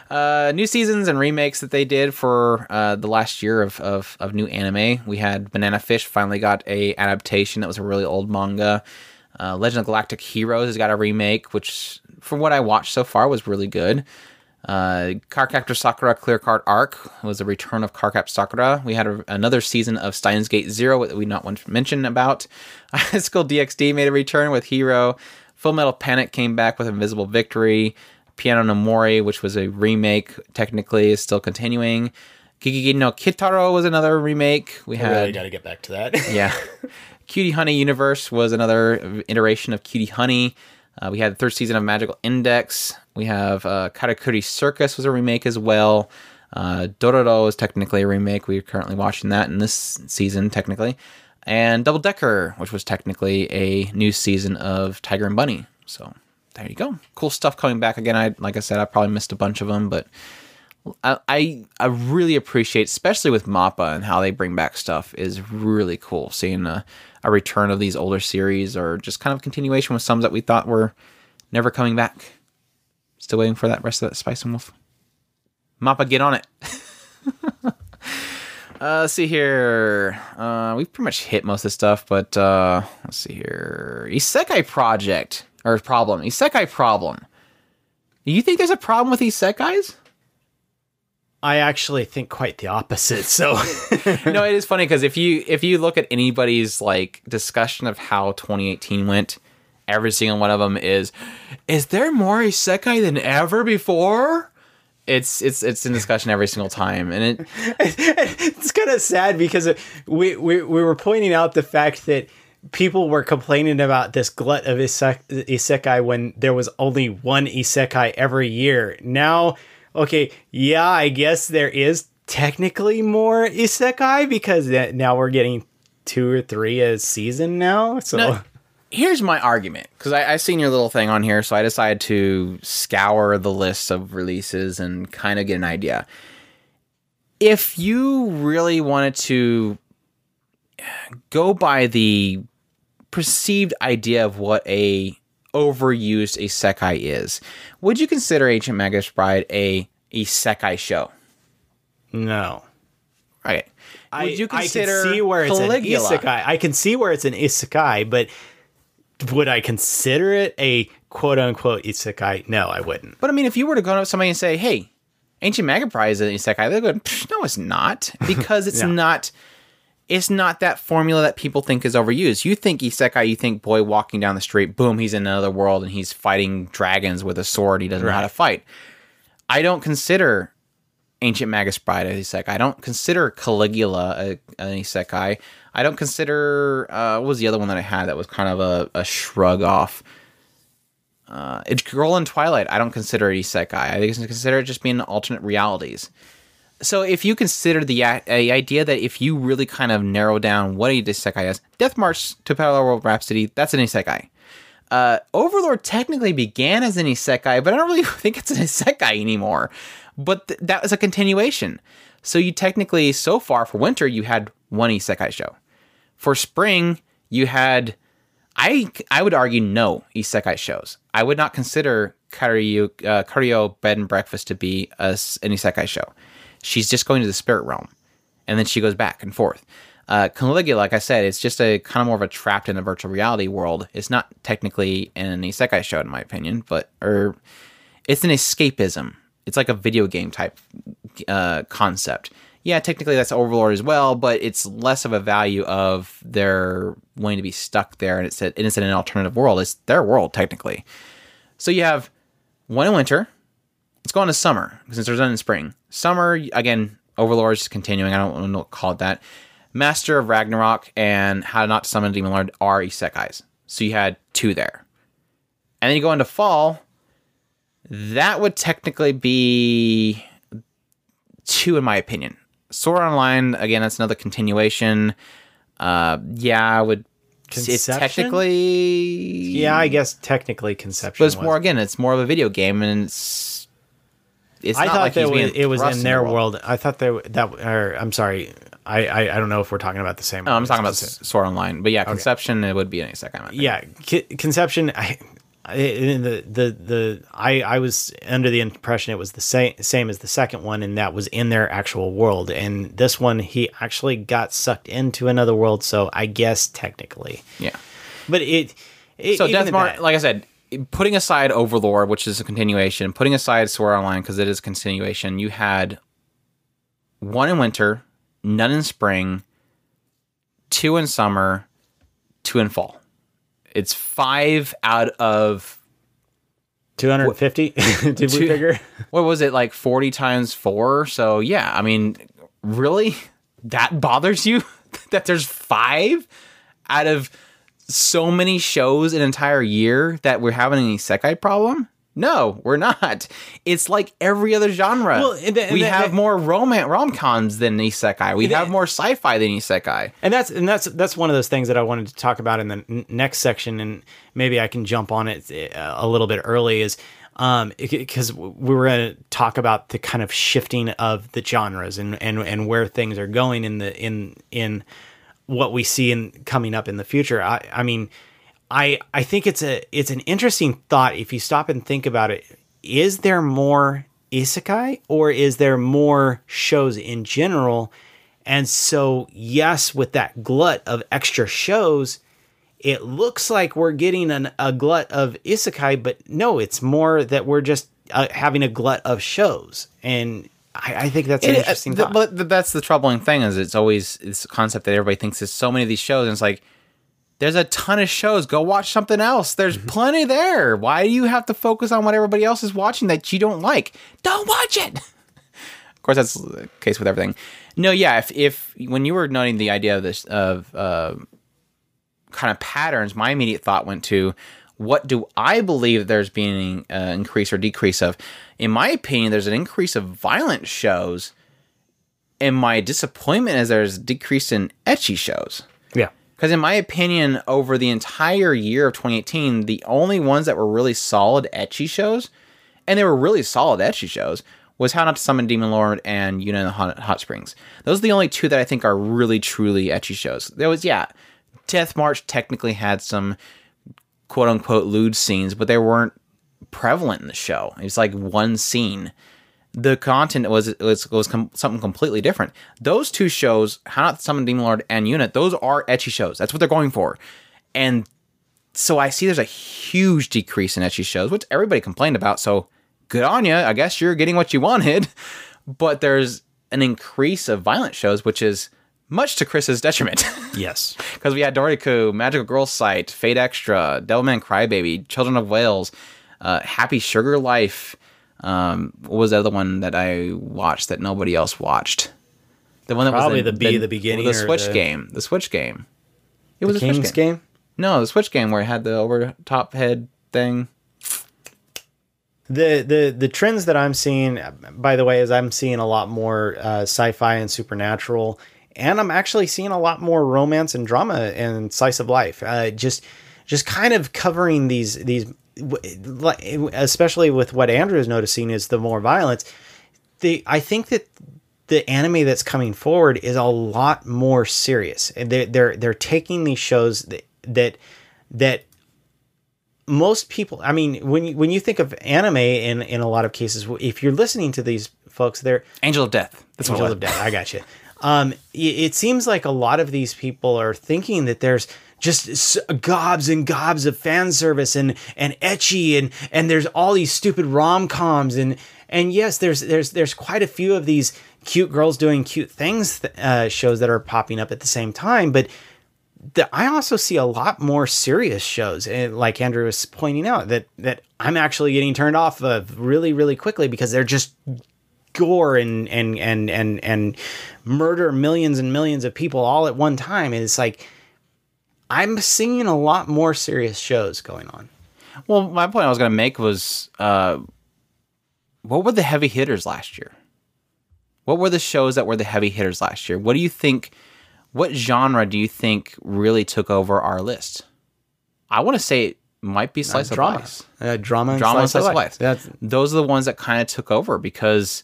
New seasons and remakes that they did for the last year of new anime. We had Banana Fish finally got a adaptation that was a really old manga. Legend of Galactic Heroes has got a remake, which from what I watched so far was really good. Cardcaptor Sakura Clear Card Arc was a return of Cardcaptor Sakura. We had another season of Steins Gate 0 that we not want to mention about. High School DxD made a return with Hero. Full Metal Panic came back with Invisible Victory. Piano no Mori, which was a remake, technically is still continuing. Gigigi no Kitaro was another remake. I really got to get back to that. Yeah. Cutie Honey Universe was another iteration of Cutie Honey. We had the third season of Magical Index. We have Katakuri Circus was a remake as well. Dororo is technically a remake. We're currently watching that in this season, technically. And Double Decker, which was technically a new season of Tiger and Bunny. So there you go. Cool stuff coming back. Again, I probably missed a bunch of them, but I really appreciate, especially with Mappa and how they bring back stuff, is really cool. Seeing a return of these older series or just kind of continuation with some that we thought were never coming back. Still waiting for that rest of that Spice and Wolf. Mappa, get on it. Let's see here. We've pretty much hit most of this stuff, but let's see here. Isekai Problem. Do you think there's a problem with Isekais? I actually think quite the opposite. So no, it is funny because if you look at anybody's like discussion of how 2018 went, every single one of them is there more isekai than ever before? It's in discussion every single time, and it's kind of sad because we were pointing out the fact that people were complaining about this glut of isekai when there was only one isekai every year. Now. Okay, yeah, I guess there is technically more isekai because now we're getting 2 or 3 a season now. So now, here's my argument, because I seen your little thing on here, so I decided to scour the list of releases and kind of get an idea. If you really wanted to go by the perceived idea of what a overused isekai is, would you consider Ancient Magus Bride a isekai show? No. Right. Would you consider I can see where Caligula? It's an isekai. I can see where it's an isekai, but would I consider it a quote-unquote isekai? No, I wouldn't. But I mean, if you were to go up to somebody and say, hey, Ancient Magus Bride is an isekai, they'd go, no, it's not, because it's not... It's not that formula that people think is overused. You think isekai, you think boy walking down the street, boom, he's in another world and he's fighting dragons with a sword. He doesn't know how to fight. I don't consider Ancient Magus Bride an isekai. I don't consider Caligula an isekai. I don't consider... what was the other one that I had that was kind of a shrug off? It's Girl in Twilight. I don't consider it isekai. I consider it just being alternate realities. So if you consider the idea that if you really kind of narrow down what a isekai is, Death March to Parallel World Rhapsody, that's an isekai. Overlord technically began as an isekai, but I don't really think it's an isekai anymore. But that was a continuation. So you technically, so far for winter, you had one isekai show. For spring, you had, I would argue, no isekai shows. I would not consider Karyo Bed and Breakfast to be an isekai show. She's just going to the spirit realm, and then she goes back and forth. Caligula, like I said, it's just a kind of more of a trapped in a virtual reality world. It's not technically an isekai show, in my opinion, but it's an escapism. It's like a video game type concept. Yeah, technically that's Overlord as well, but it's less of a value of their wanting to be stuck there, and it's in an alternative world. It's their world, technically. So you have one in winter. Let's go on to summer, since there's none in spring. Summer, again, Overlord is continuing. I don't want to call it that. Master of Ragnarok and How Not to Summon a Demon Lord are isekais. So you had 2 there. And then you go into fall. That would technically be two, in my opinion. Sword Online, again, that's another continuation. Yeah, I would. Conception? It's technically... Yeah, I guess technically conception. But it's more, again, it's more of a video game, and it's I not thought like that was, it was in their world. I thought they that. Or, I'm sorry, I don't know if we're talking about the same. No, I'm talking about Sword Online, but yeah, conception. Okay. It would be any second. Yeah, conception. I was under the impression it was the same as the second one, and that was in their actual world. And this one, he actually got sucked into another world. So I guess technically, yeah. But it so Deathmark, like I said, putting aside Overlord, which is a continuation, putting aside Sword Online because it is a continuation. You had one in winter, none in spring, two in summer, two in fall. It's 5 out of 250. Did we figure? What was it, like 40 times 4? So yeah, I mean, really, that bothers you that there's 5 out of so many shows an entire year that we're having an isekai problem? No, we're not. It's like every other genre. Well, we have more rom-coms than isekai. We have more sci-fi than isekai. And that's one of those things that I wanted to talk about in the next section, and maybe I can jump on it a little bit early, is because we were going to talk about the kind of shifting of the genres and where things are going in what we see in coming up in the future. I think it's an interesting thought if you stop and think about it. Is there more isekai, or is there more shows in general? And so, yes, with that glut of extra shows, it looks like we're getting a glut of isekai, but no, it's more that we're just having a glut of shows. And I think that's an interesting thought. But that's the troubling thing, is it's always this concept that everybody thinks there's so many of these shows, and it's like, there's a ton of shows. Go watch something else. There's plenty there. Why do you have to focus on what everybody else is watching that you don't like? Don't watch it. Of course, that's the case with everything. No, yeah. If when you were noting the idea of this kind of patterns, my immediate thought went to, what do I believe there's being an increase or decrease of? In my opinion, there's an increase of violent shows, and my disappointment is there's a decrease in ecchi shows. Yeah. Because in my opinion, over the entire year of 2018, the only ones that were really solid ecchi shows, and they were really solid ecchi shows, was How Not to Summon Demon Lord and Yuna in the Hot Springs. Those are the only two that I think are really, truly ecchi shows. There was, yeah, Death March technically had some quote-unquote lewd scenes, but they weren't prevalent in the show. It's like one scene. The content was something completely different. Those two shows, How Not to Summon Demon Lord and Unit, those are ecchi shows. That's what they're going for. And so I see there's a huge decrease in ecchi shows, which everybody complained about. So good on you. I guess you're getting what you wanted. But there's an increase of violent shows, which is much to Chris's detriment. Yes. Because we had Doriku, Magical Girl Sight, Fate Extra, Devilman Crybaby, Children of Wales, Happy Sugar Life. What was the other one that I watched that nobody else watched? The one that probably was the beginning, the Switch game. The Switch game. It was the Switch game. No, the Switch game where it had the over top head thing. The trends that I'm seeing, by the way, is I'm seeing a lot more sci-fi and supernatural, and I'm actually seeing a lot more romance and drama and slice of life. Just kind of covering these. Especially with what Andrew is noticing is the more violence. I think that the anime that's coming forward is a lot more serious, and they're taking these shows that most people. I mean, when you think of anime, in a lot of cases, if you're listening to these folks, they're Angel of Death. That's Angel of Death. I got you. It seems like a lot of these people are thinking that there's just gobs and gobs of fan service and ecchi and there's all these stupid rom-coms and yes, there's quite a few of these cute girls doing cute things shows that are popping up at the same time, but I also see a lot more serious shows, and like Andrew was pointing out, that I'm actually getting turned off of really, really quickly because they're just gore and murder millions and millions of people all at one time, and it's like, I'm seeing a lot more serious shows going on. Well, my point I was going to make was what were the heavy hitters last year? What were the shows that were the heavy hitters last year? What do you think, what genre do you think really took over our list? I want to say it might be Slice of Life. Drama and Slice of Life. Those are the ones that kind of took over because,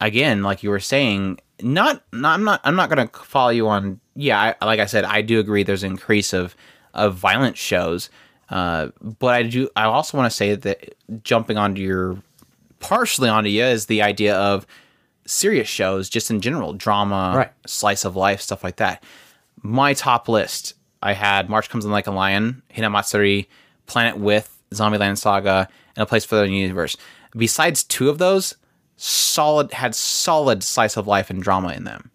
again, like you were saying, I'm not going to follow you on, like I said, I do agree there's an increase of violent shows, but I also want to say that jumping onto your, partially onto you is the idea of serious shows just in general, drama, right, slice of life, stuff like that. My top list, I had March Comes in Like a Lion, Hinamatsuri, Planet With, Zombieland Saga, and A Place Further in the Universe. Besides two of those, solid slice of life and drama in them.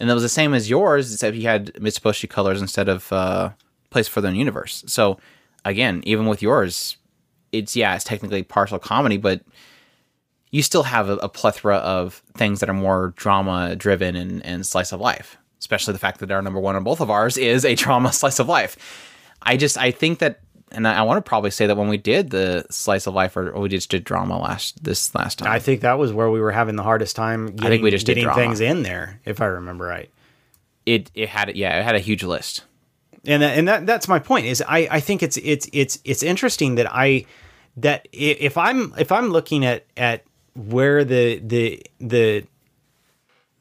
And that was the same as yours, except you had Mitsubishi Colors instead of Place Further in the Universe. So, again, even with yours, it's technically partial comedy, but you still have a plethora of things that are more drama-driven and slice of life. Especially the fact that our number one on both of ours is a drama slice of life. I think that, and I want to probably say that when we did the slice of life, or we just did drama this last time. I think that was where we were having the hardest time getting things in there, if I remember right. It had a huge list. And that's my point is I think it's interesting that if I'm looking at where the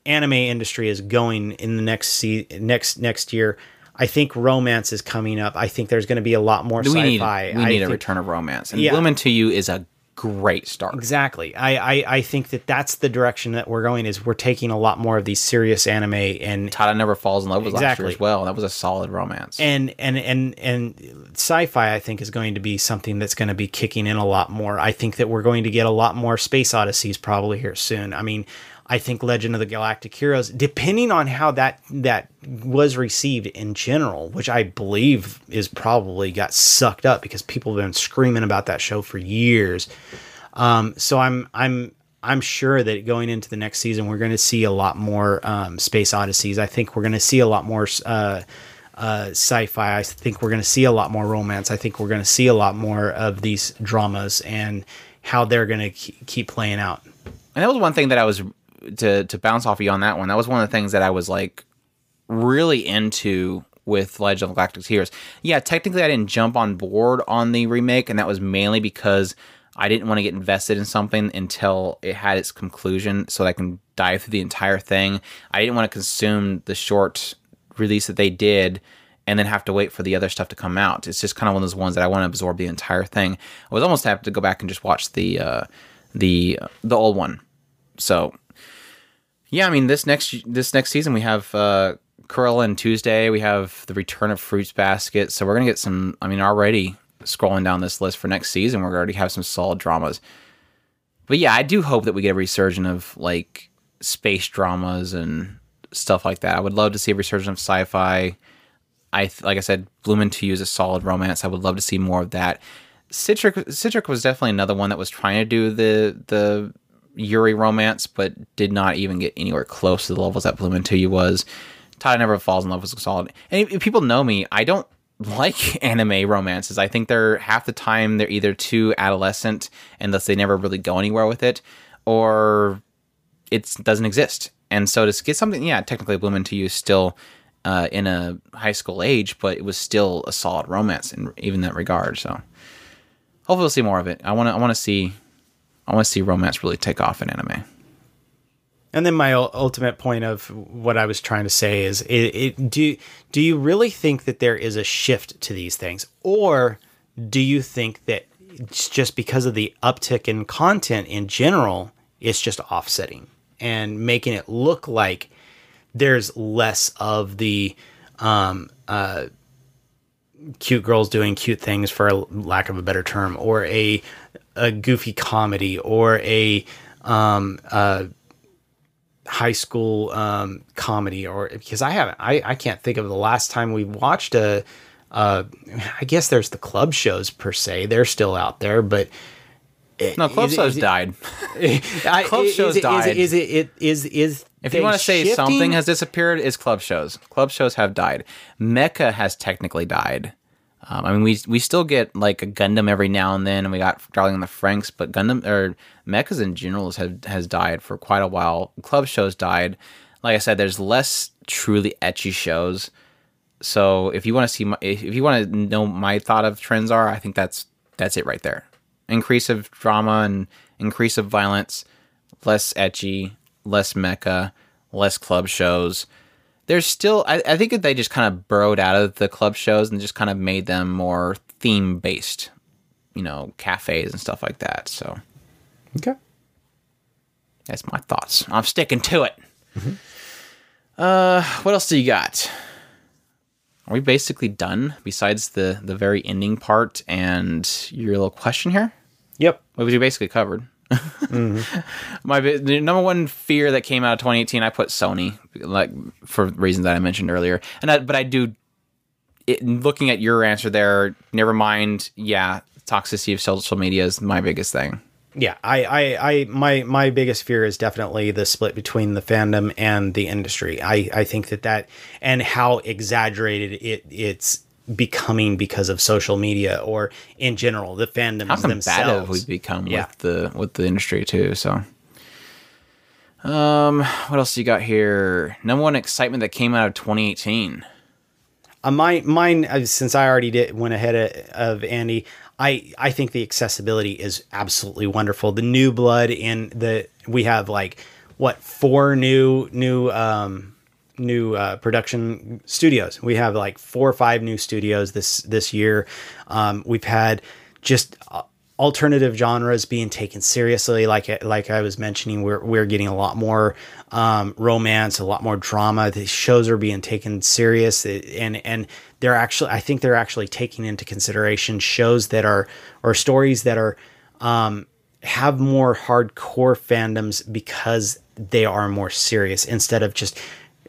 anime industry is going in the next year, I think romance is coming up. I think there's going to be a lot more sci-fi. We need a return of romance, and Bloom Into You is a great start. Exactly. I think that's the direction that we're going, is we're taking a lot more of these serious anime, and Tada Never Falls in Love was last year as well. That was a solid romance. And sci-fi, I think, is going to be something that's going to be kicking in a lot more. I think that we're going to get a lot more space odysseys probably here soon. I mean, I think Legend of the Galactic Heroes, depending on how that was received in general, which I believe is probably got sucked up because people have been screaming about that show for years. So I'm sure that going into the next season, we're going to see a lot more space odysseys. I think we're going to see a lot more sci-fi. I think we're going to see a lot more romance. I think we're going to see a lot more of these dramas and how they're going to keep playing out. And that was one thing that I was, to bounce off of you on that one, that was one of the things that I was like really into with Legend of Galactic Heroes. Yeah, technically I didn't jump on board on the remake, and that was mainly because I didn't want to get invested in something until it had its conclusion so that I can dive through the entire thing. I didn't want to consume the short release that they did and then have to wait for the other stuff to come out. It's just kind of one of those ones that I want to absorb the entire thing. I was almost happy to go back and just watch the old one. So yeah, I mean, this next season we have Curl and Tuesday. We have the return of Fruits Basket. So we're gonna get some. I mean, already scrolling down this list for next season, we're already have some solid dramas. But yeah, I do hope that we get a resurgence of like space dramas and stuff like that. I would love to see a resurgence of sci-fi. Like I said, Bloom Into You is a solid romance. I would love to see more of that. Citric was definitely another one that was trying to do the Yuri romance, but did not even get anywhere close to the levels that Bloom Into You was. Tada Never Falls in Love was solid. And if people know me, I don't like anime romances. I think they're half the time they're either too adolescent and thus they never really go anywhere with it, or it doesn't exist. And so to get something, technically Bloom Into You is still in a high school age, but it was still a solid romance in even that regard. So hopefully we'll see more of it. I want to see romance really take off in anime. And then my ultimate point of what I was trying to say is, do you really think that there is a shift to these things? Or do you think that it's just because of the uptick in content in general, it's just offsetting and making it look like there's less of the cute girls doing cute things, for lack of a better term, or a goofy comedy, or a high school comedy, or because I can't think of the last time we watched I guess there's the club shows per se. They're still out there, but club shows died. Club shows died. Is if you want to say shifting? Something has disappeared, is club shows. Club shows have died. Mecha has technically died. I mean, we still get like a Gundam every now and then, and we got Darling in the Franxx, but Gundam or mechas in general has died for quite a while. Club shows died. Like I said, there's less truly ecchi shows. So if you want to see, if you want to know my thought of trends are, I think that's it right there. Increase of drama and increase of violence, less ecchi, less mecha, less club shows. There's still, I think that they just kind of burrowed out of the club shows and just kind of made them more theme based, you know, cafes and stuff like that. So, okay, that's my thoughts. I'm sticking to it. Mm-hmm. What else do you got? Are we basically done besides the very ending part and your little question here? Yep, what was you basically covered? Mm-hmm. The number one fear that came out of 2018, I put Sony, like for reasons that I mentioned earlier. But looking at your answer there, never mind. Yeah, toxicity of social media is my biggest thing. Yeah, my biggest fear is definitely the split between the fandom and the industry. I think that and how exaggerated it's becoming because of social media, or in general the fandoms how themselves. How combative we've become with the industry too. So, what else you got here? Number one excitement that came out of 2018. Mine, since I already went ahead of Andy. I think the accessibility is absolutely wonderful. The new blood we have like what 4 new production studios. We have like 4 or 5 new studios this year. We've had just alternative genres being taken seriously. Like I was mentioning, we're getting a lot more romance, a lot more drama. The shows are being taken serious, and they're actually, I think they're actually taking into consideration shows that are, or stories that are have more hardcore fandoms because they are more serious instead of just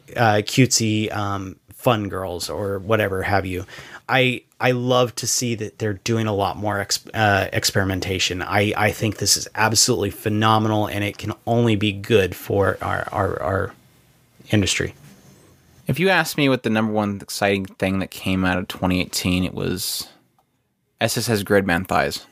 cutesy fun girls or whatever have you. I love to see that they're doing a lot more experimentation. I think this is absolutely phenomenal, and it can only be good for our industry. If you asked me what the number one exciting thing that came out of 2018, it was SSS Gridman thighs.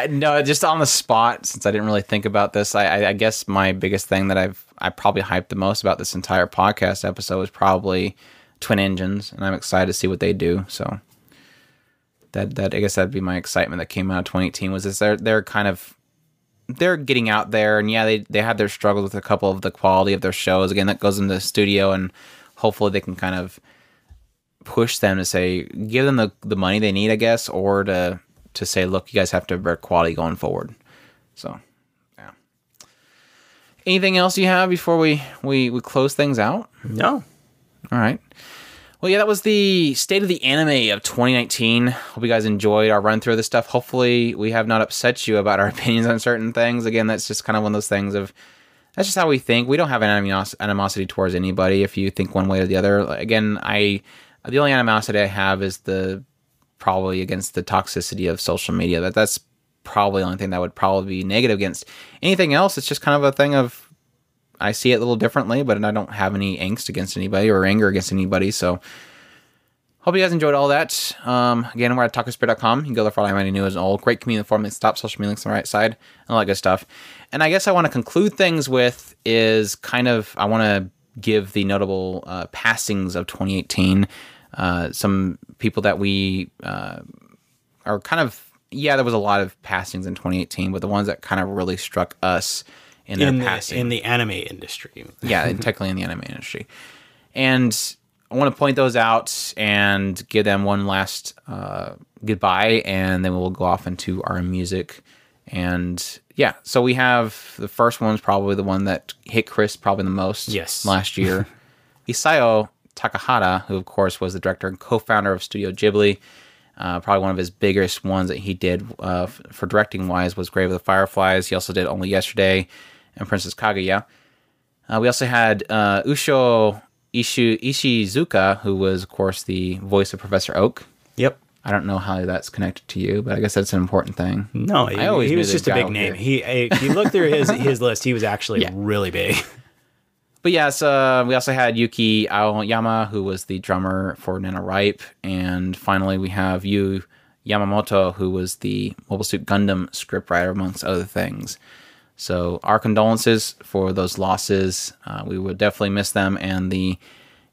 No, just on the spot, since I didn't really think about this, I guess my biggest thing that I probably hyped the most about this entire podcast episode was probably Twin Engines, and I'm excited to see what they do. So that I guess that'd be my excitement that came out of 2018 was they're getting out there, and yeah, they had their struggles with a couple of the quality of their shows. Again, that goes into the studio, and hopefully they can kind of push them to say, give them the money they need, I guess, or to say, look, you guys have to have better quality going forward. So, yeah. Anything else you have before we close things out? No. All right. Well, yeah, that was the state of the anime of 2019. Hope you guys enjoyed our run through of this stuff. Hopefully we have not upset you about our opinions on certain things. Again, that's just kind of one of those things of, that's just how we think. We don't have an animosity towards anybody if you think one way or the other. Again, the only animosity I have is probably against the toxicity of social media. That's probably the only thing that would probably be negative against. Anything else, it's just kind of a thing of, I see it a little differently, but I don't have any angst against anybody or anger against anybody. So hope you guys enjoyed all that. Again, we're at talkerspirit.com. You can go there for all my news and all. Great community forum links, top social media links on the right side, and all that good stuff. And I guess I want to conclude things with is kind of, I want to give the notable passings of 2018. Some people that we are kind of, yeah, there was a lot of passings in 2018, but the ones that kind of really struck us in their passing. In the anime industry. Yeah, technically in the anime industry. And I want to point those out and give them one last goodbye, and then we'll go off into our music. And yeah, so we have the first one's probably the one that hit Chris probably the most last year. Isao Takahata, who of course was the director and co-founder of Studio Ghibli, probably one of his biggest ones that he did for directing wise was Grave of the Fireflies. He also did Only Yesterday and Princess Kaguya. We also had Usho Ishizuka, who was of course the voice of Professor Oak. Yep. I don't know how that's connected to you, but I guess that's an important thing. No, he was just a big name. He looked through his list. He was actually really big. But yes, we also had Yuki Aoyama, who was the drummer for Nana Ripe. And finally, we have Yu Yamamoto, who was the Mobile Suit Gundam scriptwriter, amongst other things. So our condolences for those losses. We would definitely miss them. And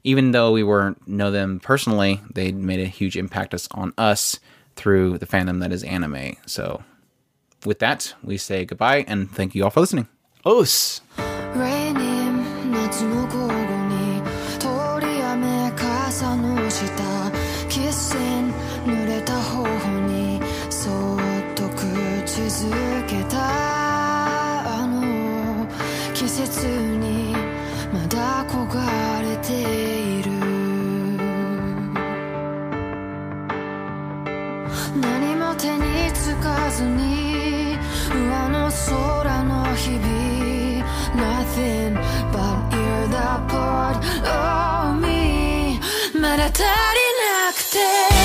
even though we weren't know them personally, they made a huge impact on us through the fandom that is anime. So with that, we say goodbye and thank you all for listening. Os! Nothing but you're the part of me. まだ足りなくて